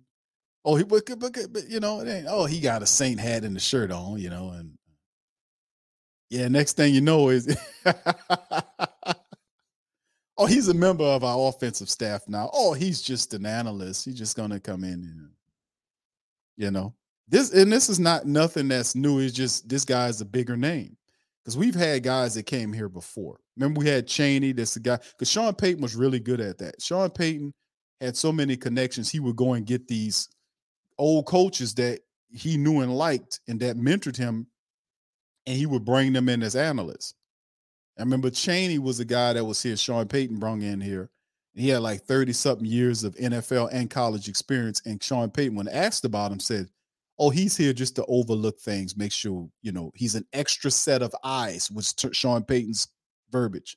Oh, but you know, it ain't. Oh, he got a Saint hat and a shirt on, you know, and yeah, next thing you know is, oh, he's a member of our offensive staff now. Oh, he's just an analyst. He's just gonna come in and, you know, this is not nothing that's new. It's just this guy's a bigger name. Because we've had guys that came here before. Remember, we had Chaney, that's the guy. Because Sean Payton was really good at that. Sean Payton had so many connections. He would go and get these old coaches that he knew and liked and that mentored him, and he would bring them in as analysts. I remember Chaney was a guy that was here. Sean Payton brought in here. He had like 30-something years of NFL and college experience, and Sean Payton, when asked about him, said, oh, he's here just to overlook things, make sure, you know, he's an extra set of eyes, was Sean Payton's verbiage.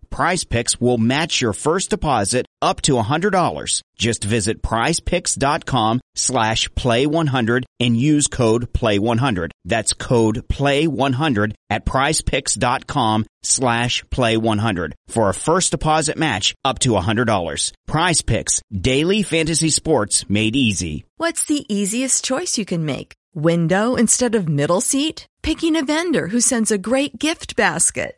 Prize Picks will match your first deposit up to $100. Just visit prizepicks.com/play100 and use code play100. That's code play100 at prizepicks.com/play100 for a first deposit match up to $100. Prize Picks, daily fantasy sports made easy. What's the easiest choice you can make? Window instead of middle seat? Picking a vendor who sends a great gift basket?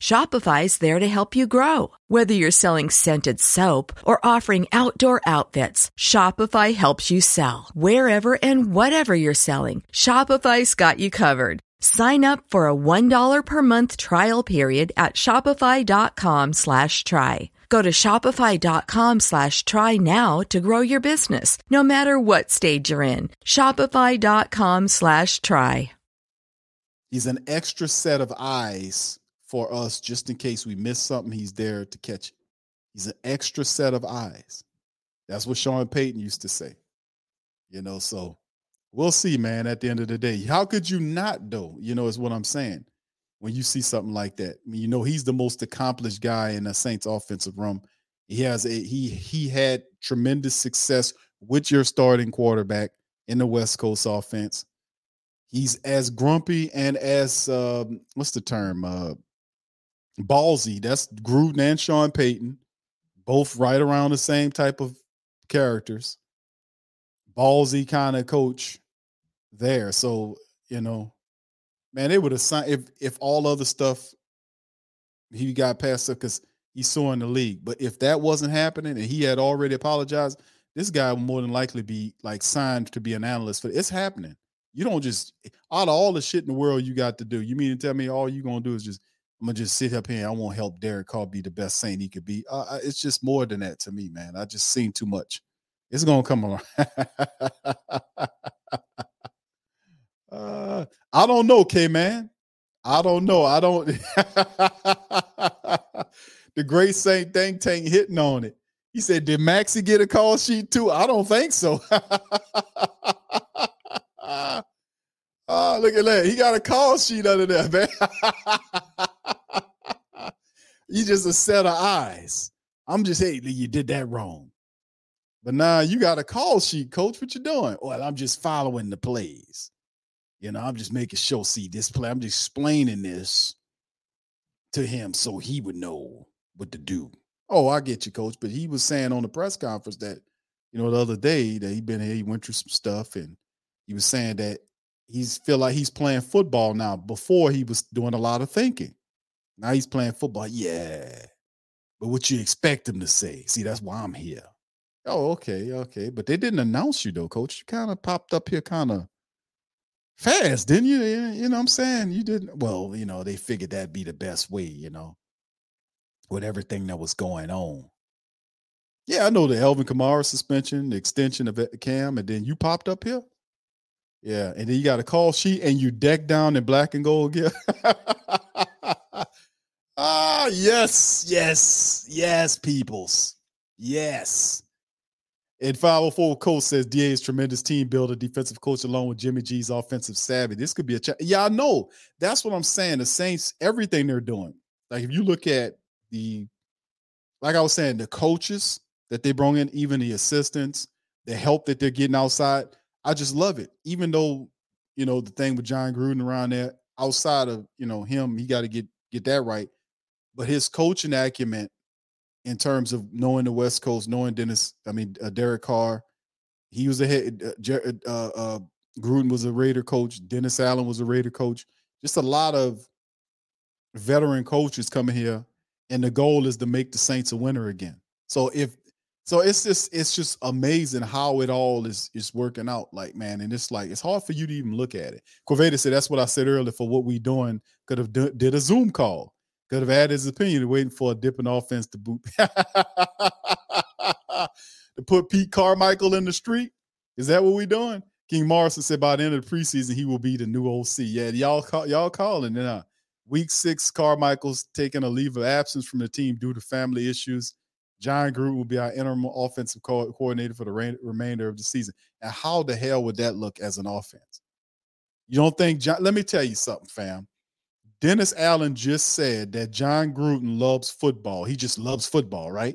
Shopify's there to help you grow. Whether you're selling scented soap or offering outdoor outfits, Shopify helps you sell. Wherever and whatever you're selling, Shopify's got you covered. Sign up for a $1 per month trial period at shopify.com/try. Go to shopify.com/try now to grow your business, no matter what stage you're in. Shopify.com/try. He's an extra set of eyes for us, just in case we miss something, he's there to catch it. He's an extra set of eyes. That's what Sean Payton used to say. You know, so we'll see, man, at the end of the day. How could you not, though? You know, is what I'm saying. When you see something like that, I mean, you know, he's the most accomplished guy in the Saints offensive room. He has he had tremendous success with your starting quarterback in the West Coast offense. He's as grumpy and as what's the term? Ballsy. That's Gruden and Sean Payton, both right around the same type of characters. Ballsy kind of coach there. So, you know, man, they would assign if all other stuff he got passed up because he's suing the league. But if that wasn't happening and he had already apologized, this guy would more than likely be like signed to be an analyst. But it's happening. You don't just, out of all the shit in the world you got to do, you mean to tell me all you gonna do is just, I'm gonna just sit up here and I won't help Derek Carr be the best Saint he could be? It's just more than that to me, man. I just seen too much. It's gonna come around. I don't know, K-Man. I don't know. I don't. The Great Saint Think Tank hitting on it. He said, did Maxie get a call sheet too? I don't think so. Oh, look at that. He got a call sheet under there, man. You just a set of eyes. I'm just saying, hey, you did that wrong. But now you got a call sheet, coach. What you doing? Well, I'm just following the plays. You know, I'm just making sure, see this play. I'm just explaining this to him so he would know what to do. Oh, I get you, coach. But he was saying on the press conference that, you know, the other day that he'd been here, he went through some stuff, and he was saying that he's feel like he's playing football now. Before he was doing a lot of thinking. Now he's playing football. Yeah. But what you expect him to say? See, that's why I'm here. Oh, okay. Okay. But they didn't announce you though, coach. You kind of popped up here kind of fast, didn't you? You know what I'm saying? You didn't. Well, you know, they figured that'd be the best way, you know, with everything that was going on. Yeah, I know the Alvin Kamara suspension, the extension of Cam, and then you popped up here. Yeah, and then you got a call sheet and you decked down in black and gold gear. Ah, yes, peoples. Yes. And 504 Coach says, DA is tremendous team builder, defensive coach, along with Jimmy G's offensive savvy. This could be a challenge. Yeah, I know. That's what I'm saying. The Saints, everything they're doing. Like, if you look at the, like I was saying, the coaches that they brought in, even the assistants, the help that they're getting outside, I just love it. Even though, you know, the thing with Jon Gruden around there, outside of, you know, him, he got to get that right. But his coaching acumen in terms of knowing the West Coast, knowing Derek Carr, he was a head. Gruden was a Raider coach. Dennis Allen was a Raider coach. Just a lot of veteran coaches coming here, and the goal is to make the Saints a winner again. So it's just amazing how it all is working out, like, man. And it's like, it's hard for you to even look at it. Corvada said, that's what I said earlier for what we doing. Could have did a Zoom call. Could have added his opinion, waiting for a dip in offense to boot. To put Pete Carmichael in the street. Is that what we doing? King Morrison said by the end of the preseason, he will be the new OC. Yeah, y'all calling it. Week 6, Carmichael's taking a leave of absence from the team due to family issues. Jon Gruden will be our interim offensive coordinator for the remainder of the season. And how the hell would that look as an offense? You don't think John? Let me tell you something, fam. Dennis Allen just said that Jon Gruden loves football. He just loves football, right?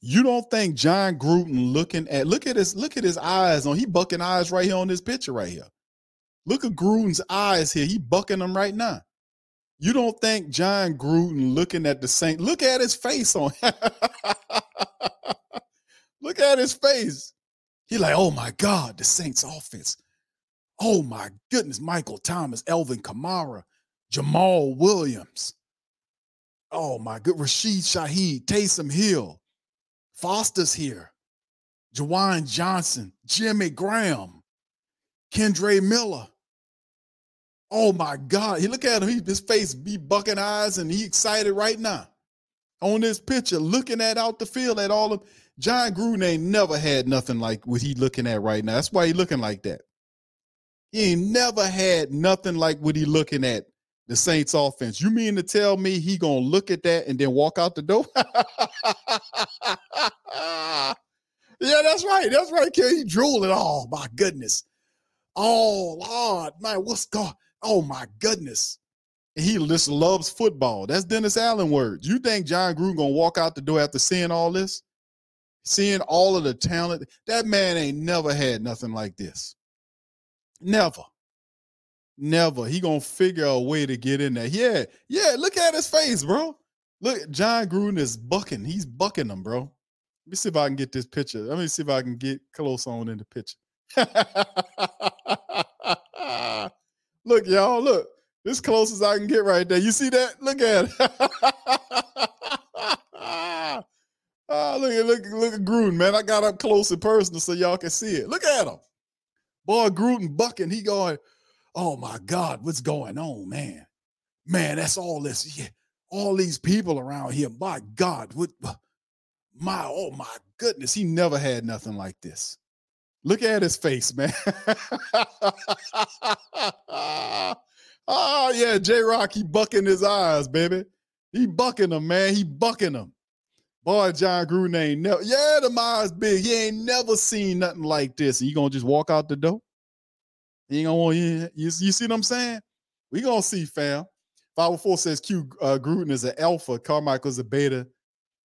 You don't think Jon Gruden look at his eyes on, he bucking eyes right here on this picture right here. Look at Gruden's eyes here. He bucking them right now. You don't think Jon Gruden looking at the Saints? Look at his face on. Look at his face. He like, oh my God, the Saints offense. Oh my goodness, Michael Thomas, Alvin Kamara, Jamaal Williams. Oh my good, Rashid Shaheed, Taysom Hill, Foster's here, Jawan Johnson, Jimmy Graham, Kendre Miller. Oh, my God. He look at him. His face be bucking eyes, and he excited right now. On this picture, looking at out the field at all of Jon Gruden ain't never had nothing like what he looking at right now. That's why he looking like that. He ain't never had nothing like what he looking at, the Saints offense. You mean to tell me he going to look at that and then walk out the door? Yeah, that's right. That's right, kid. He drooling. Oh, my goodness. Oh, Lord, man, what's going? Oh, my goodness. He just loves football. That's Dennis Allen words. You think Jon Gruden going to walk out the door after seeing all this? Seeing all of the talent? That man ain't never had nothing like this. Never. He going to figure a way to get in there. Yeah, look at his face, bro. Look, Jon Gruden is bucking. He's bucking them, bro. Let me see if I can get this picture. Let me see if I can get close on in the picture. Look, y'all, look. This close as I can get right there. You see that? Look at it. Oh, look at Gruden, man. I got up close and personal so y'all can see it. Look at him. Boy, Gruden bucking. He going, oh, my God, what's going on, man? Man, that's all this. Yeah, all these people around here. My God, oh, my goodness. He never had nothing like this. Look at his face, man. Oh, yeah, J-Rock, he bucking his eyes, baby. He bucking them, man. He bucking them. Boy, Jon Gruden ain't never. Yeah, them eyes big. He ain't never seen nothing like this. And you going to just walk out the door? You don't want you see what I'm saying? We gonna see, fam. 504 says Gruden is an alpha, Carmichael's a beta.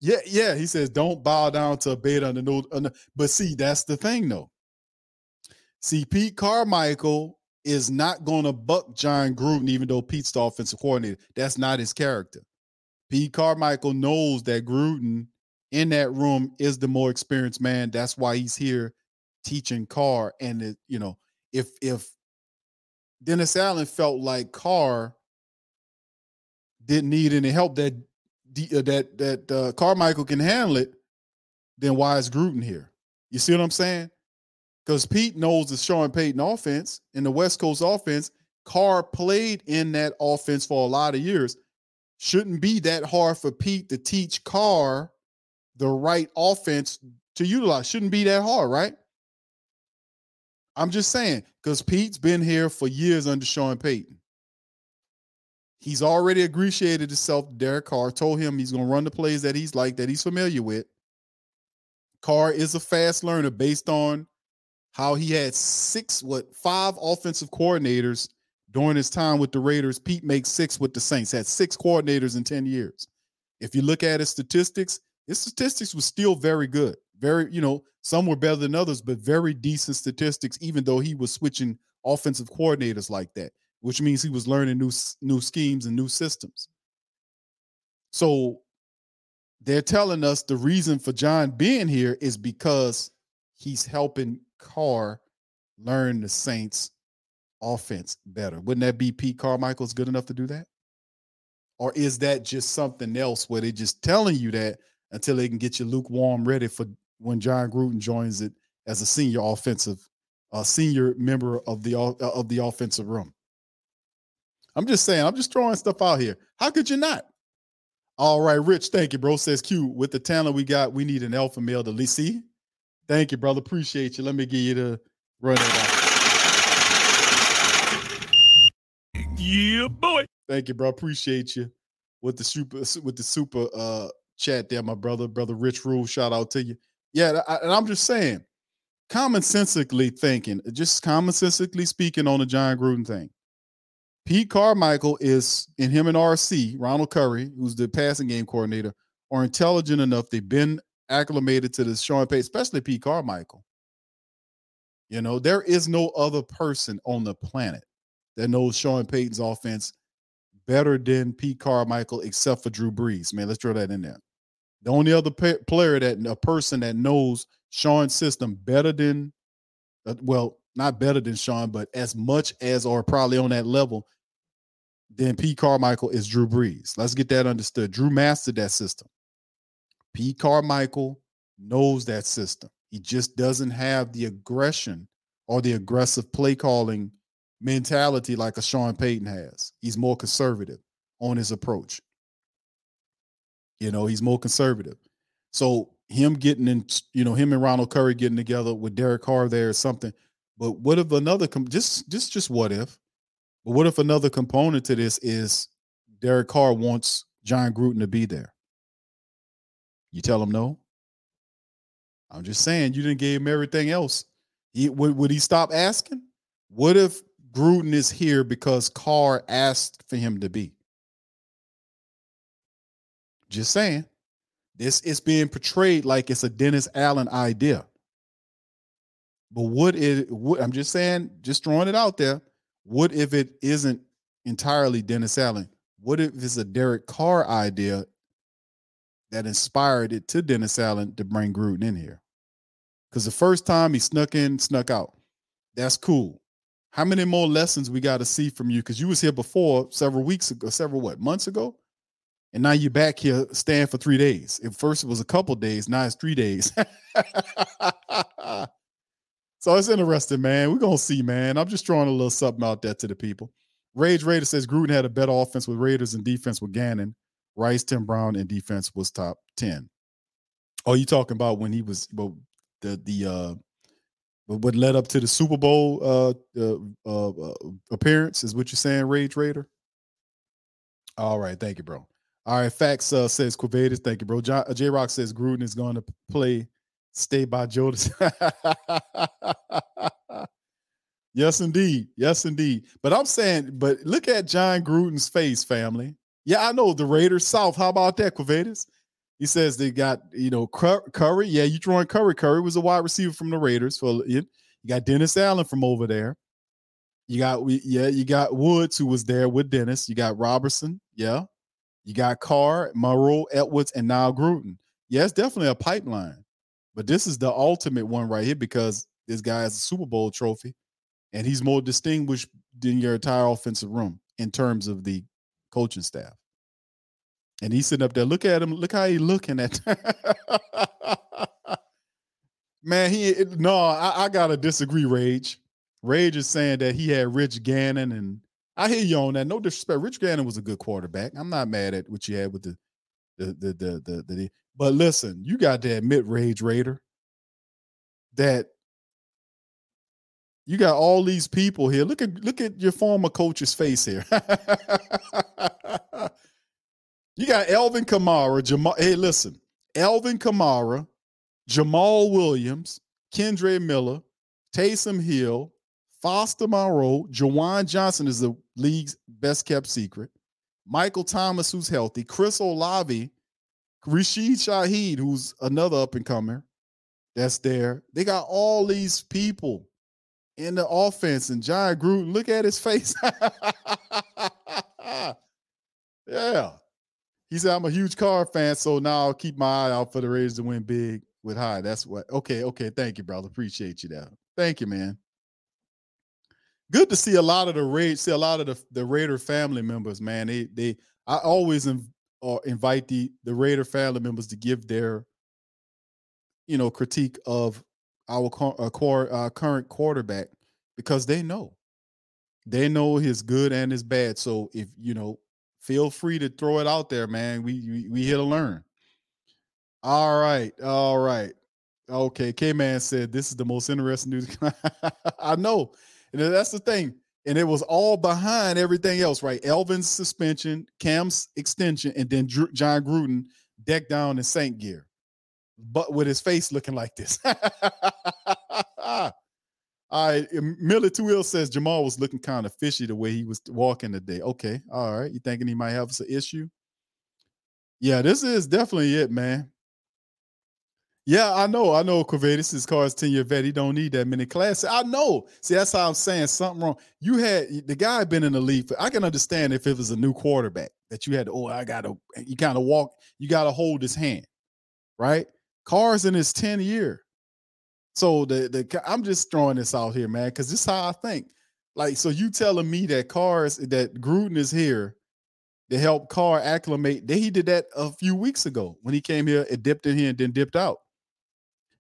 Yeah. He says don't bow down to a beta under, but see, that's the thing though. See, Pete Carmichael is not gonna buck Jon Gruden, even though Pete's the offensive coordinator. That's not his character. Pete Carmichael knows that Gruden in that room is the more experienced man. That's why he's here teaching Carr. And it, you know, if Dennis Allen felt like Carr didn't need any help, that Carmichael can handle it, then why is Gruden here? You see what I'm saying? Because Pete knows the Sean Payton offense and the West Coast offense. Carr played in that offense for a lot of years. Shouldn't be that hard for Pete to teach Carr the right offense to utilize. Shouldn't be that hard, right? I'm just saying, because Pete's been here for years under Sean Payton. He's already ingratiated himself to Derek Carr, told him he's going to run the plays that he's like, that he's familiar with. Carr is a fast learner based on how he had five offensive coordinators during his time with the Raiders. Pete makes six with the Saints, had six coordinators in 10 years. If you look at his statistics were still very good. Very, some were better than others, but very decent statistics, even though he was switching offensive coordinators like that, which means he was learning new schemes and new systems. So they're telling us the reason for Jon being here is because he's helping Carr learn the Saints offense better. Wouldn't that be Pete Carmichael's good enough to do that? Or is that just something else where they're just telling you that until they can get you lukewarm ready for when Jon Gruden joins it as a senior member of the offensive room? I'm just saying, I'm just throwing stuff out here. How could you not? All right, Rich, thank you, bro. Says Q, with the talent we got, we need an alpha male to lead. See? Thank you, brother. Appreciate you. Let me give you the run of that. Yeah, boy. Thank you, bro. Appreciate you with the super chat there, my brother Rich Rule. Shout out to you. Yeah, and I'm just saying, commonsensically speaking on the Jon Gruden thing, Pete Carmichael is, and him and RC, Ronald Curry, who's the passing game coordinator, are intelligent enough. They've been acclimated to the Sean Payton, especially Pete Carmichael. There is no other person on the planet that knows Sean Payton's offense better than Pete Carmichael, except for Drew Brees. Man, let's throw that in there. The only other player that knows Sean's system better than, well, not better than Sean, but as much as, or probably on that level, than Pete Carmichael is Drew Brees. Let's get that understood. Drew mastered that system. Pete Carmichael knows that system. He just doesn't have the aggression or the aggressive play calling mentality like a Sean Payton has. He's more conservative on his approach. He's more conservative. So him getting in, him and Ronald Curry getting together with Derek Carr there or something. But what if another what if another component to this is Derek Carr wants Jon Gruden to be there? You tell him no. I'm just saying, you didn't give him everything else. Would he stop asking? What if Gruden is here because Carr asked for him to be? Just saying. This is being portrayed like it's a Dennis Allen idea. But I'm just saying, just throwing it out there, what if it isn't entirely Dennis Allen? What if it's a Derek Carr idea that inspired it to Dennis Allen to bring Gruden in here? Because the first time he snuck out. That's cool. How many more lessons we got to see from you? Because you was here before months ago? And now you're back here staying for 3 days. At first it was a couple days, now it's 3 days. So it's interesting, man. We're going to see, man. I'm just throwing a little something out there to the people. Rage Raider says Gruden had a better offense with Raiders and defense with Gannon. Rice, Tim Brown, and defense was top 10. Oh, you talking about when he was but what led up to the Super Bowl appearance is what you're saying, Rage Raider? All right. Thank you, bro. All right. Facts says Quavitas. Thank you, bro. J-Rock says Gruden is going to play Stay by Jodas. Yes, indeed. Yes, indeed. But I'm saying, but look at Jon Gruden's face, family. Yeah, I know the Raiders South. How about that, Quavitas? He says they got, you know, Curry. Yeah, you drawing Curry. Curry was a wide receiver from the Raiders. You got Dennis Allen from over there. You got Woods, who was there with Dennis. You got Robertson. Yeah. You got Carr, Monroe, Edwards, and now Gruden. Yeah, it's definitely a pipeline. But this is the ultimate one right here because this guy has a Super Bowl trophy, and he's more distinguished than your entire offensive room in terms of the coaching staff. And he's sitting up there. Look at him. Look how he's looking at man, I got to disagree, Rage. Rage is saying that he had Rich Gannon, and I hear you on that. No disrespect. Rich Gannon was a good quarterback. I'm not mad at what you had with the but listen, you got to admit, Rage Raider, that you got all these people here. Look at your former coach's face here. You got Alvin Kamara, Alvin Kamara, Jamaal Williams, Kendre Miller, Taysom Hill, Foster Monroe, Jawan Johnson is the league's best kept secret. Michael Thomas, who's healthy. Chris Olave, Rashid Shaheed, who's another up-and-comer that's there. They got all these people in the offense, and Jon Gruden, look at his face. Yeah. He said, I'm a huge Carr fan, so now I'll keep my eye out for the Raiders to win big with high. That's what. Okay. Thank you, brother. Appreciate you there. Thank you, man. Good to see a lot of the Raiders, see a lot of the Raider family members, man. I always invite the Raider family members to give their, you know, critique of our current quarterback because they know his good and his bad. So if, you know, feel free to throw it out there, man. We here to learn. All right. Okay, K-Man said this is the most interesting news. I know. And that's the thing. And it was all behind everything else, right? Elvin's suspension, Cam's extension, and then Jon Gruden decked down in Saint gear, but with his face looking like this. All right. Millie Twill says Jamaal was looking kind of fishy the way he was walking today. Okay. All right. You thinking he might have some issue? Yeah, this is definitely it, man. Yeah, I know. Covatus is Carr's 10-year vet. He don't need that many classes. I know. See, that's how I'm saying something wrong. You had the guy been in the league. I can understand if it was a new quarterback that you had. You kind of walk. You got to hold his hand, right? Carr's in his 10th year. So I'm just throwing this out here, man, because this is how I think. Like, so you telling me that Gruden is here to help Carr acclimate? He did that a few weeks ago when he came here and dipped in here and then dipped out.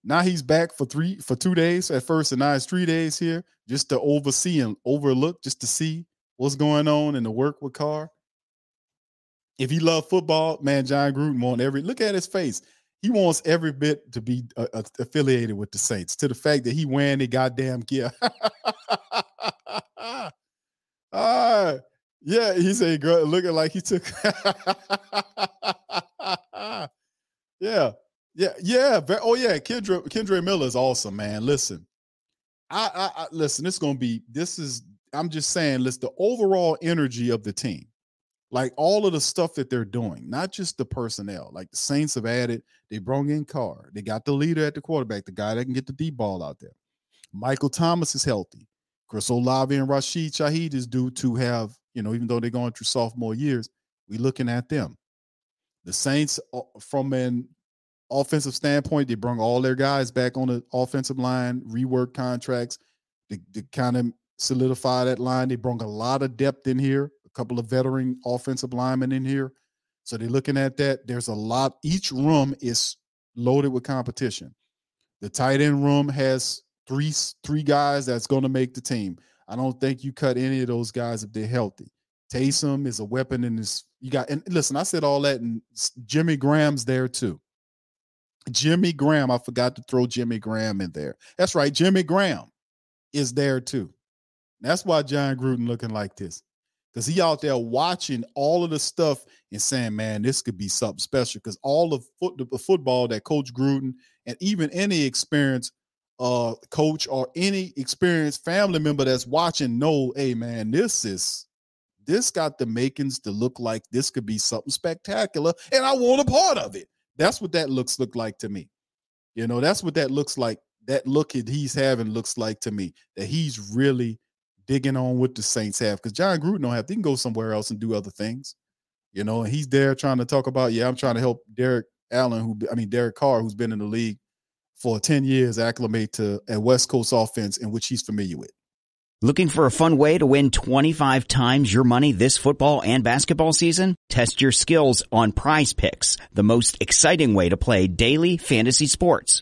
Now he's back for 2 days at first, and now it's 3 days here just to oversee and overlook, just to see what's going on and to work with Carr. If he loved football, man, Jon Gruden look at his face. He wants every bit to be affiliated with the Saints, to the fact that he wearing a goddamn gear. Yeah, he's a girl looking like he took. Yeah. Oh yeah, Kendre Miller is awesome, man. Listen, listen. I'm just saying. Listen, the overall energy of the team, like all of the stuff that they're doing, not just the personnel. Like the Saints have added, they brought in Carr. They got the leader at the quarterback, the guy that can get the deep ball out there. Michael Thomas is healthy. Chris Olave and Rashid Shaheed is due to have. You know, even though they're going through sophomore years, we're looking at them. The Saints, from an offensive standpoint, they brought all their guys back on the offensive line, reworked contracts to kind of solidify that line. They brought a lot of depth in here, a couple of veteran offensive linemen in here. So they're looking at that. There's a lot. Each room is loaded with competition. The tight end room has three guys that's going to make the team. I don't think you cut any of those guys if they're healthy. Taysom is a weapon in this. And listen, I said all that, and Jimmy Graham's there too. Jimmy Graham, I forgot to throw Jimmy Graham in there. That's right, Jimmy Graham is there too. And that's why Jon Gruden looking like this, because he out there watching all of the stuff and saying, man, this could be something special, because all of the football that Coach Gruden and even any experience coach or any experienced family member that's watching know, hey man, this got the makings to look like this could be something spectacular, and I want a part of it. That's what that look like to me. You know, that's what that looks like. That look that he's having looks like to me that he's really digging on what the Saints have, because Jon Gruden don't have. They can go somewhere else and do other things. You know, and he's there trying to talk about, yeah, I'm trying to help Derek Carr, who's been in the league for 10 years, acclimate to a West Coast offense in which he's familiar with. Looking for a fun way to win 25 times your money this football and basketball season? Test your skills on Prize Picks, the most exciting way to play daily fantasy sports.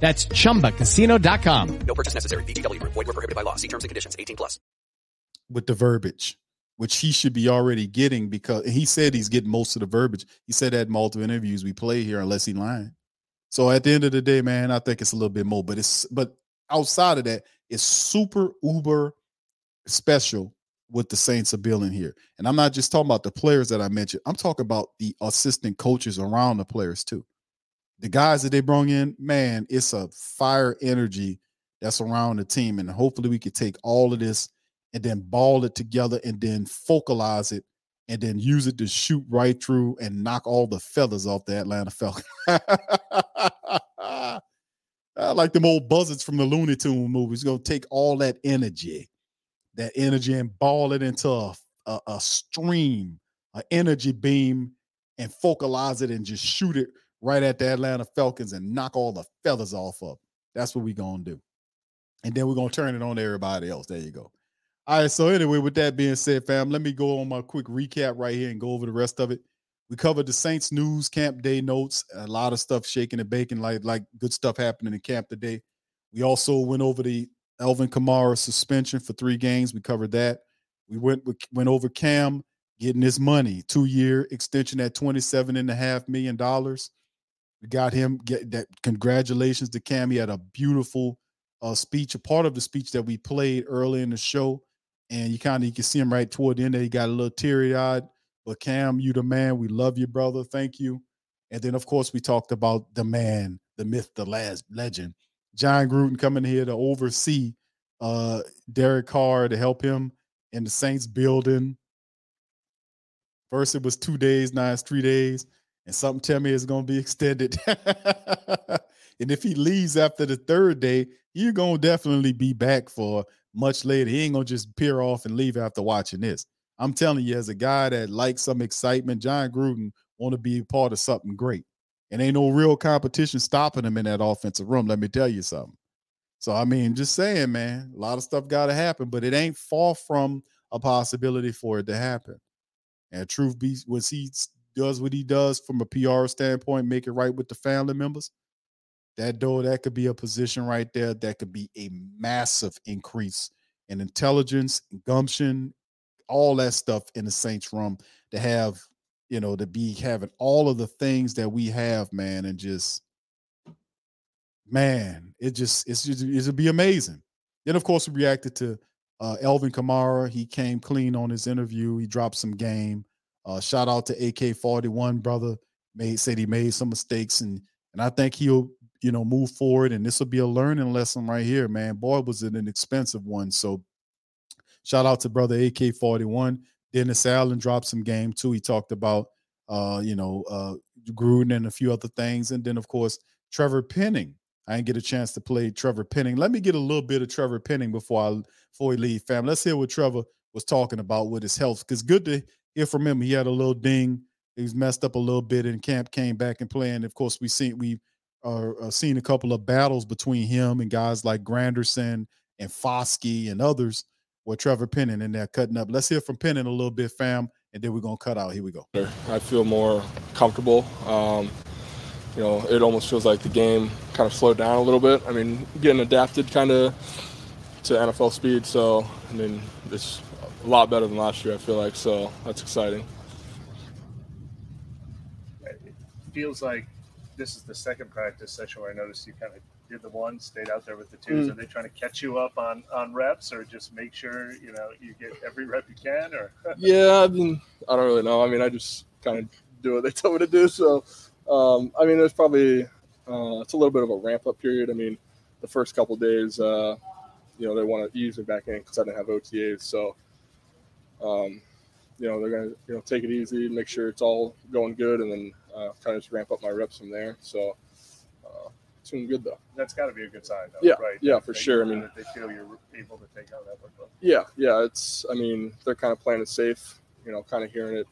That's ChumbaCasino.com. No purchase necessary. VGW. Void where prohibited by law. See terms and conditions. 18+. With the verbiage, which he should be already getting, because he said he's getting most of the verbiage. He said that in multiple interviews we play here, unless he's lying. So at the end of the day, man, I think it's a little bit more. But outside of that, it's super uber special what the Saints are building here. And I'm not just talking about the players that I mentioned. I'm talking about the assistant coaches around the players too. The guys that they brought in, man, it's a fire energy that's around the team. And hopefully we could take all of this and then ball it together and then focalize it and then use it to shoot right through and knock all the feathers off the Atlanta Falcons. I like them old buzzards from the Looney Tunes movies. Going to take all that energy and ball it into a stream, an energy beam, and focalize it and just shoot it right at the Atlanta Falcons and knock all the feathers off of. That's what we're going to do. And then we're going to turn it on to everybody else. There you go. All right, so anyway, with that being said, fam, let me go on my quick recap right here and go over the rest of it. We covered the Saints news, camp day notes, a lot of stuff shaking and baking, like good stuff happening in camp today. We also went over the Alvin Kamara suspension for 3 games. We covered that. We went over Cam getting his money, 2-year extension at $27.5 million. We got him. Get that. Congratulations to Cam. He had a beautiful speech, a part of the speech that we played early in the show. And you can see him right toward the end there. He got a little teary-eyed. But Cam, you the man. We love you, brother. Thank you. And then, of course, we talked about the man, the myth, the last legend, Jon Gruden coming here to oversee Derek Carr, to help him in the Saints building. First, it was 2 days. Now it's 3 days. And something tell me it's going to be extended. And if he leaves after the 3rd day, you're going to definitely be back for much later. He ain't going to just peer off and leave after watching this. I'm telling you, as a guy that likes some excitement, Jon Gruden want to be a part of something great. And ain't no real competition stopping him in that offensive room, let me tell you something. So, I mean, just saying, man, a lot of stuff got to happen, but it ain't far from a possibility for it to happen. And truth be, was he does what he does from a PR standpoint, make it right with the family members, that could be a position right there that could be a massive increase in intelligence, gumption, all that stuff in the Saints room, to have, you know, to be having all of the things that we have, man, and just, man, it'll be amazing. Then, of course, we reacted to Alvin Kamara. He came clean on his interview. He dropped some game. Shout out to AK41, brother. Said he made some mistakes, and I think he'll you know, move forward. And this will be a learning lesson right here, man. Boy, was it an expensive one. So shout out to brother AK41. Dennis Allen dropped some game too. He talked about, Gruden and a few other things. And then, of course, Trevor Penning. I didn't get a chance to play Trevor Penning. Let me get a little bit of Trevor Penning before we leave, fam. Let's hear what Trevor was talking about with his health, because good to hear from him. He had a little ding. He was messed up a little bit in camp, came back and playing. Of course, we've seen a couple of battles between him and guys like Granderson and Foskey and others with Trevor Penning in there cutting up. Let's hear from Penning a little bit, fam, and then we're going to cut out. Here we go. I feel more comfortable. It almost feels like the game kind of slowed down a little bit. I mean, getting adapted kind of to NFL speed. So, I mean, it's a lot better than last year, I feel like. So that's exciting. It feels like this is the second practice session where I noticed you kind of did the one, stayed out there with the twos. Are they trying to catch you up on reps, or just make sure, you get every rep you can? Or yeah, I mean, I don't really know. I mean, I just kind of do what they tell me to do. So, there's probably it's a little bit of a ramp-up period. I mean, the first couple of days, they want to ease me back in because I didn't have OTAs. So, they're going to, take it easy, make sure it's all going good, and then kind of just ramp up my reps from there. So it's been good, though. That's got to be a good sign, though, yeah, right? Yeah, for sure. I mean, that they feel you're able to take on that workload. Yeah. It's, they're kind of playing it safe, kind of hearing it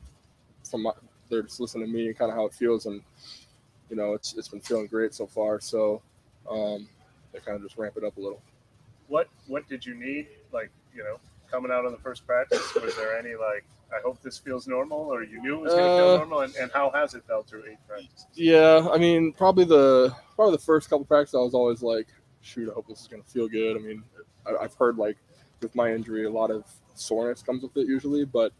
from they're just listening to me and kind of how it feels. And, it's been feeling great so far. So they kind of just ramp it up a little. What did you need? Like, coming out on the first practice, was there any, I hope this feels normal, or you knew it was going to feel normal, and how has it felt through 8 practices? Yeah, probably the first couple practices, I was always like, shoot, I hope this is going to feel good. I mean, I've heard, with my injury, a lot of soreness comes with it usually, but,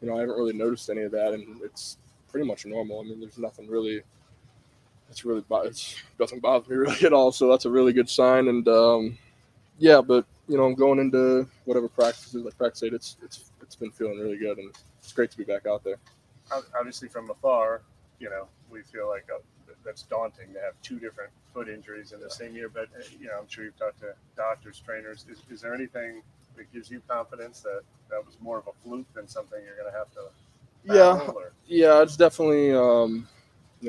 I haven't really noticed any of that, and it's pretty much normal. I mean, there's nothing really – it doesn't bother me really at all, so that's a really good sign, and but – I'm going into whatever practices, practice 8, it's been feeling really good, and it's great to be back out there. Obviously, from afar, we feel like that's daunting to have 2 different foot injuries in the same year. But I'm sure you've talked to doctors, trainers. Is there anything that gives you confidence that was more of a fluke than something you're going to have to? Yeah, it's definitely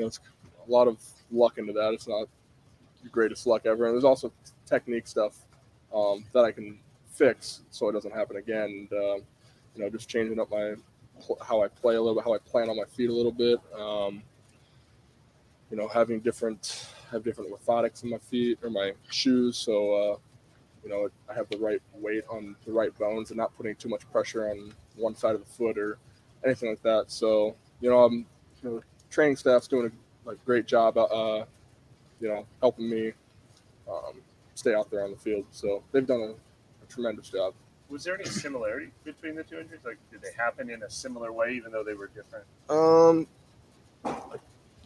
it's a lot of luck into that. It's not the greatest luck ever, and there's also technique stuff. That I can fix so it doesn't happen again. And, just changing up how I play a little bit, how I plan on my feet a little bit. Having different orthotics in my feet or my shoes. So, I have the right weight on the right bones and not putting too much pressure on one side of the foot or anything like that. So, the training staff's doing a great job, helping me, stay out there on the field. So they've done a tremendous job. Was there any similarity between the 2 injuries? Did they happen in a similar way, even though they were different? I'm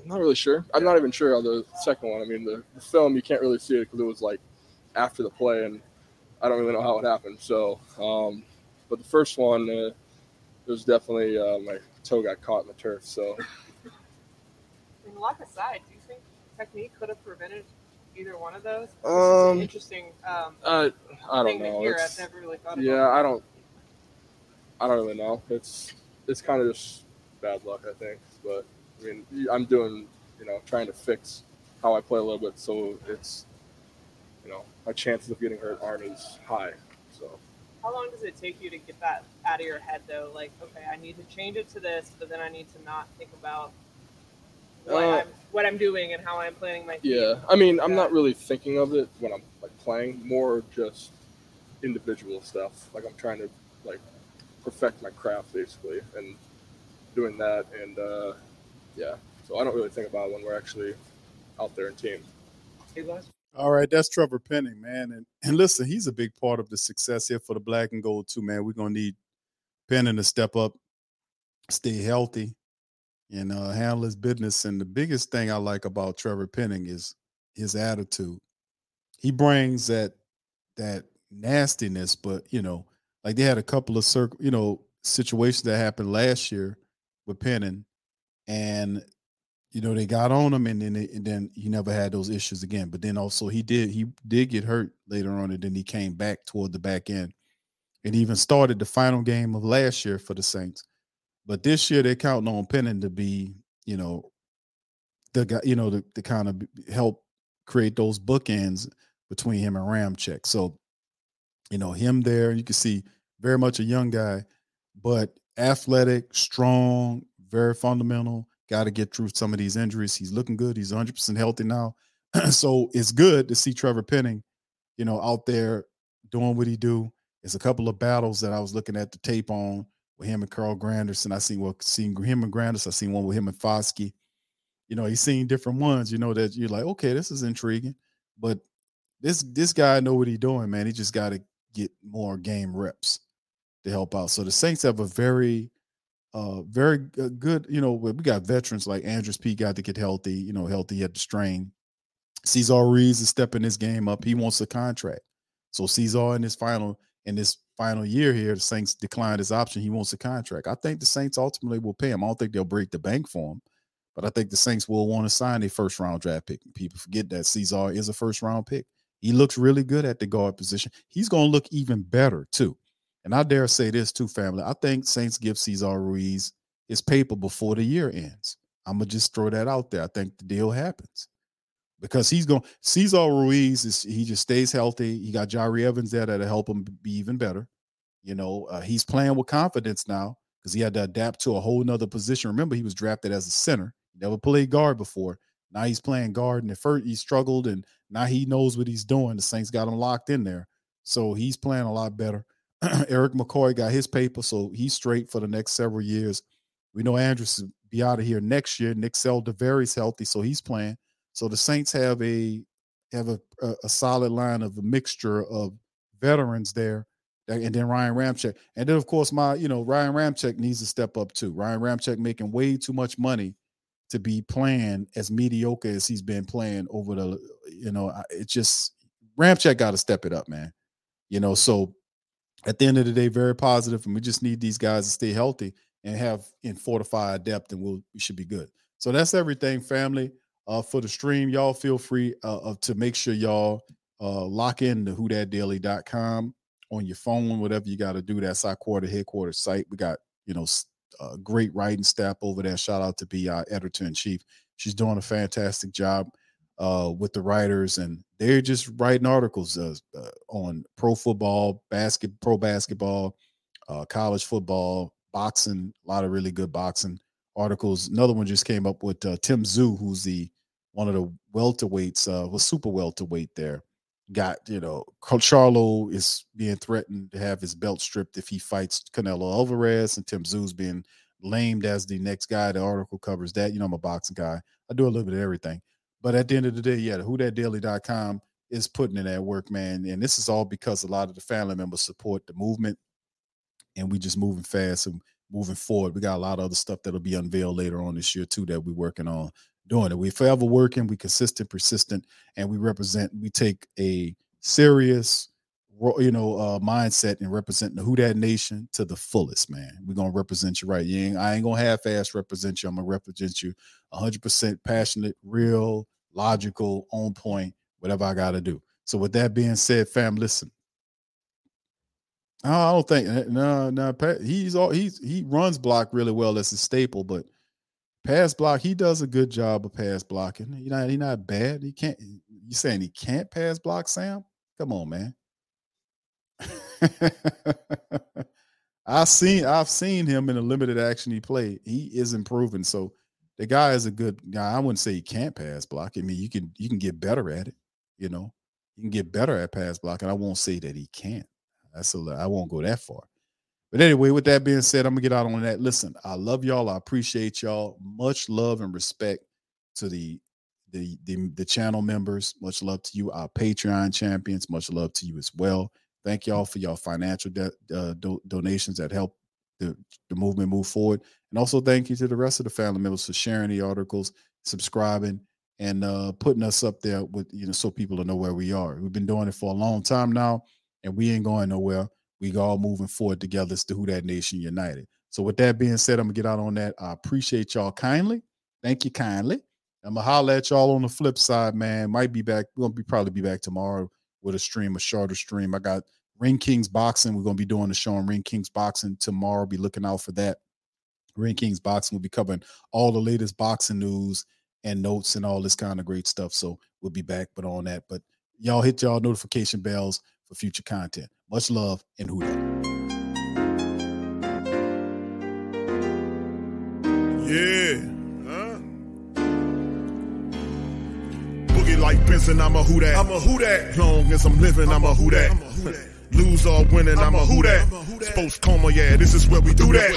not really sure. I'm not even sure on the second one. I mean, the film, you can't really see it because it was after the play, and I don't really know how it happened. So, but the first one, it was definitely my toe got caught in the turf. So, luck aside, do you think technique could have prevented either one of those? This is interesting. I don't know. I've never really thought about it. I don't really know. It's kind of just bad luck, I think. But I mean, I'm doing, trying to fix how I play a little bit, so it's, my chances of getting hurt aren't as high. So. How long does it take you to get that out of your head, though? Okay, I need to change it to this, but then I need to not think about what I'm doing and how I'm planning my team. Yeah, I'm not really thinking of it when I'm playing, more just individual stuff. I'm trying to perfect my craft basically, and doing that, and so I don't really think about it when we're actually out there and team. All right, that's Trevor Penning, man, and listen, he's a big part of the success here for the Black and Gold too, man. We're gonna need Penning to step up, stay healthy, and handle his business. And the biggest thing I like about Trevor Penning is his attitude. He brings that nastiness, but, they had a couple of, situations that happened last year with Penning, and you know, they got on him, and then he never had those issues again. But then also he did get hurt later on, and then he came back toward the back end and even started the final game of last year for the Saints. But this year they're counting on Penning to be, you know, the guy, you know, to kind of help create those bookends between him and Ramczyk. So, you know, him there, you can see very much a young guy, but athletic, strong, very fundamental, got to get through some of these injuries. He's looking good. He's 100% healthy now. So it's good to see Trevor Penning, you know, out there doing what he do. It's a couple of battles that I was looking at the tape on with him and Carl Granderson. I seen him and Granderson. I seen one with him and Foskey. You know, he's seen different ones, you know, that you're like, okay, this is intriguing. But this guy know what he's doing, man. He just got to get more game reps to help out. So the Saints have a very good, you know, we got veterans like Andrews P. got to get healthy, you know, healthy at the strain. Cesar Ruiz is stepping his game up. He wants a contract. So Cesar in this final year here, the Saints declined his option. He wants a contract. I think the Saints ultimately will pay him. I don't think they'll break the bank for him, but I think the Saints will want to sign a first-round draft pick. People forget that Cesar is a first-round pick. He looks really good at the guard position. He's going to look even better, too. And I dare say this, too, family. I think Saints give Cesar Ruiz his paper before the year ends. I'm going to just throw that out there. I think the deal happens. Because Cesar Ruiz, he just stays healthy. You got Jari Evans there that'll help him be even better. You know, he's playing with confidence now because he had to adapt to a whole nother position. Remember, he was drafted as a center. He never played guard before. Now he's playing guard, and at first he struggled, and now he knows what he's doing. The Saints got him locked in there. So he's playing a lot better. Eric McCoy got his paper, so he's straight for the next several years. We know Andrews will be out of here next year. Nick Seldaveri's healthy, so he's playing. So the Saints have a solid line of a mixture of veterans there, and then Ryan Ramczyk. And then, of course, Ryan Ramczyk needs to step up too. Ryan Ramczyk making way too much money to be playing as mediocre as he's been playing over the, you know, it's just Ramczyk got to step it up, man. You know, so at the end of the day, very positive, and we just need these guys to stay healthy and have and fortify depth, and we should be good. So that's everything, family. For the stream, y'all feel free to make sure y'all lock in to whodatdaily.com on your phone, whatever you got to do. That's our headquarters site. We got, you know, great writing staff over there. Shout out to be our editor-in-chief. She's doing a fantastic job with the writers, and they're just writing articles on pro football, pro basketball, college football, boxing, a lot of really good boxing articles. Another one just came up with Tim Tszyu, who's one of the welterweights, was super welterweight there. Got, you know, Charlo is being threatened to have his belt stripped if he fights Canelo Alvarez, and Tim Tszyu being lamed as the next guy. The article covers that. You know, I'm a boxing guy. I do a little bit of everything. But at the end of the day, yeah, the whodatdaily.com is putting in that work, man. And this is all because a lot of the family members support the movement, and we just moving fast and moving forward. We got a lot of other stuff that'll be unveiled later on this year too that we're working on doing it. We're forever working. We consistent, persistent, and we take a serious, you know, mindset and represent the Who Dat Nation to the fullest, man. We're gonna represent you right. I ain't gonna half-ass represent you. I'm gonna represent you 100% passionate, real, logical, on point, whatever I got to do. So with that being said, fam, listen. I don't think Pat, he runs block really well. That's his staple, but pass block, he does a good job of pass blocking. He's not bad. He can't. You saying he can't pass block, Sam? Come on, man. I've seen him in a limited action he played. He is improving. So the guy is a good guy. I wouldn't say he can't pass block. I mean, you can get better at it. You know, you can get better at pass block, and I won't say that he can't. I won't go that far. But anyway, with that being said, I'm going to get out on that. Listen, I love y'all. I appreciate y'all. Much love and respect to the channel members. Much love to you, our Patreon champions. Much love to you as well. Thank y'all for y'all financial donations that help the movement move forward. And also thank you to the rest of the family members for sharing the articles, subscribing, and putting us up there with, you know, so people will know where we are. We've been doing it for a long time now, and we ain't going nowhere. We all moving forward together. It's the Who Dat Nation United. So with that being said, I'm going to get out on that. I appreciate y'all kindly. Thank you kindly. I'm going to holler at y'all on the flip side, man. Might be back. We're going to probably be back tomorrow with a stream, a shorter stream. I got Ring Kings Boxing. We're going to be doing the show on Ring Kings Boxing tomorrow. Be looking out for that. Ring Kings Boxing will be covering all the latest boxing news and notes and all this kind of great stuff. So we'll be back, but on that. But y'all hit y'all notification bells for future content. Much love and who that? Yeah. Like Benson, I'm a who that. I'm a who that. Long as I'm living, I'm a who that. Lose or winning, I'm a who that. Sports coma, yeah, this is where we do that.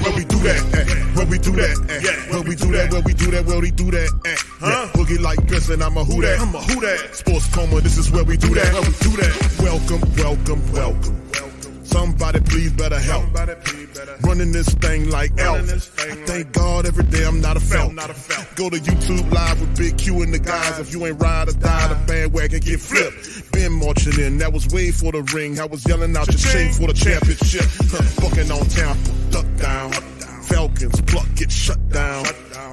Where we do that, where we do that, where we do that, where we do that, where we do that. Huh? Boogie like Benson, I'm a who that. I'm a who that. Sports coma, this is where we do that. Where we do that. Welcome, welcome, welcome. Somebody please better help. Running this thing like Elf. Thank God every day I'm not a felt. Go to YouTube Live with Big Q and the guys. If you ain't ride or die, the bandwagon get flipped. Been marching in, that was way for the ring. I was yelling out your shame for the championship. Fucking on town, duck down. Falcons, pluck, get shut down.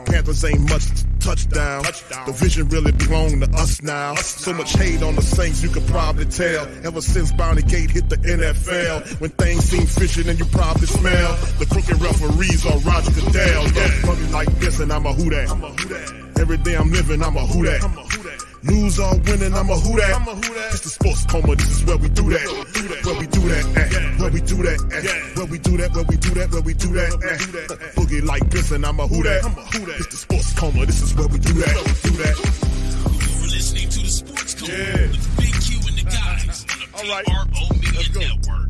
Panthers ain't much touchdown. The vision really belong to us now. So much hate on the Saints, you could probably tell. Ever since Bounty Gate hit the NFL, when things seem fishy and you probably smell the crooked referees on Roger Goodell. Fucking like this, and I'm a who that. Every day I'm living, I'm a who that. Lose or winning, I'm a who that. It's the sports coma, this is where we do that. Where we do that at. Where we do that at. Where we do that, where we do that, where we do that at. Boogie like this and I'm a who that. It's the sports coma, this is where we do that. You're listening to the sports coma with Big Q and the guys on the PRO Media Network.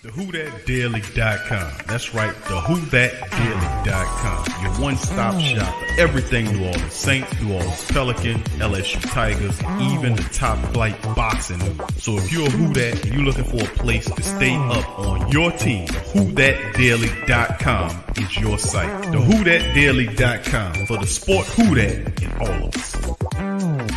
The Who That Daily.com. That's right, the Who That Daily.com. Your one-stop shop for everything New Orleans Saints, New Orleans Pelicans, LSU Tigers, even the top-flight boxing. So if you're a Who That and you're looking for a place to stay up on your team, Who That Daily.com is your site. The Who That Daily.com for the sport Who That in all of us.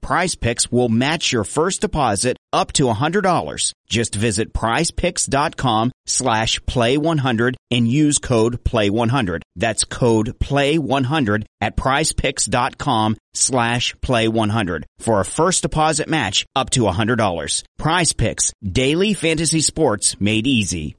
Prize Picks will match your first deposit up to $100. Just visit prizepicks.com/play100 and use code play100. That's code play100 at prizepicks.com/play100 for a first deposit match up to $100. Prize Picks, daily fantasy sports made easy.